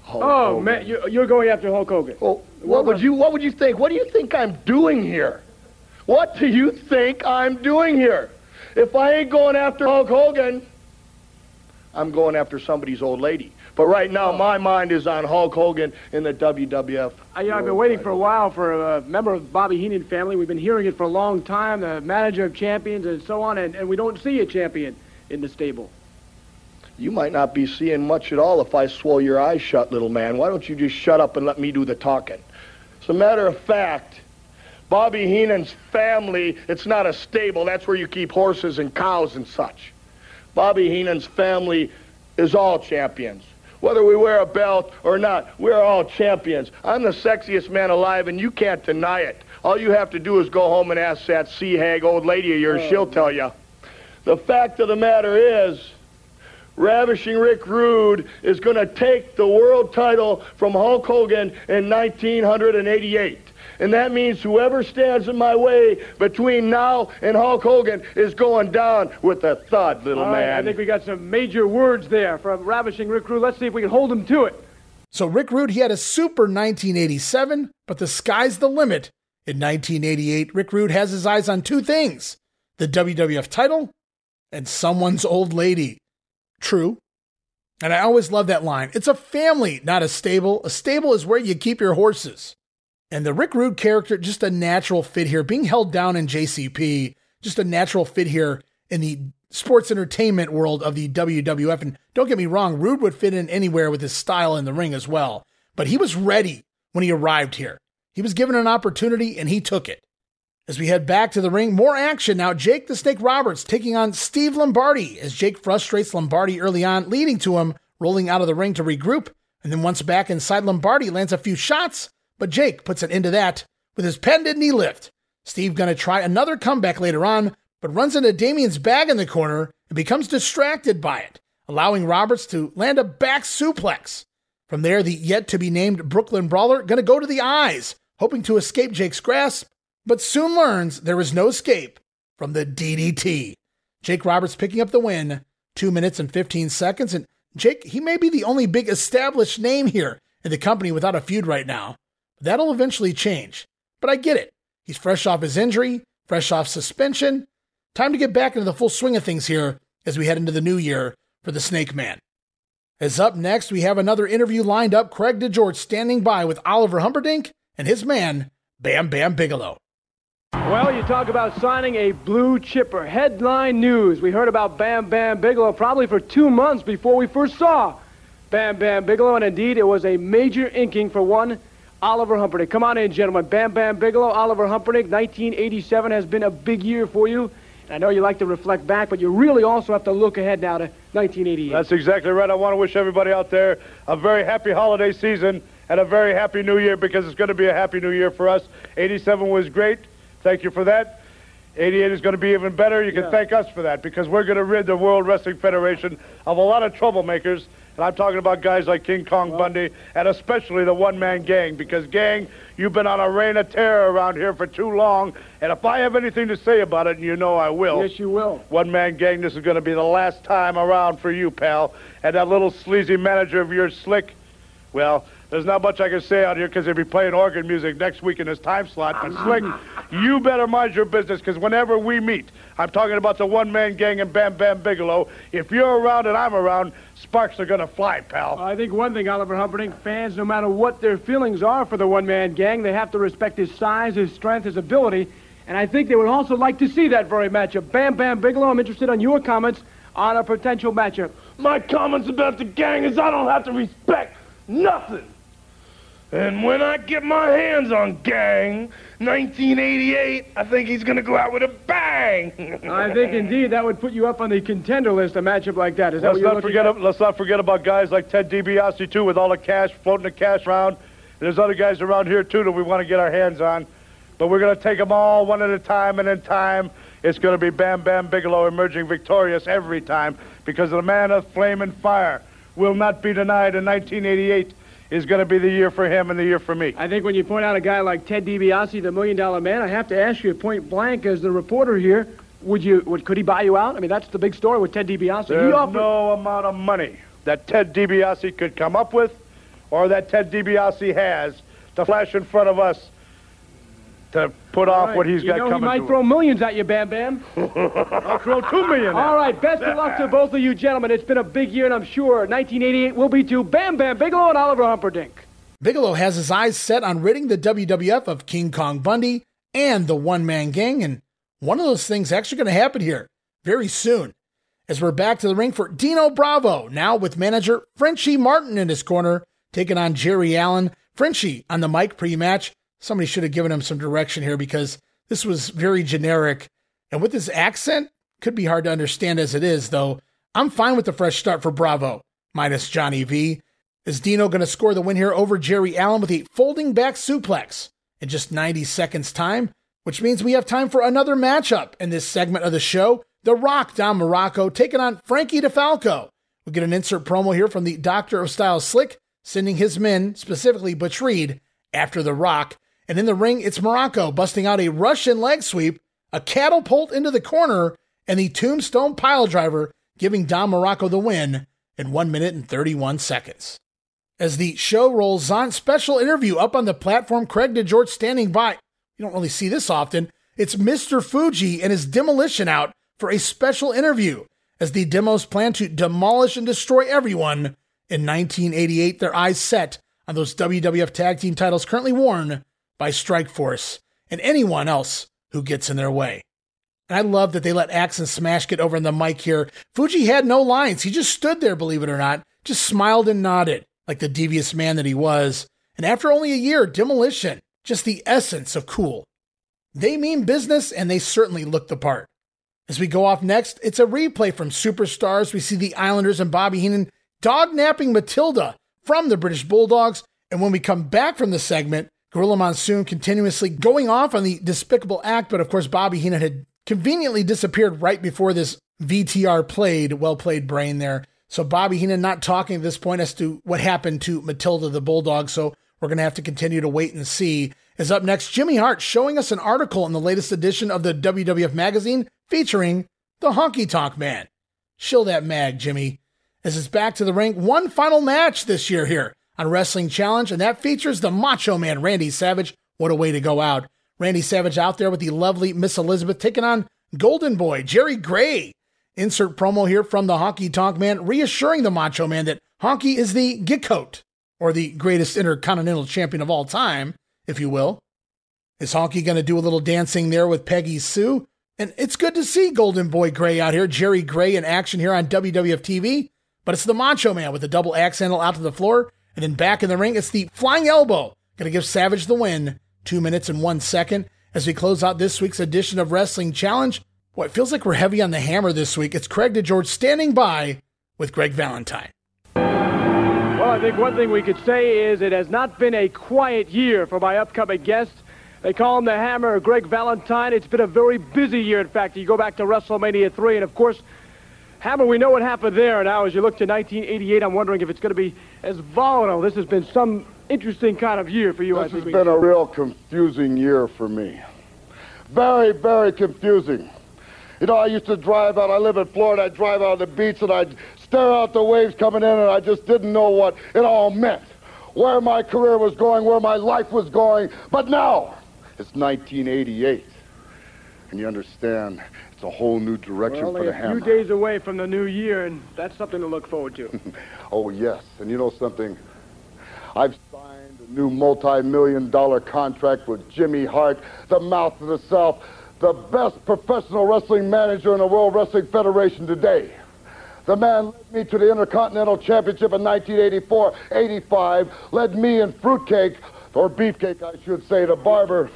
Hulk oh, Hogan. Man, you're going after Hulk Hogan. Well, what would you, what would you think? What do you think I'm doing here? What do you think I'm doing here? If I ain't going after Hulk Hogan, I'm going after somebody's old lady. But right now, oh. my mind is on Hulk Hogan in the W W F. I, you know, I've been waiting title. for a while for a member of the Bobby Heenan family. We've been hearing it for a long time, the manager of champions and so on, and, and we don't see a champion in the stable. You might not be seeing much at all if I swole your eyes shut, little man. Why don't you just shut up and let me do the talking? As a matter of fact, Bobby Heenan's family, it's not a stable. That's where you keep horses and cows and such. Bobby Heenan's family is all champions. Whether we wear a belt or not, we're all champions. I'm the sexiest man alive, and you can't deny it. All you have to do is go home and ask that sea hag old lady of yours. Oh, she'll man. tell you. The fact of the matter is, Ravishing Rick Rude is going to take the world title from Hulk Hogan in nineteen eighty-eight. And that means whoever stands in my way between now and Hulk Hogan is going down with a thud, little All right, man. I think we got some major words there from Ravishing Rick Rude. Let's see if we can hold him to it. So Rick Rude, he had a super nineteen eighty-seven, but the sky's the limit. In nineteen eighty-eight, Rick Rude has his eyes on two things, the W W F title and someone's old lady. True. And I always love that line. It's a family, not a stable. A stable is where you keep your horses. And the Rick Rude character, just a natural fit here. Being held down in J C P, just a natural fit here in the sports entertainment world of the W W F. And don't get me wrong, Rude would fit in anywhere with his style in the ring as well. But he was ready when he arrived here. He was given an opportunity, and he took it. As we head back to the ring, more action. Now, Jake the Snake Roberts taking on Steve Lombardi as Jake frustrates Lombardi early on, leading to him rolling out of the ring to regroup. And then once back inside, Lombardi lands a few shots, but Jake puts an end to that with his patented knee lift. Steve going to try another comeback later on, but runs into Damian's bag in the corner and becomes distracted by it, allowing Roberts to land a back suplex. From there, the yet-to-be-named Brooklyn Brawler going to go to the eyes, hoping to escape Jake's grasp, but soon learns there is no escape from the D D T. Jake Roberts picking up the win, two minutes and fifteen seconds. And Jake, he may be the only big established name here in the company without a feud right now. But that'll eventually change. But I get it. He's fresh off his injury, fresh off suspension. Time to get back into the full swing of things here as we head into the new year for the Snake Man. As up next, we have another interview lined up. Craig DeGeorge standing by with Oliver Humperdinck and his man, Bam Bam Bigelow. Well, you talk about signing a blue chipper. Headline news. We heard about Bam Bam Bigelow probably for two months before we first saw Bam Bam Bigelow, and indeed it was a major inking for one Oliver Humperdinck. Come on in, gentlemen. Bam Bam Bigelow, Oliver Humperdinck, nineteen eighty-seven has been a big year for you. I know you like to reflect back, but you really also have to look ahead now to nineteen eighty-eight. That's exactly right. I want to wish everybody out there a very happy holiday season and a very happy new year, because it's going to be a happy new year for us. eighty-seven was great. Thank you for that. eighty-eight is going to be even better. You can yeah. thank us for that, because we're going to rid the World Wrestling Federation of a lot of troublemakers. And I'm talking about guys like King Kong well, Bundy, and especially the one-man gang, because, gang, you've been on a reign of terror around here for too long, and if I have anything to say about it, and you know I will. Yes, you will. One-man gang, this is going to be the last time around for you, pal. And that little sleazy manager of yours, Slick, well, there's not much I can say out here, because they'll be playing organ music next week in this time slot. But Slick, you better mind your business, because whenever we meet, I'm talking about the one-man gang and Bam Bam Bigelow. If you're around and I'm around, sparks are going to fly, pal. Well, I think one thing, Oliver Humperdinck, fans, no matter what their feelings are for the one-man gang, they have to respect his size, his strength, his ability. And I think they would also like to see that very matchup. Bam Bam Bigelow, I'm interested on your comments on a potential matchup. My comments about the gang is I don't have to respect nothing. And when I get my hands on Gang, nineteen eighty-eight, I think he's going to go out with a bang. I think, indeed, that would put you up on the contender list, a matchup like that. Is that let's, what you're not forget, let's not forget about guys like Ted DiBiase, too, with all the cash, floating the cash around. There's other guys around here, too, that we want to get our hands on. But we're going to take them all one at a time, and in time, it's going to be Bam Bam Bigelow emerging victorious every time, because the man of flame and fire will not be denied in nineteen eighty-eight. Is going to be the year for him and the year for me. I think when you point out a guy like Ted DiBiase, the Million Dollar Man, I have to ask you point blank as the reporter here, would you, would, could he buy you out? I mean, that's the big story with Ted DiBiase. There's offered... no amount of money that Ted DiBiase could come up with or that Ted DiBiase has to flash in front of us to put All off right. what he's you got know coming to he might throw him. Millions at you, Bam Bam. I'll throw two million. All right, best of luck to both of you gentlemen. It's been a big year, and I'm sure nineteen eighty-eight will be too. Bam Bam Bigelow and Oliver Humperdinck. Bigelow has his eyes set on ridding the W W F of King Kong Bundy and the one-man gang, and one of those things actually going to happen here very soon, as we're back to the ring for Dino Bravo, now with manager Frenchie Martin in his corner, taking on Jerry Allen. Frenchie on the mic pre-match. Somebody should have given him some direction here, because this was very generic. And with his accent, could be hard to understand as it is, though. I'm fine with the fresh start for Bravo, minus Johnny V. Is Dino going to score the win here over Jerry Allen with a folding back suplex in just ninety seconds time? Which means we have time for another matchup in this segment of the show. The Rock, Don Muraco, taking on Frankie DeFalco. We get an insert promo here from the Doctor of Style Slick, sending his men, specifically Butch Reed, after The Rock. And in the ring, it's Muraco busting out a Russian leg sweep, a catapult into the corner, and the tombstone piledriver, giving Don Muraco the win in one minute and thirty-one seconds. As the show rolls on, special interview up on the platform, Craig DeGeorge standing by. You don't really see this often. It's Mister Fuji and his Demolition out for a special interview, as the Demos plan to demolish and destroy everyone in nineteen eighty-eight. Their eyes set on those W W F tag team titles currently worn by Strike Force and anyone else who gets in their way. And I love that they let Axe and Smash get over in the mic here. Fuji had no lines. He just stood there, believe it or not, just smiled and nodded like the devious man that he was. And after only a year, Demolition, just the essence of cool. They mean business, and they certainly look the part. As we go off next, it's a replay from Superstars. We see the Islanders and Bobby Heenan dog-napping Matilda from the British Bulldogs. And when we come back from the segment, Gorilla Monsoon continuously going off on the despicable act, but of course Bobby Heenan had conveniently disappeared right before this V T R played, well-played brain there. So Bobby Heenan not talking at this point as to what happened to Matilda the Bulldog, so we're going to have to continue to wait and see. As up next, Jimmy Hart showing us an article in the latest edition of the W W F magazine featuring the Honky Tonk Man. Shill that mag, Jimmy. As it's back to the ring, one final match this year here on Wrestling Challenge, and that features the Macho Man, Randy Savage. What a way to go out. Randy Savage out there with the lovely Miss Elizabeth, taking on Golden Boy, Jerry Gray. Insert promo here from the Honky Tonk Man, reassuring the Macho Man that Honky is the Gitcoat, or the greatest intercontinental champion of all time, if you will. Is Honky going to do a little dancing there with Peggy Sue? And it's good to see Golden Boy Gray out here, Jerry Gray in action here on W W F T V, but it's the Macho Man with a double axe handle out to the floor. And then back in the ring, it's the Flying Elbow, going to give Savage the win, two minutes and one second. As we close out this week's edition of Wrestling Challenge, boy, it feels like we're heavy on the hammer this week. It's Craig DeGeorge standing by with Greg Valentine. Well, I think one thing we could say is it has not been a quiet year for my upcoming guest. They call him the Hammer, Greg Valentine. It's been a very busy year, in fact. You go back to WrestleMania three, and of course, Hammer, we know what happened there. Now, as you look to nineteen eighty-eight, I'm wondering if it's going to be as volatile. This has been some interesting kind of year for you. This I think has been a real confusing year for me. Very, very confusing. You know, I used to drive out. I live in Florida. I drive out on the beach, and I'd stare out the waves coming in, and I just didn't know what it all meant, where my career was going, where my life was going. But now, it's nineteen eighty-eight, and you understand, a whole new direction for the Hammer. We're only a few days away from the new year, and that's something to look forward to. Oh, yes. And you know something? I've signed a new multi-million dollar contract with Jimmy Hart, the mouth of the South, the best professional wrestling manager in the World Wrestling Federation today. The man led me to the Intercontinental Championship in nineteen eighty-four eighty-five, led me in fruitcake, or beefcake, I should say, to Barber,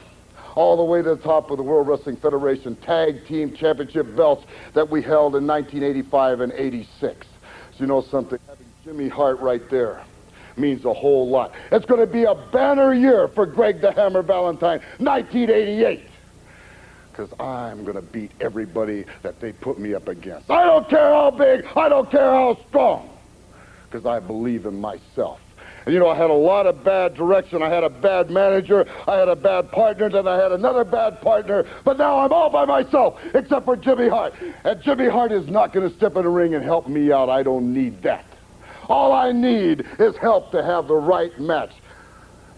all the way to the top of the World Wrestling Federation Tag Team Championship belts that we held in nineteen eighty-five and eighty-six. So you know something, having Jimmy Hart right there means a whole lot. It's going to be a banner year for Greg the Hammer Valentine, nineteen eighty-eight. Because I'm going to beat everybody that they put me up against. I don't care how big, I don't care how strong, because I believe in myself. And you know, I had a lot of bad direction. I had a bad manager, I had a bad partner, then I had another bad partner, but now I'm all by myself, except for Jimmy Hart. And Jimmy Hart is not going to step in the ring and help me out. I don't need that. All I need is help to have the right match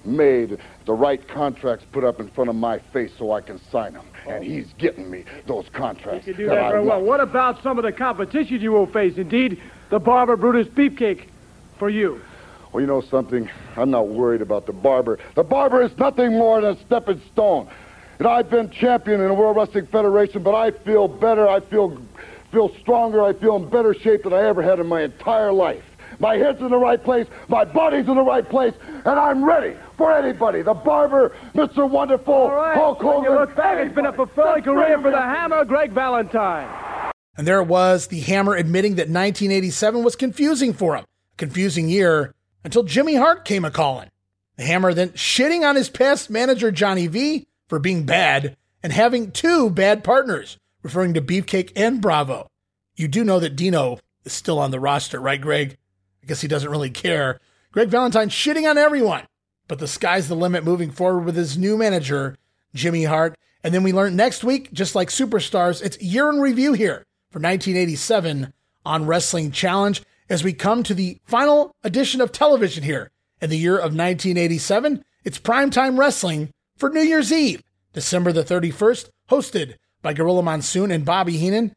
made, the right contracts put up in front of my face so I can sign them. Oh. And he's getting me those contracts. You can do that, that very well. What about some of the competition you will face? Indeed, the Barber Brutus Beefcake for you. Well, you know something? I'm not worried about the Barber. The Barber is nothing more than a stepping stone. You know, I've been champion in the World Wrestling Federation, but I feel better. I feel, feel stronger. I feel in better shape than I ever had in my entire life. My head's in the right place, my body's in the right place, and I'm ready for anybody. The Barber, Mister Wonderful, all right, Hulk Hogan. Look back, it's been a fulfilling career for the Hammer, Greg Valentine. And there it was, the Hammer admitting that nineteen eighty-seven was confusing for him. A confusing year, until Jimmy Hart came a-calling. The Hammer then shitting on his past manager, Johnny V, for being bad, and having two bad partners, referring to Beefcake and Bravo. You do know that Dino is still on the roster, right, Greg? Guess he doesn't really care. Greg Valentine shitting on everyone, but the sky's the limit moving forward with his new manager, Jimmy Hart. And then we learn next week, just like Superstars, it's year in review here for nineteen eighty-seven on Wrestling Challenge, as we come to the final edition of television here in the year of nineteen eighty-seven. It's primetime wrestling for New Year's Eve, December the thirty-first, hosted by Gorilla Monsoon and Bobby Heenan.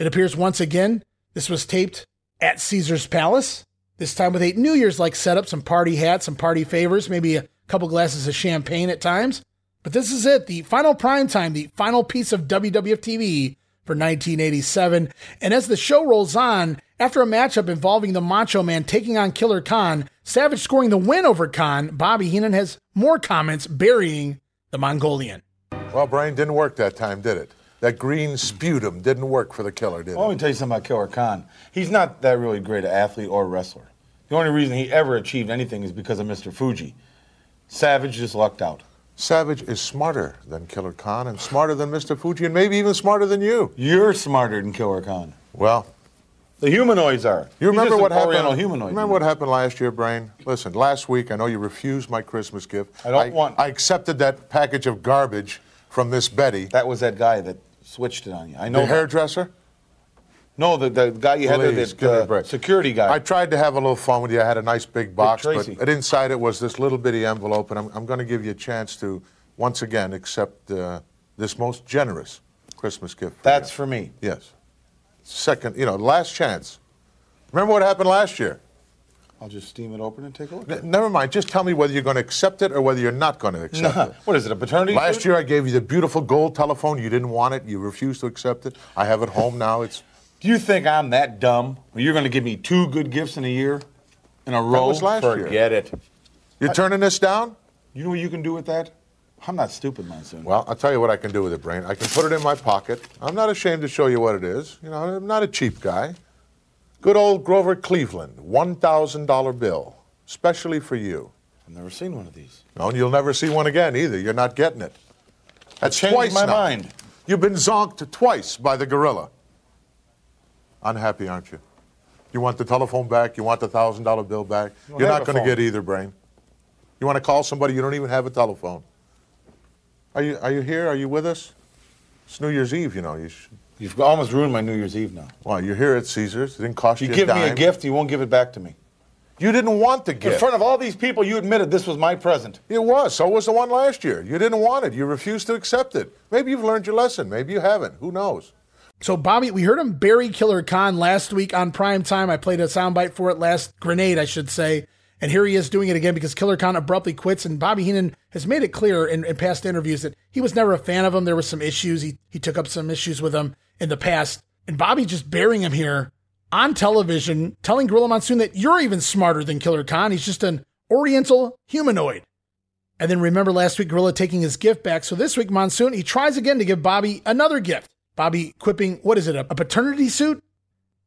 It appears once again, this was taped at Caesar's Palace. This time with a New Year's-like setup, some party hats, some party favors, maybe a couple glasses of champagne at times. But this is it, the final primetime, the final piece of W W F T V for nineteen eighty-seven. And as the show rolls on, after a matchup involving the Macho Man taking on Killer Khan, Savage scoring the win over Khan, Bobby Heenan has more comments burying the Mongolian. Well, Brian, didn't work that time, did it? That green sputum didn't work for the Killer, did it? Well, let me tell you something about Killer Khan. He's not that really great an athlete or wrestler. The only reason he ever achieved anything is because of Mister Fuji. Savage just lucked out. Savage is smarter than Killer Khan and smarter than Mister Fuji and maybe even smarter than you. You're smarter than Killer Khan. Well, the humanoids are. You remember what happened? Humanoid, remember you know? what happened last year, Brain? Listen, last week I know you refused my Christmas gift. I don't I, want. I accepted that package of garbage from Miss Betty. That was that guy that switched it on you. I know. The that. hairdresser? No, the, the guy you Please, had there, the, the uh, security guy. I tried to have a little fun with you. I had a nice big box, but inside it was this little bitty envelope, and I'm, I'm going to give you a chance to, once again, accept uh, this most generous Christmas gift. For That's you. for me. Yes. Second, you know, last chance. Remember what happened last year? I'll just steam it open and take a look at it. Never mind. Just tell me whether you're going to accept it or whether you're not going to accept no. it. What is it, a paternity Last suit? year I gave you the beautiful gold telephone. You didn't want it. You refused to accept it. I have it home now. It's... Do you think I'm that dumb? You're going to give me two good gifts in a year? In a row? That was last Forget year. it. You're I... turning this down? You know what you can do with that? I'm not stupid, Monsoon. Well, I'll tell you what I can do with it, Brain. I can put it in my pocket. I'm not ashamed to show you what it is. You know, I'm not a cheap guy. Good old Grover Cleveland, one thousand dollar bill, specially for you. I've never seen one of these. No, and you'll never see one again either. You're not getting it. That's it twice my now. mind. You've been zonked twice by the gorilla. Unhappy, aren't you? You want the telephone back. You want the one thousand dollar bill back. You You're not going to get either, Brain. You want to call somebody. You don't even have a telephone. Are you Are you here? Are you with us? It's New Year's Eve, you know. You should... You've almost ruined my New Year's Eve now. Well, you're here at Caesars. It didn't cost you, you a dime. You give me a gift, you won't give it back to me. You didn't want the gift. In front of all these people, you admitted this was my present. It was. So was the one last year. You didn't want it. You refused to accept it. Maybe you've learned your lesson. Maybe you haven't. Who knows? So, Bobby, we heard him bury Killer Khan last week on Primetime. I played a soundbite for it last, Grenade, I should say. And here he is doing it again because Killer Khan abruptly quits. And Bobby Heenan has made it clear in, in past interviews that he was never a fan of him. There were some issues. He, he took up some issues with him in the past, and Bobby just burying him here on television telling Gorilla Monsoon that you're even smarter than Killer Khan. He's just an oriental humanoid. And then remember last week, Gorilla taking his gift back. So this week, Monsoon, he tries again to give Bobby another gift. Bobby quipping, what is it, a paternity suit?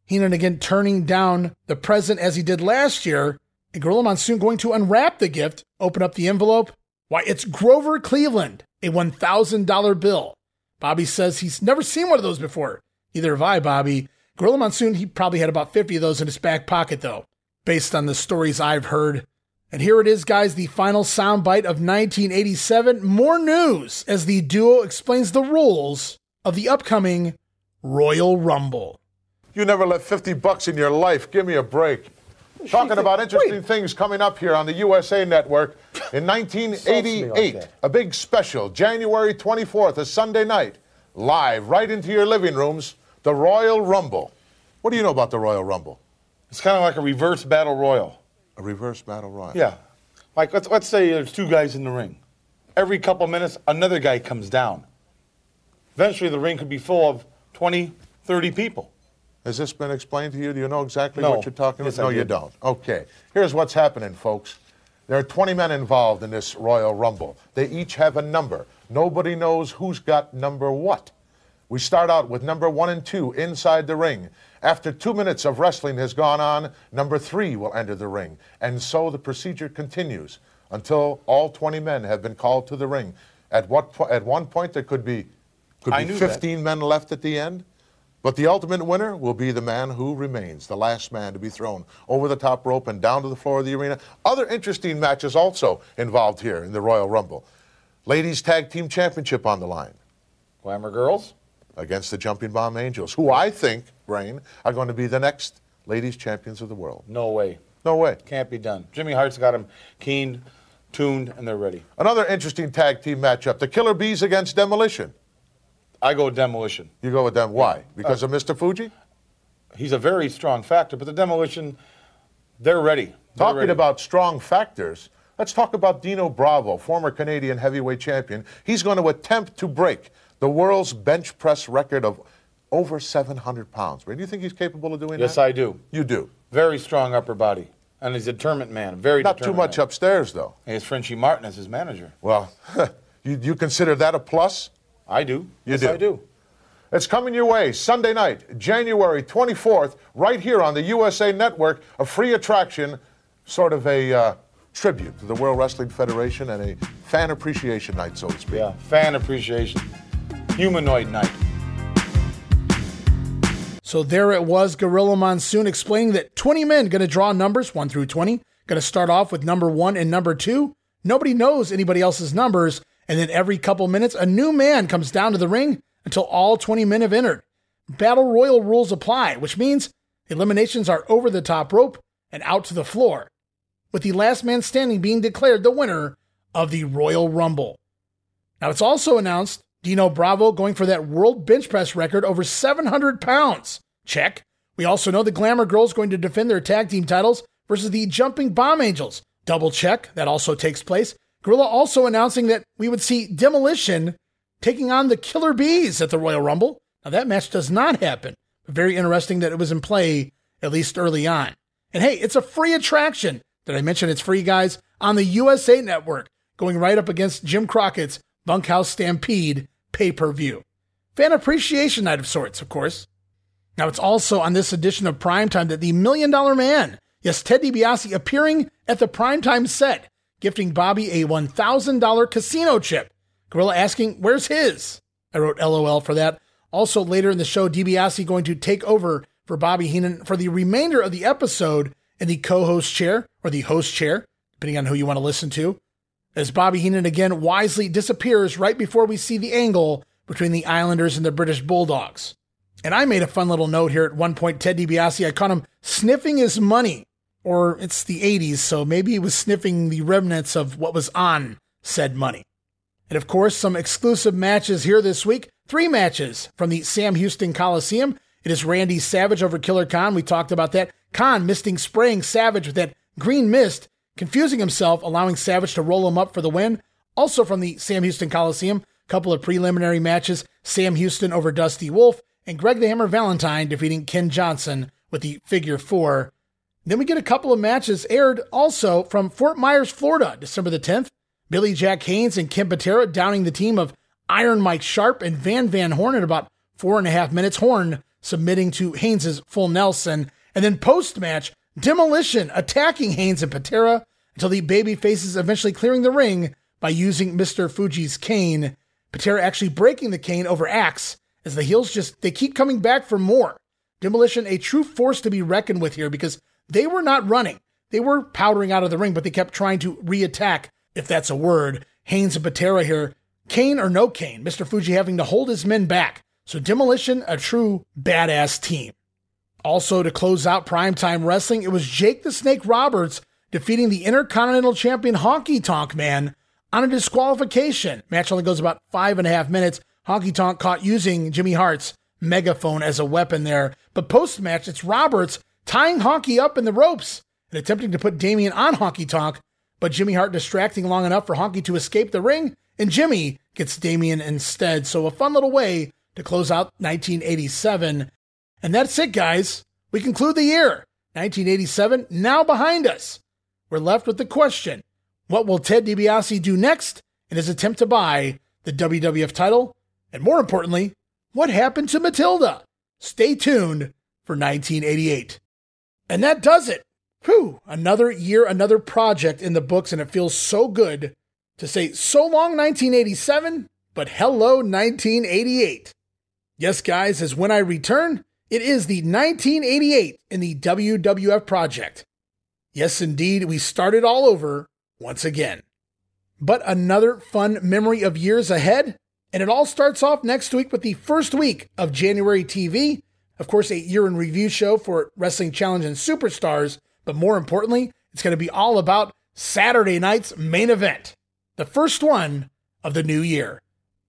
Heenan again turning down the present as he did last year. And Gorilla Monsoon going to unwrap the gift, open up the envelope. Why, it's Grover Cleveland, a one thousand dollar bill. Bobby says he's never seen one of those before. Neither have I, Bobby. Gorilla Monsoon, he probably had about fifty of those in his back pocket, though, based on the stories I've heard. And here it is, guys, the final soundbite of nineteen eighty-seven. More news as the duo explains the rules of the upcoming Royal Rumble. You never left fifty bucks in your life. Give me a break. Talking about interesting things coming up here on the U S A Network. In nineteen eighty-eight, a big special, January twenty-fourth, a Sunday night, live right into your living rooms, the Royal Rumble. What do you know about the Royal Rumble? It's kind of like a reverse battle royal. A reverse battle royal? Yeah. Like, let's, let's say there's two guys in the ring. Every couple minutes, another guy comes down. Eventually, the ring could be full of twenty, thirty people. Has this been explained to you? Do you know exactly no. what you're talking yes, about? I no, did. You don't. Okay. Here's what's happening, folks. There are twenty men involved in this Royal Rumble. They each have a number. Nobody knows who's got number what. We start out with number one and two inside the ring. After two minutes of wrestling has gone on, number three will enter the ring. And so the procedure continues until all twenty men have been called to the ring. At what po- at one point, there could be, could be fifteen that. men left at the end. But the ultimate winner will be the man who remains, the last man to be thrown over the top rope and down to the floor of the arena. Other interesting matches also involved here in the Royal Rumble. Ladies Tag Team Championship on the line. Glamour Girls against the Jumping Bomb Angels, who I think, Brain, are going to be the next ladies champions of the world. No way. No way. Can't be done. Jimmy Hart's got them keened, tuned, and they're ready. Another interesting tag team matchup, the Killer Bees against Demolition. I go with Demolition. You go with Dem. Why? Because uh, of Mister Fuji? He's a very strong factor, but the Demolition, they're ready. They're Talking ready. about strong factors, let's talk about Dino Bravo, former Canadian heavyweight champion. He's going to attempt to break the world's bench press record of over seven hundred pounds. Do you think he's capable of doing yes, that? Yes, I do. You do? Very strong upper body. And he's a determined man. Very Not determined Not too much man. upstairs, though. He has Frenchie Martin as his manager. Well, you, you consider that a plus? I do. You yes, do. I do. It's coming your way Sunday night, January twenty-fourth, right here on the U S A Network, a free attraction, sort of a uh, tribute to the World Wrestling Federation and a fan appreciation night, so to speak. Yeah, fan appreciation. Humanoid night. So there it was, Gorilla Monsoon explaining that twenty men going to draw numbers, one through twenty, going to start off with number one and number two. Nobody knows anybody else's numbers. And then every couple minutes, a new man comes down to the ring until all twenty men have entered. Battle Royal rules apply, which means eliminations are over the top rope and out to the floor, with the last man standing being declared the winner of the Royal Rumble. Now, it's also announced Dino Bravo going for that world bench press record over seven hundred pounds. Check. We also know the Glamour Girls going to defend their tag team titles versus the Jumping Bomb Angels. Double check. That also takes place. Gorilla also announcing that we would see Demolition taking on the Killer Bees at the Royal Rumble. Now, that match does not happen. Very interesting that it was in play, at least early on. And hey, it's a free attraction. Did I mention it's free, guys? On the U S A Network, going right up against Jim Crockett's Bunkhouse Stampede pay-per-view. Fan appreciation night of sorts, of course. Now, it's also on this edition of Primetime that the Million Dollar Man, yes, Ted DiBiase, appearing at the Primetime set, gifting Bobby a one thousand dollar casino chip. Gorilla asking, where's his? I wrote L O L for that. Also, later in the show, DiBiase going to take over for Bobby Heenan for the remainder of the episode in the co-host chair, or the host chair, depending on who you want to listen to, as Bobby Heenan again wisely disappears right before we see the angle between the Islanders and the British Bulldogs. And I made a fun little note here at one point. Ted DiBiase, I caught him sniffing his money. Or it's the eighties, so maybe he was sniffing the remnants of what was on said money. And of course, some exclusive matches here this week. Three matches from the Sam Houston Coliseum. It is Randy Savage over Killer Khan. We talked about that. Khan misting, spraying Savage with that green mist, confusing himself, allowing Savage to roll him up for the win. Also from the Sam Houston Coliseum, a couple of preliminary matches. Sam Houston over Dusty Wolf, and Greg the Hammer Valentine defeating Ken Johnson with the figure four. Then we get a couple of matches aired also from Fort Myers, Florida, December the tenth. Billy Jack Haynes and Ken Patera downing the team of Iron Mike Sharp and Van Van Horn at about four and a half minutes. Horn submitting to Haynes' full Nelson. And then post-match, Demolition attacking Haynes and Patera until the baby faces eventually clearing the ring by using Mister Fuji's cane. Patera actually breaking the cane over Axe as the heels just, they keep coming back for more. Demolition, a true force to be reckoned with here because they were not running. They were powdering out of the ring, but they kept trying to reattack, if that's a word, Haynes and Patera here. Cane or no cane, Mister Fuji having to hold his men back. So Demolition, a true badass team. Also to close out Primetime Wrestling, it was Jake the Snake Roberts defeating the Intercontinental Champion Honky Tonk Man on a disqualification. Match only goes about five and a half minutes. Honky Tonk caught using Jimmy Hart's megaphone as a weapon there. But post-match, it's Roberts tying Honky up in the ropes and attempting to put Damian on Honky Tonk, but Jimmy Hart distracting long enough for Honky to escape the ring, and Jimmy gets Damian instead. So a fun little way to close out nineteen eighty-seven. And that's it, guys. We conclude the year. nineteen eighty-seven, now behind us. We're left with the question, what will Ted DiBiase do next in his attempt to buy the W W F title? And more importantly, what happened to Matilda? Stay tuned for nineteen eighty-eight. And that does it. Whew, another year, another project in the books, and it feels so good to say so long nineteen eighty-seven, but hello nineteen eighty-eight. Yes, guys, as when I return, it is the nineteen eighty-eight in the W W F project. Yes, indeed, we started all over once again. But another fun memory of years ahead, and it all starts off next week with the first week of January T V. Of course, a year-in-review show for Wrestling Challenge and Superstars, but more importantly, it's going to be all about Saturday night's main event, the first one of the new year.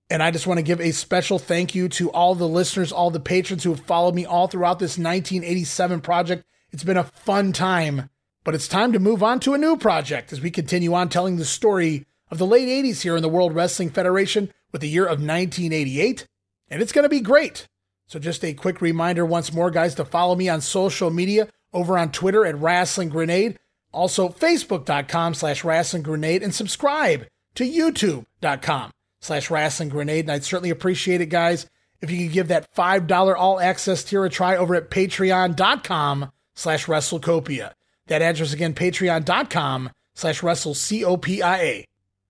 And I just want to give a special thank you to all the listeners, all the patrons who have followed me all throughout this nineteen eighty-seven project. It's been a fun time, but it's time to move on to a new project as we continue on telling the story of the late eighties here in the World Wrestling Federation with the year of nineteen eighty-eight, and it's going to be great. So just a quick reminder once more, guys, to follow me on social media over on Twitter at Wrestling Grenade, also Facebook.com slash Wrestling Grenade, and subscribe to YouTube.com slash Wrestling Grenade. And I'd certainly appreciate it, guys, if you could give that five dollar all access tier a try over at Patreon.com slash WrestleCopia. That address again, Patreon.com slash WrestleCopia.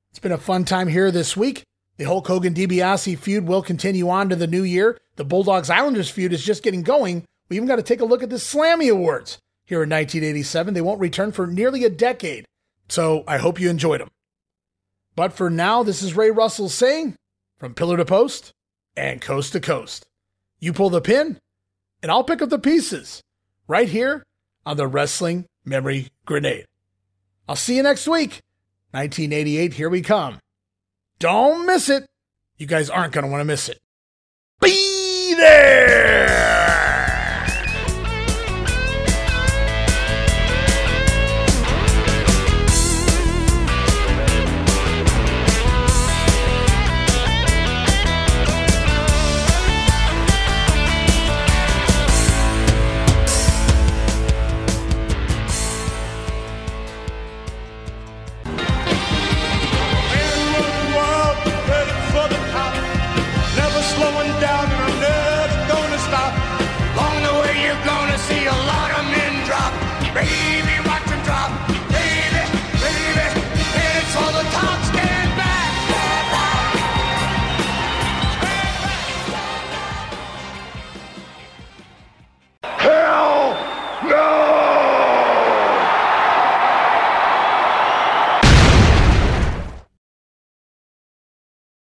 It's been a fun time here this week. The Hulk Hogan DiBiase feud will continue on to the new year. The Bulldogs Islanders feud is just getting going. We even got to take a look at the Slammy Awards here in nineteen eighty-seven. They won't return for nearly a decade, so I hope you enjoyed them. But for now, this is Ray Russell saying, from pillar to post and coast to coast, you pull the pin, and I'll pick up the pieces right here on the Wrestling Memory Grenade. I'll see you next week. nineteen eighty-eight, here we come. Don't miss it. You guys aren't going to want to miss it. Be there! Down